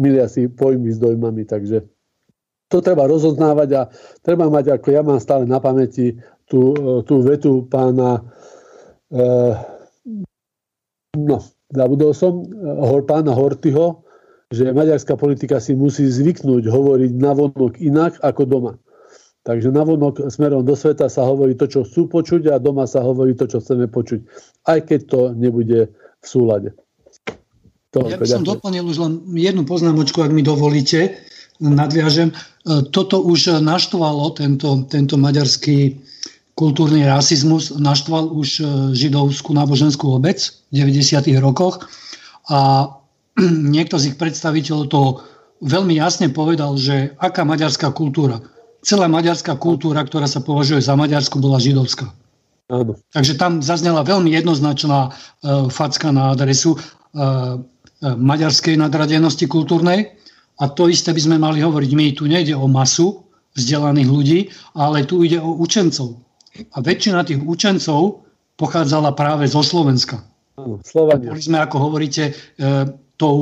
milia si pojmy s dojmami. Takže to treba rozoznávať a treba mať, ako ja mám stále na pamäti, tú, tú vetu pána e, no, zabudol som, pána Horthyho, že maďarská politika si musí zvyknúť hovoriť navonok inak ako doma. Takže navonok smerom do sveta sa hovorí to, čo chcú počuť a doma sa hovorí to, čo chceme počuť. Aj keď to nebude v súlade. To ja by som doplnil už len jednu poznámočku, ak mi dovolíte. nadviažem. Toto už naštvalo, tento, tento maďarský kultúrny rasizmus naštval už židovskú náboženskú obec v deväťdesiatych rokoch a niekto z ich predstaviteľov to veľmi jasne povedal, že aká maďarská kultúra. Celá maďarská kultúra, ktorá sa považuje za maďarsku, bola židovská. Áno. Takže tam zaznela veľmi jednoznačná uh, facka na adresu uh, maďarskej nadradenosti kultúrnej a to isté by sme mali hovoriť. My tu nejde o masu vzdelaných ľudí, ale tu ide o učencov. A väčšina tých učencov pochádzala práve zo Slovenska. Slovania. Boli sme, ako hovoríte, tou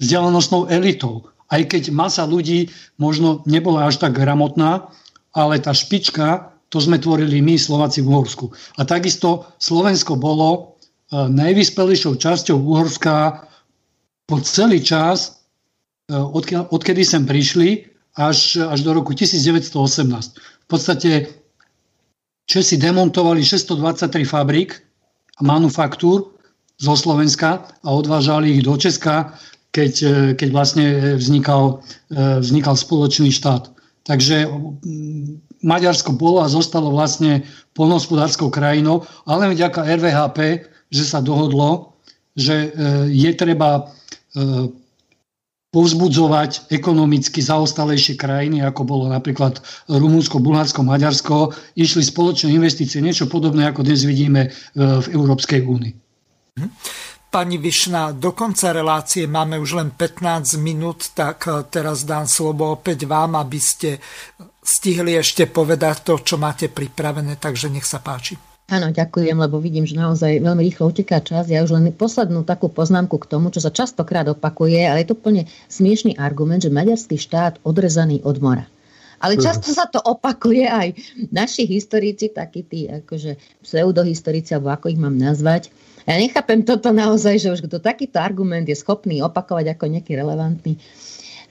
vzdelanostnou elitou. Aj keď masa ľudí možno nebola až tak gramotná, ale tá špička, to sme tvorili my, Slováci v Uhorsku. A takisto Slovensko bolo najvyspelejšou časťou Uhorska po celý čas, odkedy sem prišli, až, až do roku devätnásť osemnásť. V podstate Česi demontovali šesťstodvadsaťtri fabrík a manufaktúr zo Slovenska a odvážali ich do Česka, keď, keď vlastne vznikal, vznikal spoločný štát. Takže Maďarsko bolo a zostalo vlastne poľnohospodárskou krajinou, ale vďaka er vé há pé, že sa dohodlo, že je treba povzbudzovať ekonomicky zaostalejšie krajiny, ako bolo napríklad Rumunsko, Bulharsko, Maďarsko, išli spoločné investície, niečo podobné, ako dnes vidíme v Európskej únii. Pani Višna, do konca relácie máme už len pätnásť minút, tak teraz dám slovo opäť vám, aby ste stihli ešte povedať to, čo máte pripravené, takže nech sa páči. Áno, ďakujem, lebo vidím, že naozaj veľmi rýchlo uteká čas. Ja už len poslednú takú poznámku k tomu, čo sa častokrát opakuje, ale je to úplne smiešný argument, že maďarský štát odrezaný od mora. Ale často sa to opakuje aj naši historici, takí tí akože pseudohistorici, alebo ako ich mám nazvať. Ja nechápem toto naozaj, že už kto takýto argument je schopný opakovať ako nejaký relevantný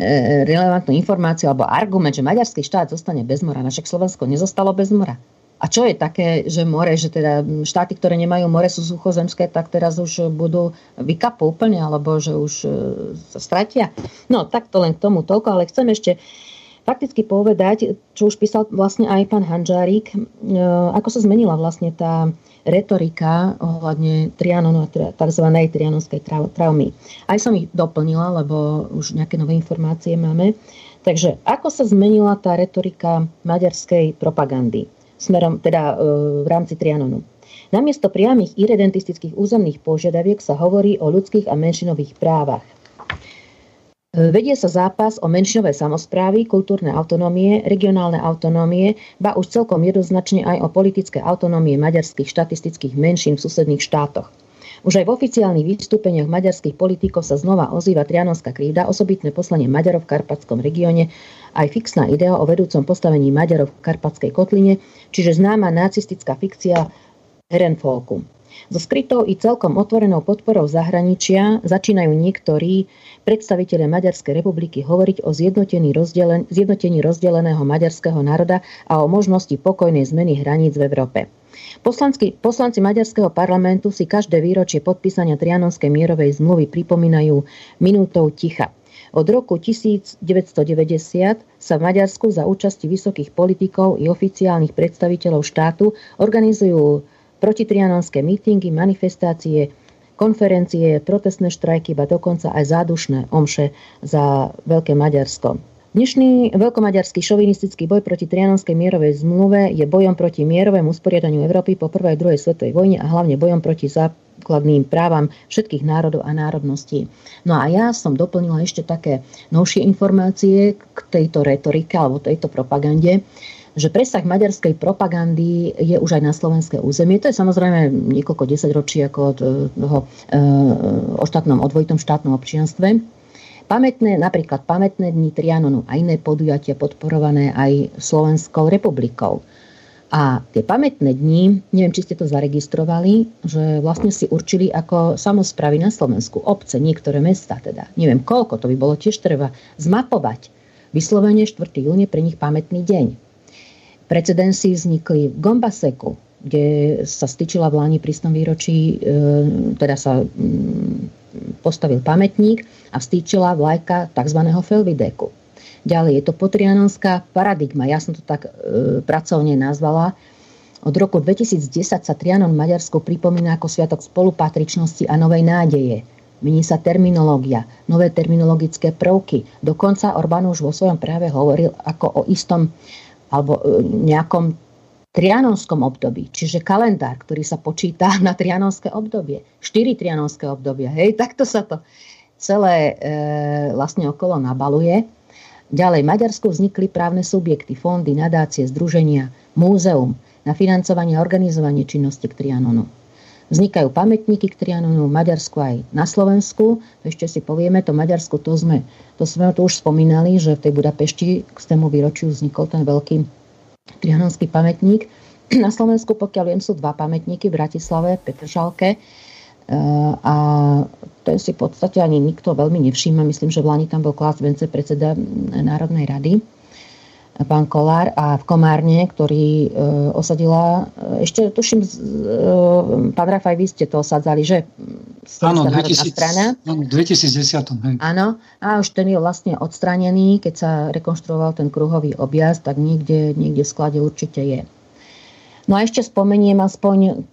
e, relevantnú informáciu alebo argument, že maďarský štát zostane bez mora. Však Slovensko nezostalo bez mora. A čo je také, že more, že teda štáty, ktoré nemajú more, sú suchozemské, tak teraz už budú vykapú úplne, alebo že už sa stratia. No, tak to len k tomu toľko, ale chcem ešte fakticky povedať, čo už písal vlastne aj pán Hanžárik, ako sa zmenila vlastne tá retorika ohľadne Trianonu a tzv. Trianonskej traumy. Aj som ich doplnila, lebo už nejaké nové informácie máme. Takže ako sa zmenila tá retorika maďarskej propagandy smerom, teda e, v rámci Trianonu. Namiesto priamých iredentistických územných požiadaviek sa hovorí o ľudských a menšinových právach. E, vedie sa zápas o menšinové samosprávy, kultúrne autonómie, regionálne autonómie, ba už celkom jednoznačne aj o politické autonómie maďarských štatistických menšín v susedných štátoch. Už aj v oficiálnych vystúpeniach maďarských politikov sa znova ozýva trianonská krída, osobitné poslanie Maďarov v karpatskom regióne, aj fixná idea o vedúcom postavení Maďarov v karpatskej kotline, čiže známa nacistická fikcia Herrenfolku. So skrytou i celkom otvorenou podporou zahraničia začínajú niektorí predstavitelia Maďarskej republiky hovoriť o zjednotení, rozdelen- zjednotení rozdeleného maďarského národa a o možnosti pokojnej zmeny hraníc v Európe. Poslanci, poslanci maďarského parlamentu si každé výročie podpísania Trianonskej mierovej zmluvy pripomínajú minútou ticha. Od roku devätnásť deväťdesiat sa v Maďarsku za účasti vysokých politikov i oficiálnych predstaviteľov štátu organizujú protitrianonské mítingy, manifestácie, konferencie, protestné štrajky, ba dokonca aj zádušné omše za Veľké Maďarsko. Dnešný veľkomaďarský šovinistický boj proti Trianonskej mierovej zmluve je bojom proti mierovému usporiadaniu Európy po prvej a druhej svetovej vojne a hlavne bojom proti základným právam všetkých národov a národností. No a ja som doplnila ešte také novšie informácie k tejto retorike alebo tejto propagande, že presah maďarskej propagandy je už aj na slovenské územie. To je samozrejme niekoľko desaťročí ako toho, o štátnom odvojitom štátnom občianstve. Pamätné, napríklad pamätné dni Trianonu a iné podujatia podporované aj Slovenskou republikou. A tie pamätné dni, neviem, či ste to zaregistrovali, že vlastne si určili ako samosprávy na Slovensku, obce, niektoré mesta teda. Neviem, koľko, to by bolo tiež treba zmapovať. Vyslovene štvrtého júna pre nich pamätný deň. Precedensy vznikli v Gombaseku, kde sa stýčila v Lani pri stom výročí, e, teda sa... Mm, postavil pamätník a vstýčila vlajka tzv. Felvideku. Ďalej je to potrianonská paradigma. Ja som to tak e, pracovne nazvala. Od roku dvetisícdesať sa Trianon v Maďarsku pripomína ako sviatok spolupatričnosti a novej nádeje. Mení sa terminológia, nové terminologické prvky. Dokonca Orbán už vo svojom práve hovoril ako o istom alebo nejakom trianonskom období. Čiže kalendár, ktorý sa počíta na trianonské obdobie. Štyri trianonské obdobia. Hej, takto sa to celé e, vlastne okolo nabaluje. Ďalej, v Maďarsku vznikli právne subjekty, fondy, nadácie, združenia, múzeum na financovanie a organizovanie činnosti k Trianonu. Vznikajú pamätníky k Trianonu v Maďarsku aj na Slovensku. Ešte si povieme, to Maďarsku, to sme, to sme tu už spomínali, že v tej Budapešti k stému výročiu vznikol ten veľký trianonský pamätník. Na Slovensku, pokiaľ viem, sú dva pamätníky v Bratislave, Petržalke. A ten si v podstate ani nikto veľmi nevšíma. Myslím, že v Lani tam bol Kláš Vence, predseda Národnej rady, pán Kolár, a v Komárne, ktorý e, osadila, ešte tuším, e, pán Rafaj, vy ste to osadzali, že? Áno, v dvetisícdesať. Áno, a už ten je vlastne odstranený, keď sa rekonštruoval ten kruhový objazd, tak niekde, niekde v sklade určite je. No a ešte spomeniem aspoň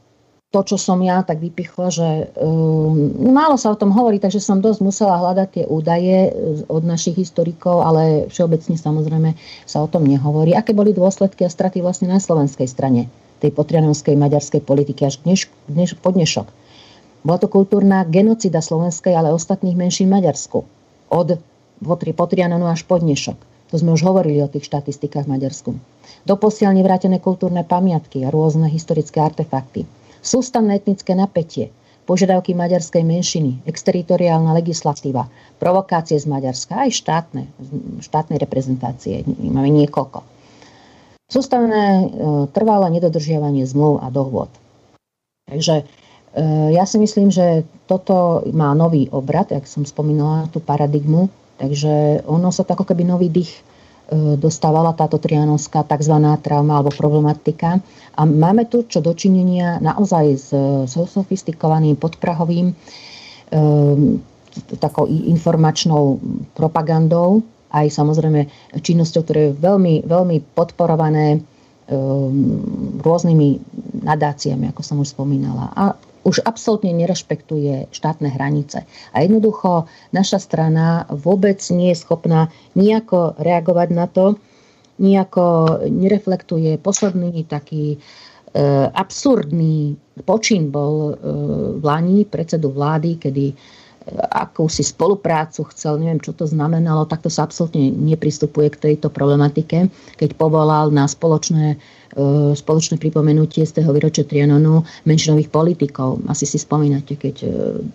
to, čo som ja tak vypichla, že um, málo sa o tom hovorí, takže som dosť musela hľadať tie údaje od našich historikov, ale všeobecne samozrejme sa o tom nehovorí. Aké boli dôsledky a straty vlastne na slovenskej strane tej potrianonskej maďarskej politiky až dneš, dneš, podnešok? Bola to kultúrna genocida slovenskej, ale ostatných menšín Maďarsku. Od Potrianonu až podnešok. To sme už hovorili o tých štatistikách v Maďarsku. Doposiaľ nevrátené kultúrne pamiatky a rôzne historické artefakty. Sústavné etnické napätie, požiadavky maďarskej menšiny, exteritoriálna legislatíva, provokácie z Maďarska, aj štátne, štátne reprezentácie, máme niekoľko. Sústavné trvalé nedodržiavanie zmluv a dohôd. Takže ja si myslím, že toto má nový obrat, jak som spomínala, tú paradigmu, takže ono sa tak ako keby nový dých dostávala táto trianonská tzv. Trauma alebo problematika. A máme tu čo dočinenia naozaj s sofistikovaným, podprahovým um, takou informačnou propagandou, aj samozrejme činnosťou, ktoré je veľmi, veľmi podporované um, rôznymi nadáciami, ako som už spomínala. A už absolútne nerešpektuje štátne hranice. A jednoducho naša strana vôbec nie je schopná nejako reagovať na to, nejako nereflektuje. Posledný taký e, absurdný počin bol e, v Lani predsedu vlády, kedy e, akúsi spoluprácu chcel, neviem, čo to znamenalo, takto sa absolútne nepristupuje k tejto problematike, keď povolal na spoločné spoločné pripomenutie z toho výročia Trianonu menšinových politikov. Asi si spomínate, keď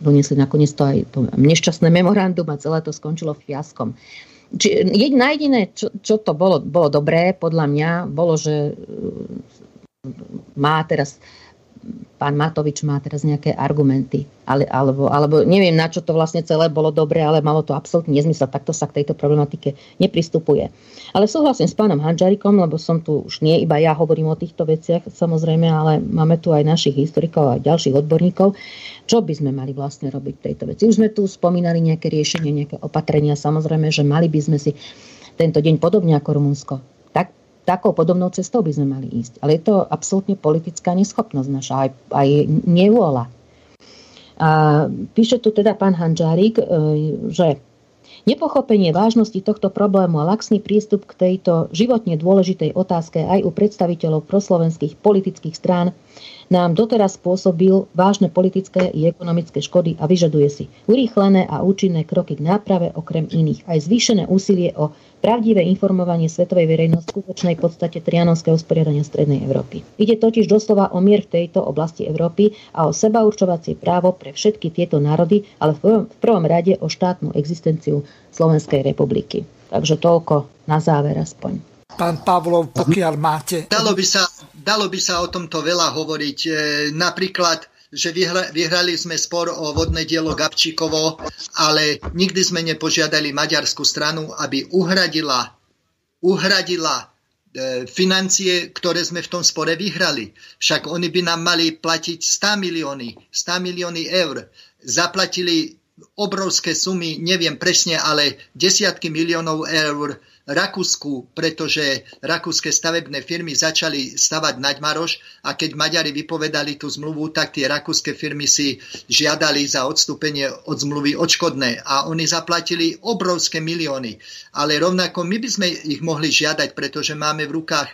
doniesli nakoniec to aj to nešťastné memorandum a celé to skončilo fiaskom. Čiže jedna jediné, čo, čo to bolo, bolo dobré, podľa mňa, bolo, že má teraz pán Matovič má teraz nejaké argumenty. Ale, alebo, alebo neviem, na čo to vlastne celé bolo dobre, ale malo to absolútne nezmysel. Takto sa k tejto problematike nepristupuje. Ale súhlasím s pánom Hanžarikom, lebo som tu už nie iba ja hovorím o týchto veciach, samozrejme, ale máme tu aj našich historikov a ďalších odborníkov. Čo by sme mali vlastne robiť v tejto veci? Už sme tu spomínali nejaké riešenie, nejaké opatrenia. Samozrejme, že mali by sme si tento deň podobne ako Rumunsko. Tak takou podobnou cestou by sme mali ísť. Ale je to absolútne politická neschopnosť naša, aj, aj nevôľa. A píše tu teda pán Hanžárik, že nepochopenie vážnosti tohto problému a laxný prístup k tejto životne dôležitej otázke aj u predstaviteľov proslovenských politických strán nám doteraz spôsobil vážne politické i ekonomické škody a vyžaduje si urýchlené a účinné kroky k náprave, okrem iných aj zvýšené úsilie o pravdivé informovanie svetovej verejnosti o skutočnej podstate trianonského usporiadania Strednej Európy. Ide totiž doslova o mier v tejto oblasti Európy a o sebaurčovacie právo pre všetky tieto národy, ale v prvom, v prvom rade o štátnu existenciu Slovenskej republiky. Takže toľko na záver aspoň. Pán Pavlov, pokiaľ máte... Dalo by sa, dalo by sa o tomto veľa hovoriť. E, napríklad, že vyhra, vyhrali sme spor o vodné dielo Gabčíkovo, ale nikdy sme nepožiadali maďarskú stranu, aby uhradila, uhradila e, financie, ktoré sme v tom spore vyhrali. Však oni by nám mali platiť sto milióny eur. Zaplatili obrovské sumy, neviem presne, ale desiatky miliónov eur Rakúsku, pretože rakúske stavebné firmy začali stavať Nagymaros a keď Maďari vypovedali tú zmluvu, tak tie rakúske firmy si žiadali za odstúpenie od zmluvy odškodné a oni zaplatili obrovské milióny. Ale rovnako my by sme ich mohli žiadať, pretože máme v rukách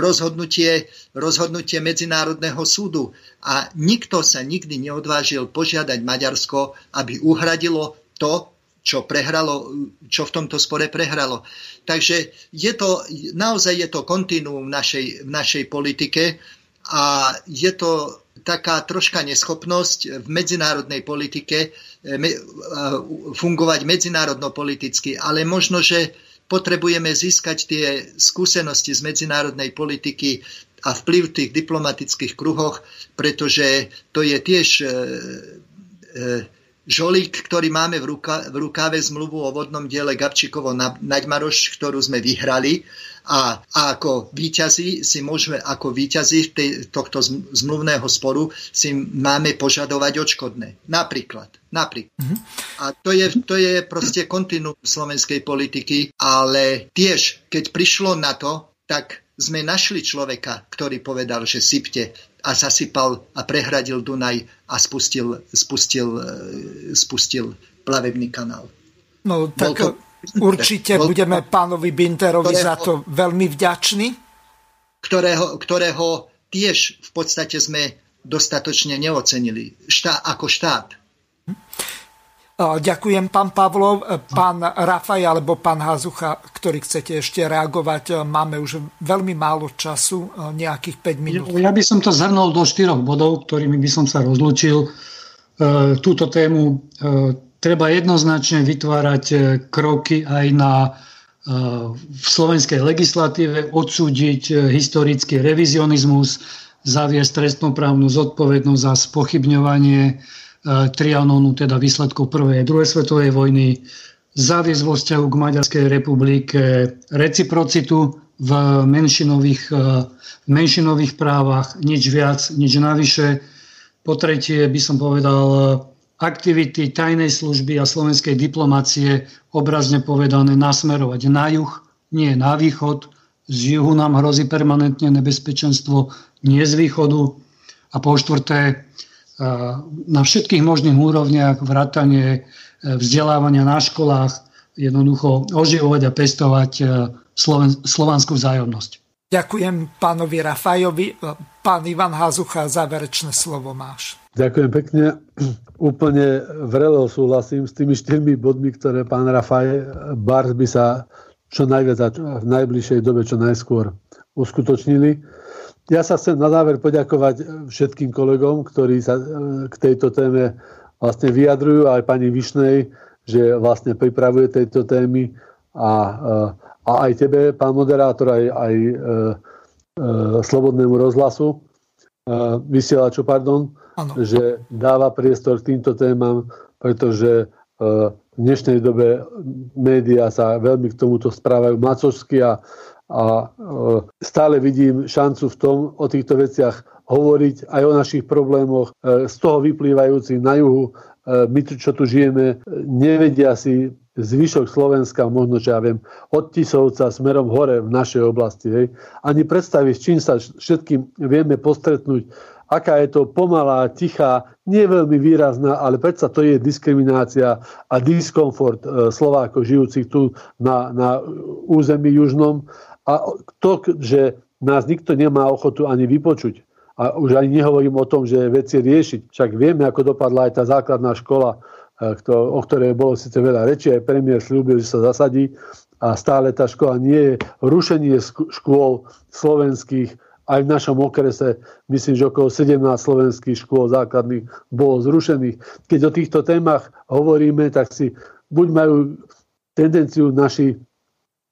rozhodnutie, rozhodnutie Medzinárodného súdu a nikto sa nikdy neodvážil požiadať Maďarsko, aby uhradilo to, čo prehralo, čo v tomto spore prehralo. Takže je to, naozaj je to kontinuum v našej, v našej politike a je to taká troška neschopnosť v medzinárodnej politike fungovať medzinárodno-politicky, ale možno, že potrebujeme získať tie skúsenosti z medzinárodnej politiky a vplyv v tých diplomatických kruhoch, pretože to je tiež e, e, žolík, ktorý máme v, ruka, v rukáve zmluvu o vodnom diele Gabčíkovo-Nagymaros, ktorú sme vyhrali a, a ako víťazi si môžeme, ako víťazi tej, tohto zmluvného sporu si máme požadovať odškodné. Napríklad. napríklad. Mm-hmm. A to je, to je proste kontinuum slovenskej politiky, ale tiež, keď prišlo na to, tak sme našli človeka, ktorý povedal, že sypte, a zasypal a prehradil Dunaj a spustil, spustil, spustil plavebný kanál. No tak to, určite bol, budeme pánovi Binterovi ktorého, za to veľmi vďační. Ktorého, ktorého tiež v podstate sme dostatočne neocenili štá, ako štát. Ďakujem, pán Pavlov. Pán Rafaj alebo pán Hazucha, ktorý chcete ešte reagovať, máme už veľmi málo času, nejakých päť minút. Ja by som to zhrnul do štyroch bodov, ktorými by som sa rozlúčil. Túto tému treba jednoznačne vytvárať kroky aj na v slovenskej legislatíve, odsúdiť historický revizionizmus, zaviesť trestnoprávnu zodpovednosť za spochybňovanie Trianonu, teda výsledkov prvej a druhej svetovej vojny, zaviesť vo vzťahu k Maďarskej republike reciprocitu v menšinových, v menšinových právach, nič viac, nič navyše. Po tretie by som povedal aktivity tajnej služby a slovenskej diplomacie, obrazne povedané, nasmerovať na juh, nie na východ. Z juhu nám hrozí permanentne nebezpečenstvo, nie z východu. A po štvrté, na všetkých možných úrovniach vrátane vzdelávania na školách, jednoducho oživovať a pestovať sloven- slovanskú vzájomnosť. Ďakujem pánovi Rafajovi. Pán Ivan Hazucha, záverečné slovo máš. Ďakujem pekne. Úplne vrelo súhlasím s tými štyrmi bodmi, ktoré pán Rafaj, Bars by sa čo najviac a v najbližšej dobe čo najskôr uskutočnili. Ja sa chcem na záver poďakovať všetkým kolegom, ktorí sa k tejto téme vlastne vyjadrujú, aj pani Višnej, že vlastne pripravuje tejto témy a, a aj tebe, pán moderátor, aj, aj e, e, Slobodnému rozhlasu, e, vysielaču, pardon, ano. Že dáva priestor k týmto témam, pretože e, v dnešnej dobe médiá sa veľmi k tomuto správajú macošsky a a stále vidím šancu v tom o týchto veciach hovoriť aj o našich problémoch z toho vyplývajúcich na juhu. My, čo tu žijeme, nevedia si zvyšok Slovenska, možno, čo ja viem, od Tisovca smerom hore v našej oblasti. Hej. Ani predstaviť, s čím sa všetkým vieme postretnúť, aká je to pomalá, tichá, nie veľmi výrazná, ale predsa to je diskriminácia a diskomfort Slovákov žijúcich tu na, na území južnom. A to, že nás nikto nemá ochotu ani vypočuť. A už ani nehovorím o tom, že veci riešiť. Však vieme, ako dopadla aj tá základná škola, o ktorej bolo síce veľa rečí, aj premiér sľúbil, že sa zasadí. A stále tá škola nie je. Rušenie škôl slovenských, aj v našom okrese, myslím, že okolo sedemnásť slovenských škôl základných bolo zrušených. Keď o týchto témach hovoríme, tak si buď majú tendenciu naši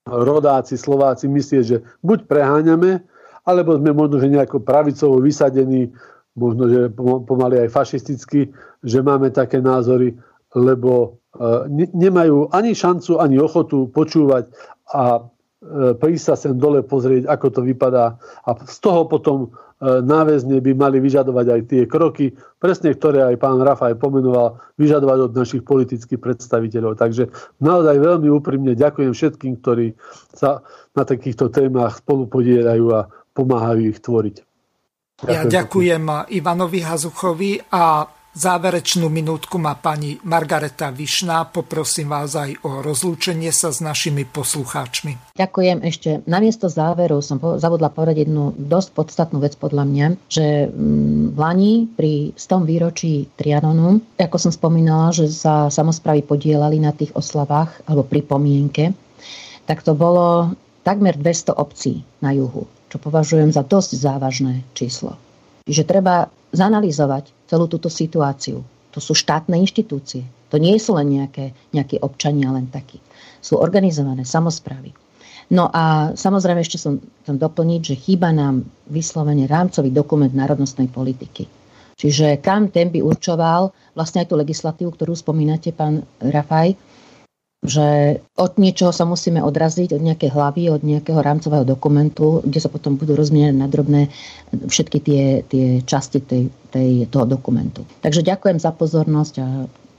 rodáci, Slováci myslieť, že buď preháňame, alebo sme možno, že nejako pravicovo vysadení, možno, že pomaly aj fašisticky, že máme také názory, lebo ne- nemajú ani šancu, ani ochotu počúvať a prísť sa sem dole pozrieť, ako to vypadá a z toho potom náväzne by mali vyžadovať aj tie kroky, presne ktoré aj pán Rafaj pomenoval, vyžadovať od našich politických predstaviteľov. Takže naozaj veľmi úprimne ďakujem všetkým, ktorí sa na takýchto témach spolupodielajú a pomáhajú ich tvoriť. Ďakujem. Ja ďakujem Ivanovi Hazuchovi a záverečnú minútku má pani Margareta Višná. Poprosím vás aj o rozlúčenie sa s našimi poslucháčmi. Ďakujem ešte. Namiesto záveru som zabudla povedať jednu dosť podstatnú vec podľa mňa, že v Lani pri stom výročí Trianonu, ako som spomínala, že sa samosprávy podielali na tých oslavách alebo pripomienke, tak to bolo takmer dvesto obcí na juhu, čo považujem za dosť závažné číslo. Čiže treba zanalizovať celú túto situáciu. To sú štátne inštitúcie. To nie sú len nejaké, nejaké občania, len takí. Sú organizované samosprávy. No a samozrejme ešte som chcem doplniť, že chýba nám vyslovene rámcový dokument národnostnej politiky. Čiže kam ten by určoval vlastne aj tú legislatívu, ktorú spomínate, pán Rafaj, že od niečoho sa musíme odraziť, od nejakej hlavy, od nejakého rámcového dokumentu, kde sa potom budú rozmieniať na drobné všetky tie, tie časti tej, tej, toho dokumentu. Takže ďakujem za pozornosť a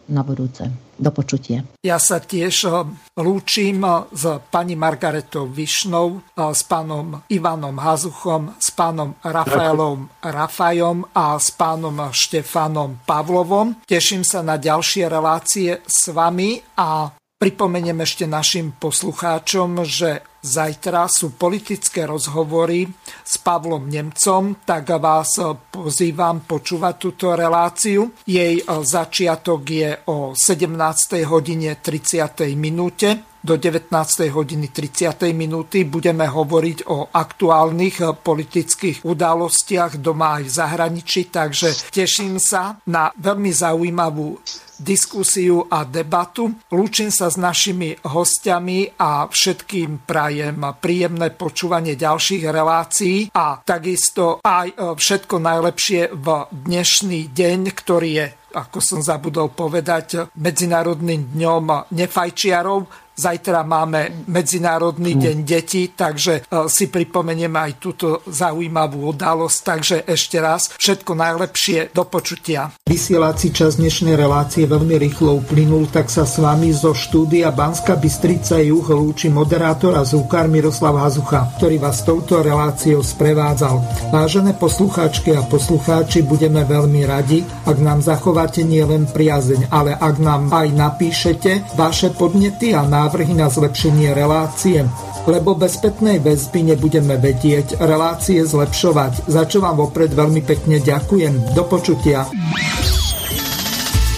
na budúce. Do počutia. Ja sa tiež lúčim s pani Margaretou Višnou, s pánom Ivanom Hazuchom, s pánom Rafaelom Rafajom a s pánom Štefanom Pavlovom. Teším sa na ďalšie relácie s vami a pripomeniem ešte našim poslucháčom, že zajtra sú politické rozhovory s Pavlom Nemcom, tak vás pozývam počúvať túto reláciu. Jej začiatok je o sedemnástej hodine tridsať minúte. Do devätnástej hodiny tridsať minúty budeme hovoriť o aktuálnych politických udalostiach doma aj v zahraničí, takže teším sa na veľmi zaujímavú diskusiu a debatu. Lúčim sa s našimi hostiami a všetkým prajem príjemné počúvanie ďalších relácií a takisto aj všetko najlepšie v dnešný deň, ktorý je, ako som zabudol povedať, Medzinárodným dňom nefajčiarov. Zajtra máme Medzinárodný deň detí, takže si pripomenieme aj túto zaujímavú udalosť. Takže ešte raz všetko najlepšie, do počutia. Vysielací čas dnešnej relácie veľmi rýchlo uplynul, tak sa s vami zo štúdia Banská Bystrica juh lúči moderátor a zvukár Miroslav Hazucha, ktorý vás touto reláciou sprevádzal. Vážené poslucháčky a poslucháči, budeme veľmi radi, ak nám zachováte nielen priazeň, ale ak nám aj napíšete vaše podnety a návrhy návrhy na zlepšenie relácie, lebo bez spätnej väzby nebudeme vedieť relácie zlepšovať, za čo vám vopred veľmi pekne ďakujem. Do počutia.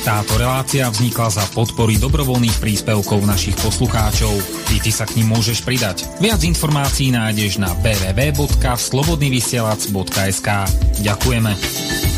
Táto relácia vznikla za podpory dobrovoľných príspevkov našich poslucháčov. I ty sa k nim môžeš pridať. Viac informácií nájdeš na w w w bodka slobodnyvysielac bodka es ka. Ďakujeme.